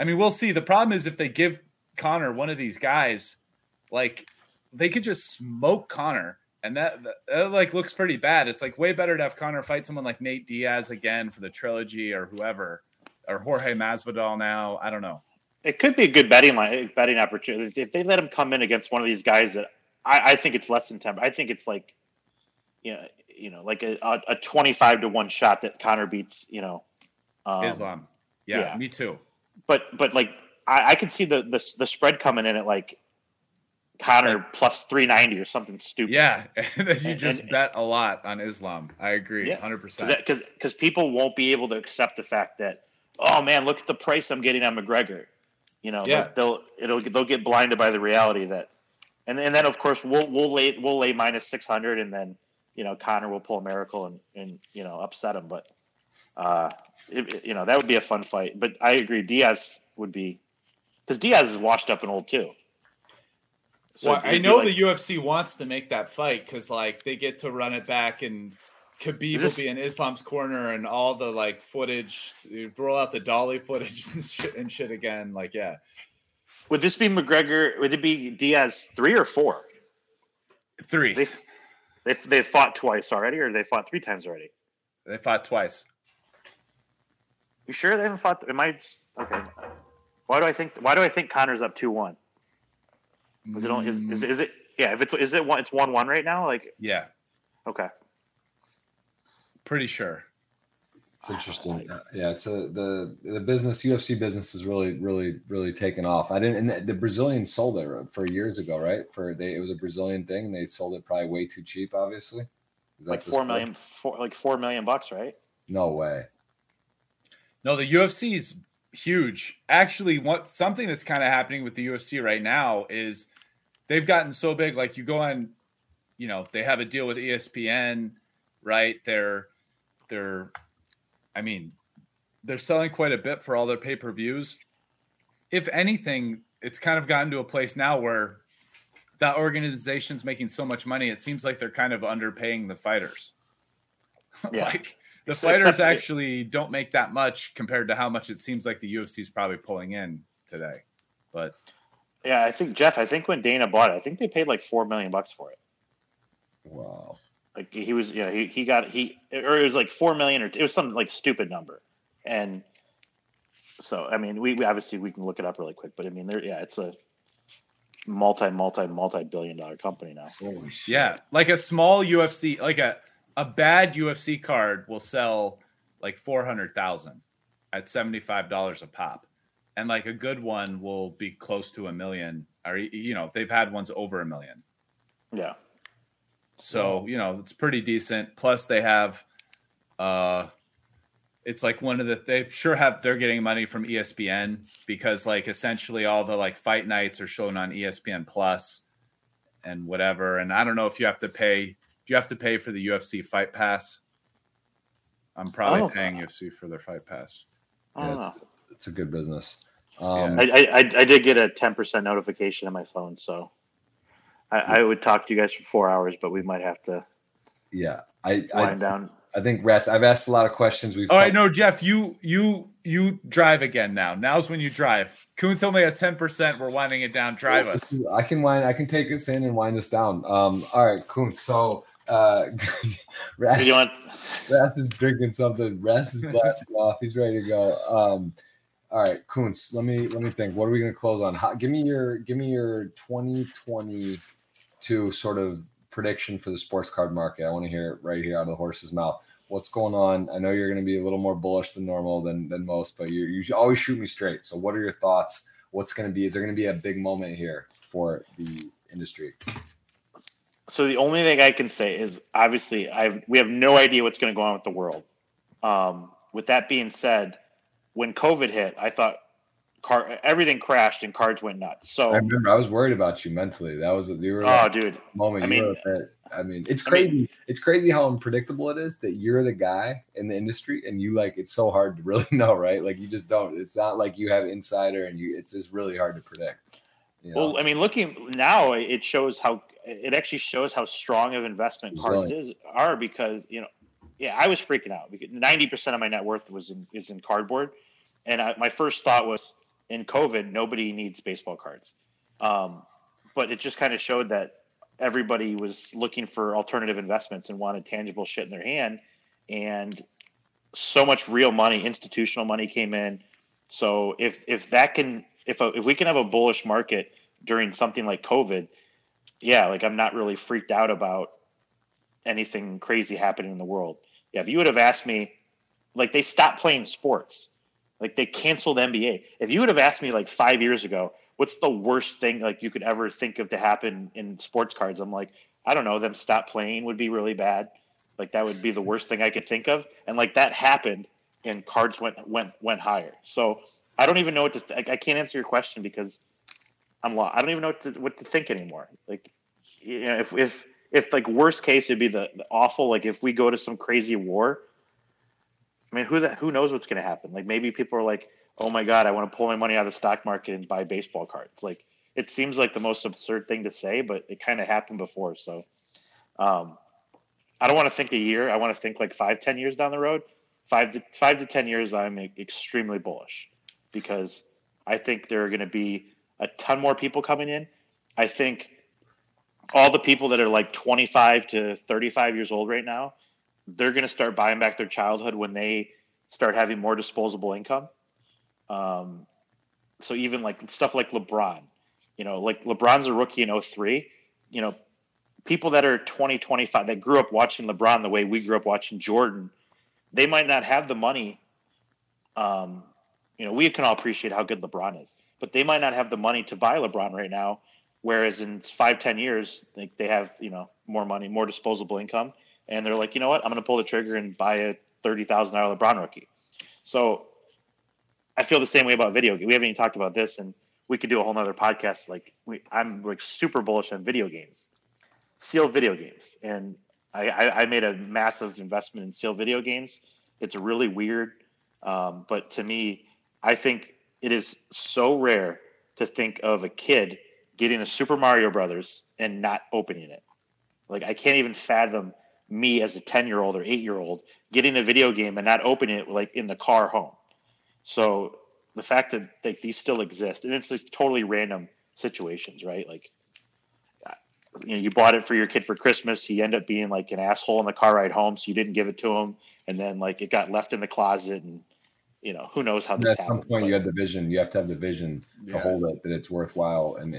I mean, we'll see. The problem is if they give Connor one of these guys, like, they could just smoke Connor. And that like looks pretty bad. It's like way better to have Connor fight someone like Nate Diaz again for the trilogy or whoever, or Jorge Masvidal now. I don't know. It could be a good betting opportunity if they let him come in against one of these guys that I think it's less than 10. I think it's like, you know, like a 25-1 shot that Connor beats, you know, Islam. Yeah, me too. But like I could see the spread coming in at like Connor plus 390 or something stupid. Yeah, and then you just bet a lot on Islam. I agree, 100%. Because people won't be able to accept the fact that, oh man, look at the price I'm getting on McGregor. You know, they'll get blinded by the reality that, and then of course we'll lay minus 600, and then, you know, Connor will pull a miracle and you know, upset him. But you know, that would be a fun fight. But I agree, Diaz would be, because Diaz is washed up and old too. So well, I know the UFC wants to make that fight because like they get to run it back and Khabib will be in Islam's corner and all the like footage, roll out the dolly footage and shit again. Like, yeah. Would this be McGregor? Would it be Diaz 3 or 4? 3. They fought twice already, or they fought 3 times already? They fought twice. You sure they haven't fought? Am I okay? Why do I think Connor's up 2-1? Is it only, is it? Yeah. If it's, is it one? It's 1-1 right now. Like, yeah. Okay. Pretty sure. It's interesting. Yeah, it's the business, UFC business is really, really, really taken off. And the Brazilians sold it for years ago, right? It was a Brazilian thing, and they sold it probably way too cheap, obviously. Like $4 million, right? No way. No, the UFC's huge. Actually, something that's kind of happening with the UFC right now is they've gotten so big. Like, you go on, you know, they have a deal with ESPN, right? They're selling quite a bit for all their pay-per-views. If anything, it's kind of gotten to a place now where that organization's making so much money, it seems like they're kind of underpaying the fighters. Yeah. Like, the fighters actually don't make that much compared to how much it seems like the UFC is probably pulling in today. But yeah, I think, Jeff, when Dana bought it, I think they paid like $4 million for it. Wow. Like, he was, yeah, he got, or it was like $4 million, or it was some like stupid number. And so, I mean, we obviously we can look it up really quick, but I mean, it's a multi-billion dollar company now. Holy shit. Yeah. Like a small UFC, like a bad UFC card will sell like 400,000 at $75 a pop. And like a good one will be close to $1 million, or, you know, they've had ones over $1 million. Yeah. So, you know, it's pretty decent. Plus they have, it's like they're getting money from ESPN, because like essentially all the like fight nights are shown on ESPN Plus and whatever. And I don't know if you have to pay. Do you have to pay for the UFC Fight Pass? I'm probably paying UFC for their Fight Pass. Yeah, it's a good business. I did get a 10% notification on my phone, so I would talk to you guys for 4 hours, but we might have to. Yeah, wind down. I think Rast, I've asked a lot of questions. All right, no, Jeff, you drive again now. Now's when you drive. Koontz only has 10%. We're winding it down. Drive us. I can take us in and wind us down. All right, Koontz. So Rast is drinking something. Rast is blasted off. He's ready to go. All right, Koontz. Let me think. What are we going to close on? Give me your 2022 sort of prediction for the sports card market. I want to hear it right here out of the horse's mouth. What's going on? I know you're going to be a little more bullish than normal than most, but you always shoot me straight. So what are your thoughts? What's going to be? Is there going to be a big moment here for the industry? So the only thing I can say is, obviously, we have no idea what's going to go on with the world. With that being said, when COVID hit, I thought everything crashed and cards went nuts. So I remember I was worried about you mentally. That was moment. It's crazy. It's crazy how unpredictable it is that you're the guy in the industry, and it's so hard to really know, right? Like, you just don't. It's not like you have insider, and it's just really hard to predict. You know? Well, looking now, it actually shows how strong of investment cards are because, I was freaking out because 90% of my net worth is in cardboard. And my first thought was, in COVID, nobody needs baseball cards. But it just kind of showed that everybody was looking for alternative investments and wanted tangible shit in their hand. And so much real money, institutional money came in. So if we can have a bullish market during something like COVID, I'm not really freaked out about anything crazy happening in the world. Yeah, if you would have asked me, they stopped playing sports. They canceled NBA. If you would have asked me 5 years ago, what's the worst thing you could ever think of to happen in sports cards? I'm like, I don't know, them stop playing would be really bad. That would be the worst thing I could think of. And that happened, and cards went higher. So I don't even know what to I can't answer your question because I'm lost. I don't even know what to think anymore. If worst case, it'd be the awful. If we go to some crazy war, who knows what's going to happen? Maybe people are like, "Oh my God, I want to pull my money out of the stock market and buy baseball cards." It seems like the most absurd thing to say, but it kind of happened before. So, I don't want to think a year. I want to think 5-10 years down the road. 5 to 10 years, I'm extremely bullish because I think there are going to be a ton more people coming in. I think all the people that are 25 to 35 years old right now, they're going to start buying back their childhood when they start having more disposable income. So even stuff like LeBron, LeBron's a rookie in 2003, people that are 20, 25 that grew up watching LeBron the way we grew up watching Jordan, they might not have the money. We can all appreciate how good LeBron is, but they might not have the money to buy LeBron right now. Whereas in 5-10 years, they have, more money, more disposable income. And they're like, you know what, I'm going to pull the trigger and buy a $30,000 LeBron rookie. So I feel the same way about video games. We haven't even talked about this, and we could do a whole nother podcast. I'm super bullish on video games, sealed video games. And I made a massive investment in sealed video games. It's really weird. But to me, I think it is so rare to think of a kid getting a Super Mario Brothers and not opening it. I can't even fathom me as a 10-year-old or 8-year-old getting a video game and not opening it in the car home. So the fact that these still exist, and it's totally random situations, right? You bought it for your kid for Christmas. He ended up being an asshole in the car ride home, so you didn't give it to him. And then it got left in the closet, and who knows how this happens. At some point, you have the vision. You have to have the vision to hold it, that it's worthwhile, and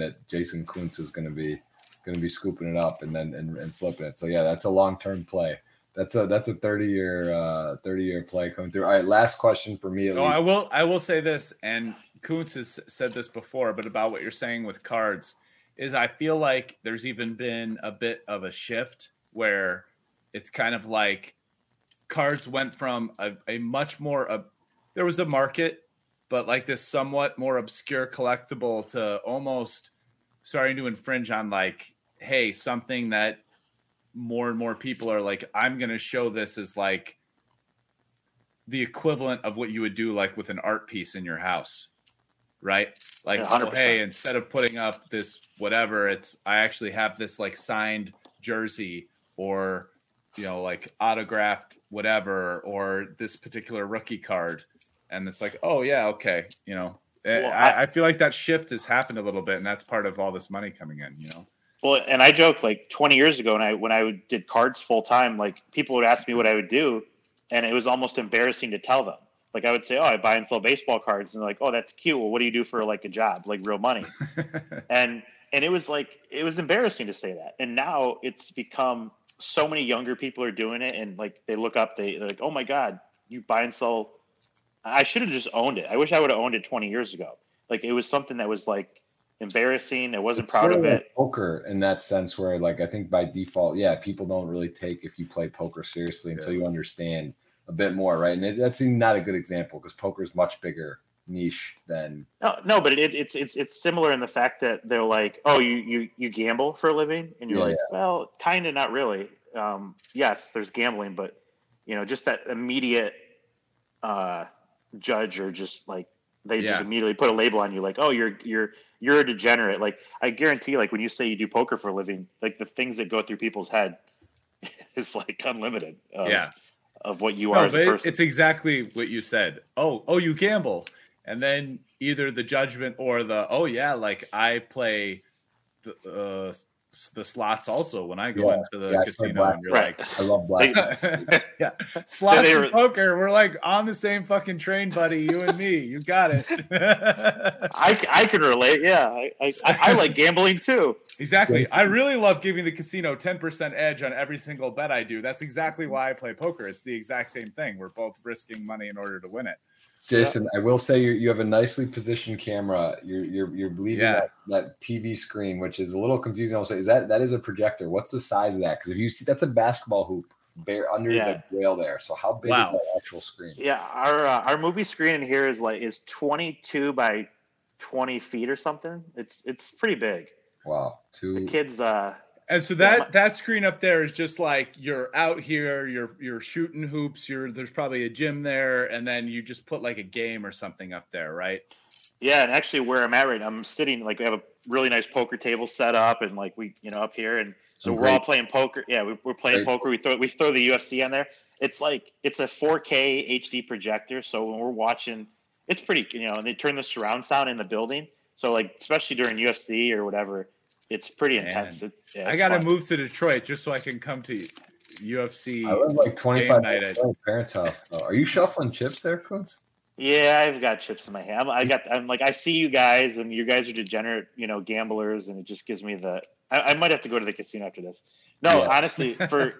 that Jason Koontz is going to be scooping it up and flipping it. So that's a long-term play. That's a 30-year play coming through. All right, last question for me. I will say this, and Koontz has said this before, but about what you're saying with cards is I feel like there's even been a bit of a shift where it's kind of cards went from a much more there was a market, but this somewhat more obscure collectible to almost starting to infringe on hey, something that more and more people are I'm going to show this as the equivalent of what you would do with an art piece in your house, right? Hey, instead of putting up this whatever, I actually have this signed jersey or, autographed whatever, or this particular rookie card. And it's oh, yeah, okay, Well, I feel that shift has happened a little bit, and that's part of all this money coming in, Well, and I joke 20 years ago when I did cards full time, people would ask me what I would do, and it was almost embarrassing to tell them. I would say, "Oh, I buy and sell baseball cards," and they're like, "Oh, that's cute. Well, what do you do for a job, real money?" and it was embarrassing to say that, and now it's become so many younger people are doing it, and they look up, they're like, "Oh my God, you buy and sell." I should have just owned it. I wish I would have owned it 20 years ago. It was something that was embarrassing. I wasn't proud of it. Poker in that sense, where like I think by default, yeah, people don't really take if you play poker seriously until you understand a bit more, right? And that's not a good example because poker is much bigger niche than but it's similar in the fact that they're like, oh, you gamble for a living, and you're like, well, kind of, not really. Yes, there's gambling, but you know, just that immediate judge or just like they just immediately put a label on you, like, oh, you're a degenerate. Like I guarantee, like when you say you do poker for a living, like the things that go through people's head is like unlimited of what you are as a person. It's exactly what you said. Oh, you gamble. And then either the judgment or the, oh, yeah, like I play the slots also when I go into the casino. And you're like, I love black. Slots and poker. We're like on the same fucking train, buddy. You and me. You got it. I can relate. Yeah. I like gambling too. Exactly. I really love giving the casino 10% edge on every single bet I do. That's exactly why I play poker. It's the exact same thing. We're both risking money in order to win it. Jason, I will say you have a nicely positioned camera. You're leaving that TV screen, which is a little confusing. I'll say, is that is a projector? What's the size of that? Because if you see, that's a basketball hoop bare under the rail there. So how big is that actual screen? Yeah, our movie screen in here is 22 by 20 feet or something. It's pretty big. Wow, the kids. And so that screen up there is just like you're out here, you're shooting hoops, there's probably a gym there, and then you just put like a game or something up there, right? Yeah, and actually where I'm at right now, I'm sitting, like we have a really nice poker table set up, and like we, up here, and so we're all playing poker. Yeah, we're playing poker. We throw the UFC on there. It's like it's a 4K HD projector, so when we're watching, it's pretty, and they turn the surround sound in the building, so like especially during UFC or whatever. It's pretty intense. I got to move to Detroit just so I can come to UFC. I live like 25 minutes from my parents' house. Oh, are you shuffling chips there, Koontz? Yeah, I've got chips in my hand. I'm like, I see you guys, and you guys are degenerate, gamblers, and it just gives me the. I might have to go to the casino after this. No, honestly, for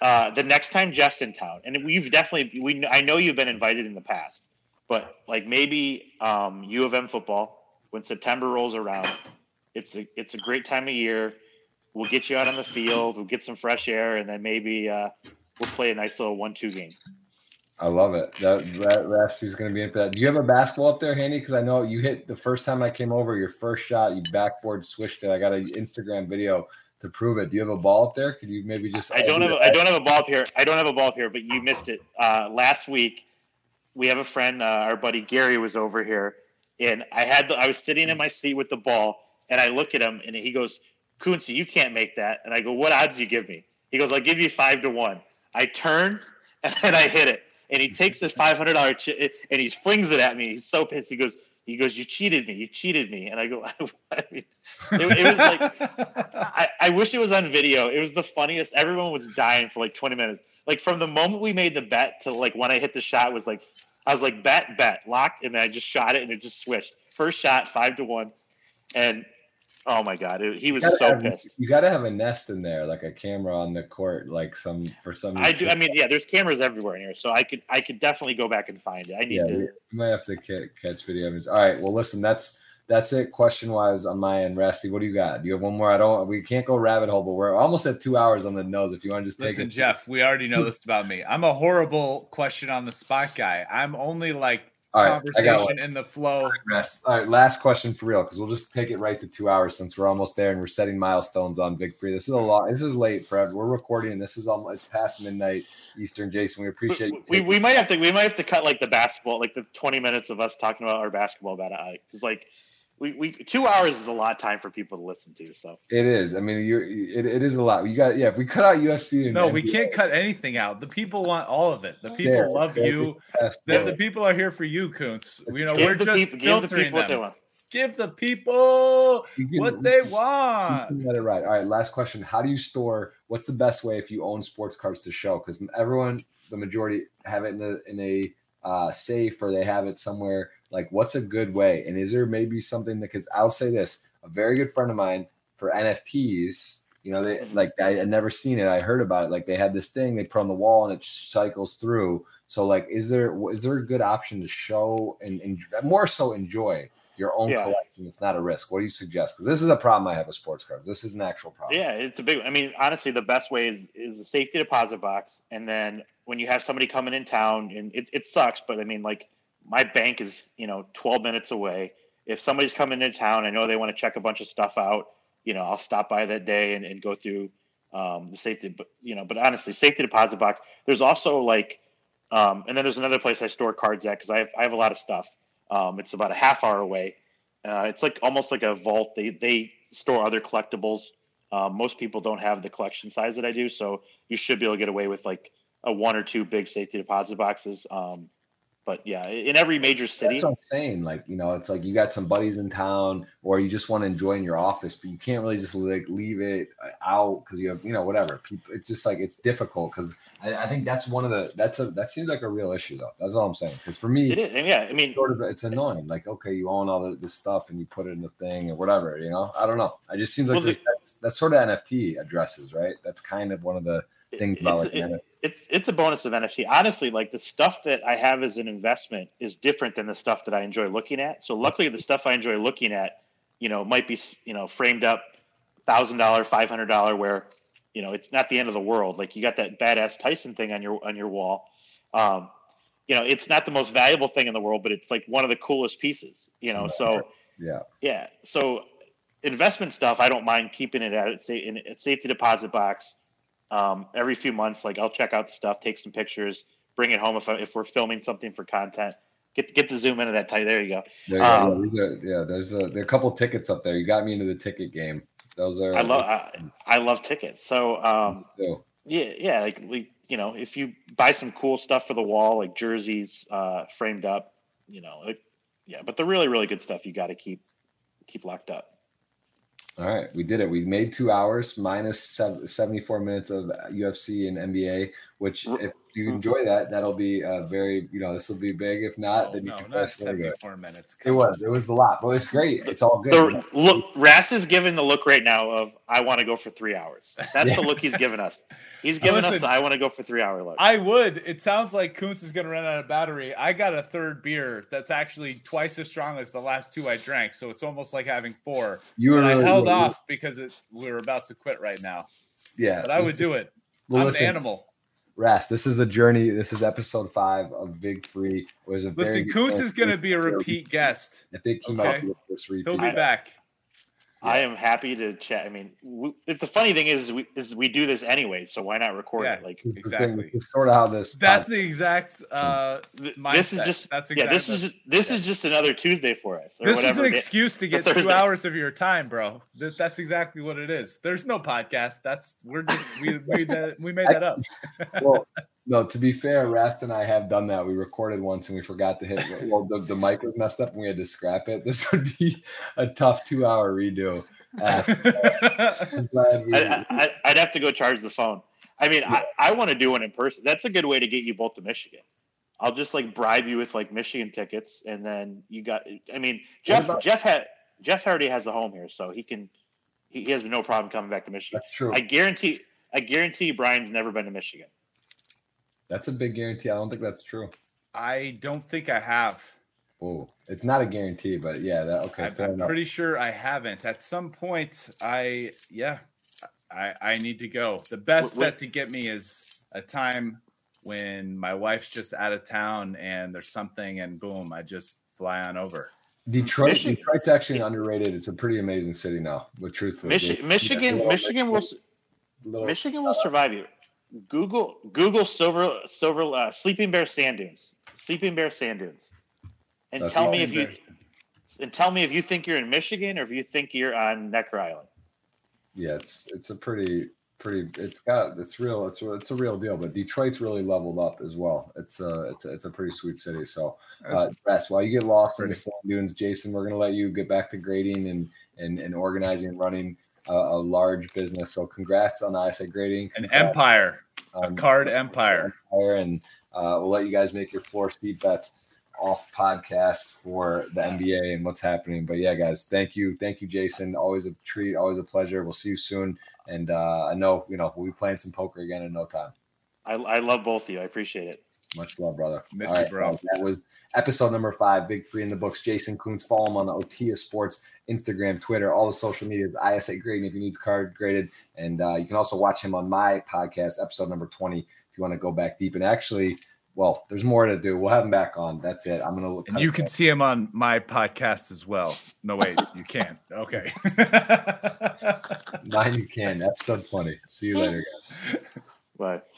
the next time Jeff's in town, and I know you've been invited in the past, but like maybe U of M football when September rolls around. It's a great time of year. We'll get you out on the field. We'll get some fresh air, and then maybe we'll play a nice little 1-2 game. I love it. That Rasty's going to be in for that. Do you have a basketball up there handy? Because I know you hit the first time I came over, your first shot, you backboard swished it. I got an Instagram video to prove it. Do you have a ball up there? Could you maybe just? I don't have a ball up here, but you missed it last week. We have a friend, our buddy Gary was over here, and I was sitting in my seat with the ball. And I look at him, and he goes, Koontz, you can't make that. And I go, what odds do you give me? He goes, I'll give you 5-1. I turn, and I hit it. And he takes this $500 and he flings it at me. He's so pissed. He goes, you cheated me. And I go, I mean, it was like, I wish it was on video. It was the funniest. Everyone was dying for like 20 minutes. Like from the moment we made the bet to like when I hit the shot was like, I was like, bet, locked. And then I just shot it, and it just switched. First shot, 5-1. And oh my God, he was so pissed. You got to have a nest in there, like a camera on the court, like for some. I do. I mean, yeah, there's cameras everywhere in here, so I could definitely go back and find it. I need to. You might have to catch video of it. All right. Well, listen, that's it. Question wise on my end, Rasty, what do you got? Do you have one more? We can't go rabbit hole, but we're almost at 2 hours on the nose. If you want to just listen, Jeff, we already know this about me. I'm a horrible question on the spot guy. I'm only like. All right, conversation in the flow. All right, last question for real, because we'll just take it right to 2 hours since we're almost there and we're setting milestones on Big Free. This is a lot. This is late, Fred. We're recording. This is almost past midnight Eastern. Jason, we appreciate you. We might have to cut like the basketball, like the 20 minutes of us talking about our basketball battle, because like we 2 hours is a lot of time for people to listen to. So it is. I mean, it is a lot. You got if we cut out UFC. And no, NBA, we can't cut anything out. The people want all of it. The people love you. The people are here for you, Koontz. We're just filtering them. Give the people what they want. You got it right. All right. Last question. How do you store? What's the best way if you own sports cards to show? Because everyone, the majority, have it in a safe, or they have it somewhere. Like, what's a good way? And is there maybe something that, because I'll say this, a very good friend of mine for NFTs, they I had never seen it. I heard about it. Like they had this thing they put on the wall and it cycles through. So like, is there a good option to show and more so enjoy your own collection. It's not a risk. What do you suggest? Because this is a problem I have with sports cards. This is an actual problem. Yeah, it's a big one. I mean, honestly, the best way is a safety deposit box. And then when you have somebody coming in town, and it sucks, but I mean, like, my bank is, 12 minutes away. If somebody's coming into town, I know they want to check a bunch of stuff out. I'll stop by that day and go through the safety, but honestly, safety deposit box. There's also and then there's another place I store cards at, because I have a lot of stuff. It's about a half hour away. It's like almost like a vault. They store other collectibles. Most people don't have the collection size that I do, so you should be able to get away with like a one or two big safety deposit boxes. But yeah, in every major city. That's what I'm saying. Like, it's like you got some buddies in town, or you just want to enjoy in your office, but you can't really just like leave it out because you have, whatever. People, it's just like, it's difficult because I think that's one of the, that seems like a real issue though. That's all I'm saying. Because for me, it is. And yeah, I mean, it's annoying. Like, okay, you own all this stuff and you put it in a thing or whatever, I don't know. It just seems like that's sort of NFT addresses, right? That's kind of one of the things about it's a bonus of NFT. Honestly, like the stuff that I have as an investment is different than the stuff that I enjoy looking at. So luckily the stuff I enjoy looking at, might be, framed up $1,000, $500 where, it's not the end of the world. Like you got that badass Tyson thing on your wall. It's not the most valuable thing in the world, but it's like one of the coolest pieces, so yeah. So investment stuff, I don't mind keeping it at in a safety deposit box. Every few months, like I'll check out the stuff, take some pictures, bring it home. If we're filming something for content, get the zoom into that tight. There you go. There's a couple tickets up there. You got me into the ticket game. Those are, I love tickets. So, yeah. Like, if you buy some cool stuff for the wall, like jerseys, framed up, but the really, really good stuff you got to keep locked up. All right, we did it. We made 2 hours minus 74 minutes of UFC and NBA, which if you enjoy that, that'll be very, this will be big. If not, then you can not 74 minutes. It was a lot, but it's great. It's all good. Look, Rast is giving the look right now of, I want to go for 3 hours. That's the look he's giving us. He's giving us the I want to go for 3 hour look. I would. It sounds like Koontz is going to run out of battery. I got a third beer that's actually twice as strong as the last two I drank. So it's almost like having four. I held off because we were about to quit right now. Yeah. But I would do it. I'm an animal. Rast, this is a journey. This is episode 5 of Big 3. It was a Koontz is going to be a repeat guest. I think he might be the first repeat. He'll be back. I am happy to chat. I mean, it's the funny thing is we do this anyway, so why not record it? Like exactly. It's sort of how this. That's the exact mindset. This is just another Tuesday for us. Or this is an excuse to get 2 hours of your time, bro. That's exactly what it is. There's no podcast. We made that up. Well, no, to be fair, Rast and I have done that. We recorded once and we forgot to hit. Well, the mic was messed up and we had to scrap it. This would be a tough 2 hour redo. I'd have to go charge the phone. I mean, I want to do one in person. That's a good way to get you both to Michigan. I'll just like bribe you with like Michigan tickets, and then you got. I mean, Jeff already has a home here, so he can. He has no problem coming back to Michigan. That's true. I guarantee Brian's never been to Michigan. That's a big guarantee. I don't think that's true. I don't think I have. Oh, it's not a guarantee, but yeah, I'm pretty sure I haven't. At some point, I need to go. The best bet to get me is a time when my wife's just out of town and there's something, and boom, I just fly on over. Detroit's actually underrated. It's a pretty amazing city now. But truthfully, Michigan will survive you. Google Sleeping Bear Sand Dunes. Sleeping Bear Sand Dunes. And that's tell me if you think you're in Michigan or if you think you're on Necker Island. Yeah, it's a pretty it's a real deal, but Detroit's really leveled up as well. It's a pretty sweet city. So Rast, while you get lost in the sand dunes, Jason, we're gonna let you get back to grading and organizing and running a large business. So congrats on ISA Grading. An empire. A card empire. And we'll let you guys make your floor seat bets off podcast for the NBA and what's happening. But yeah, guys, thank you. Thank you, Jason. Always a treat. Always a pleasure. We'll see you soon. And I know, we'll be playing some poker again in no time. I love both of you. I appreciate it. Much love, brother. Miss you, bro. That was episode number 5, Big Three in the books. Jason Koontz, follow him on the OTIA Sports, Instagram, Twitter, all the social media. ISA Grading if you need card graded. And you can also watch him on my podcast, episode number 20, if you want to go back deep. And actually, well, there's more to do. We'll have him back on. That's it. I'm going to And you can see him on my podcast as well. No, wait, you can't. Okay. Mine you can. Episode 20. See you later, guys. Bye.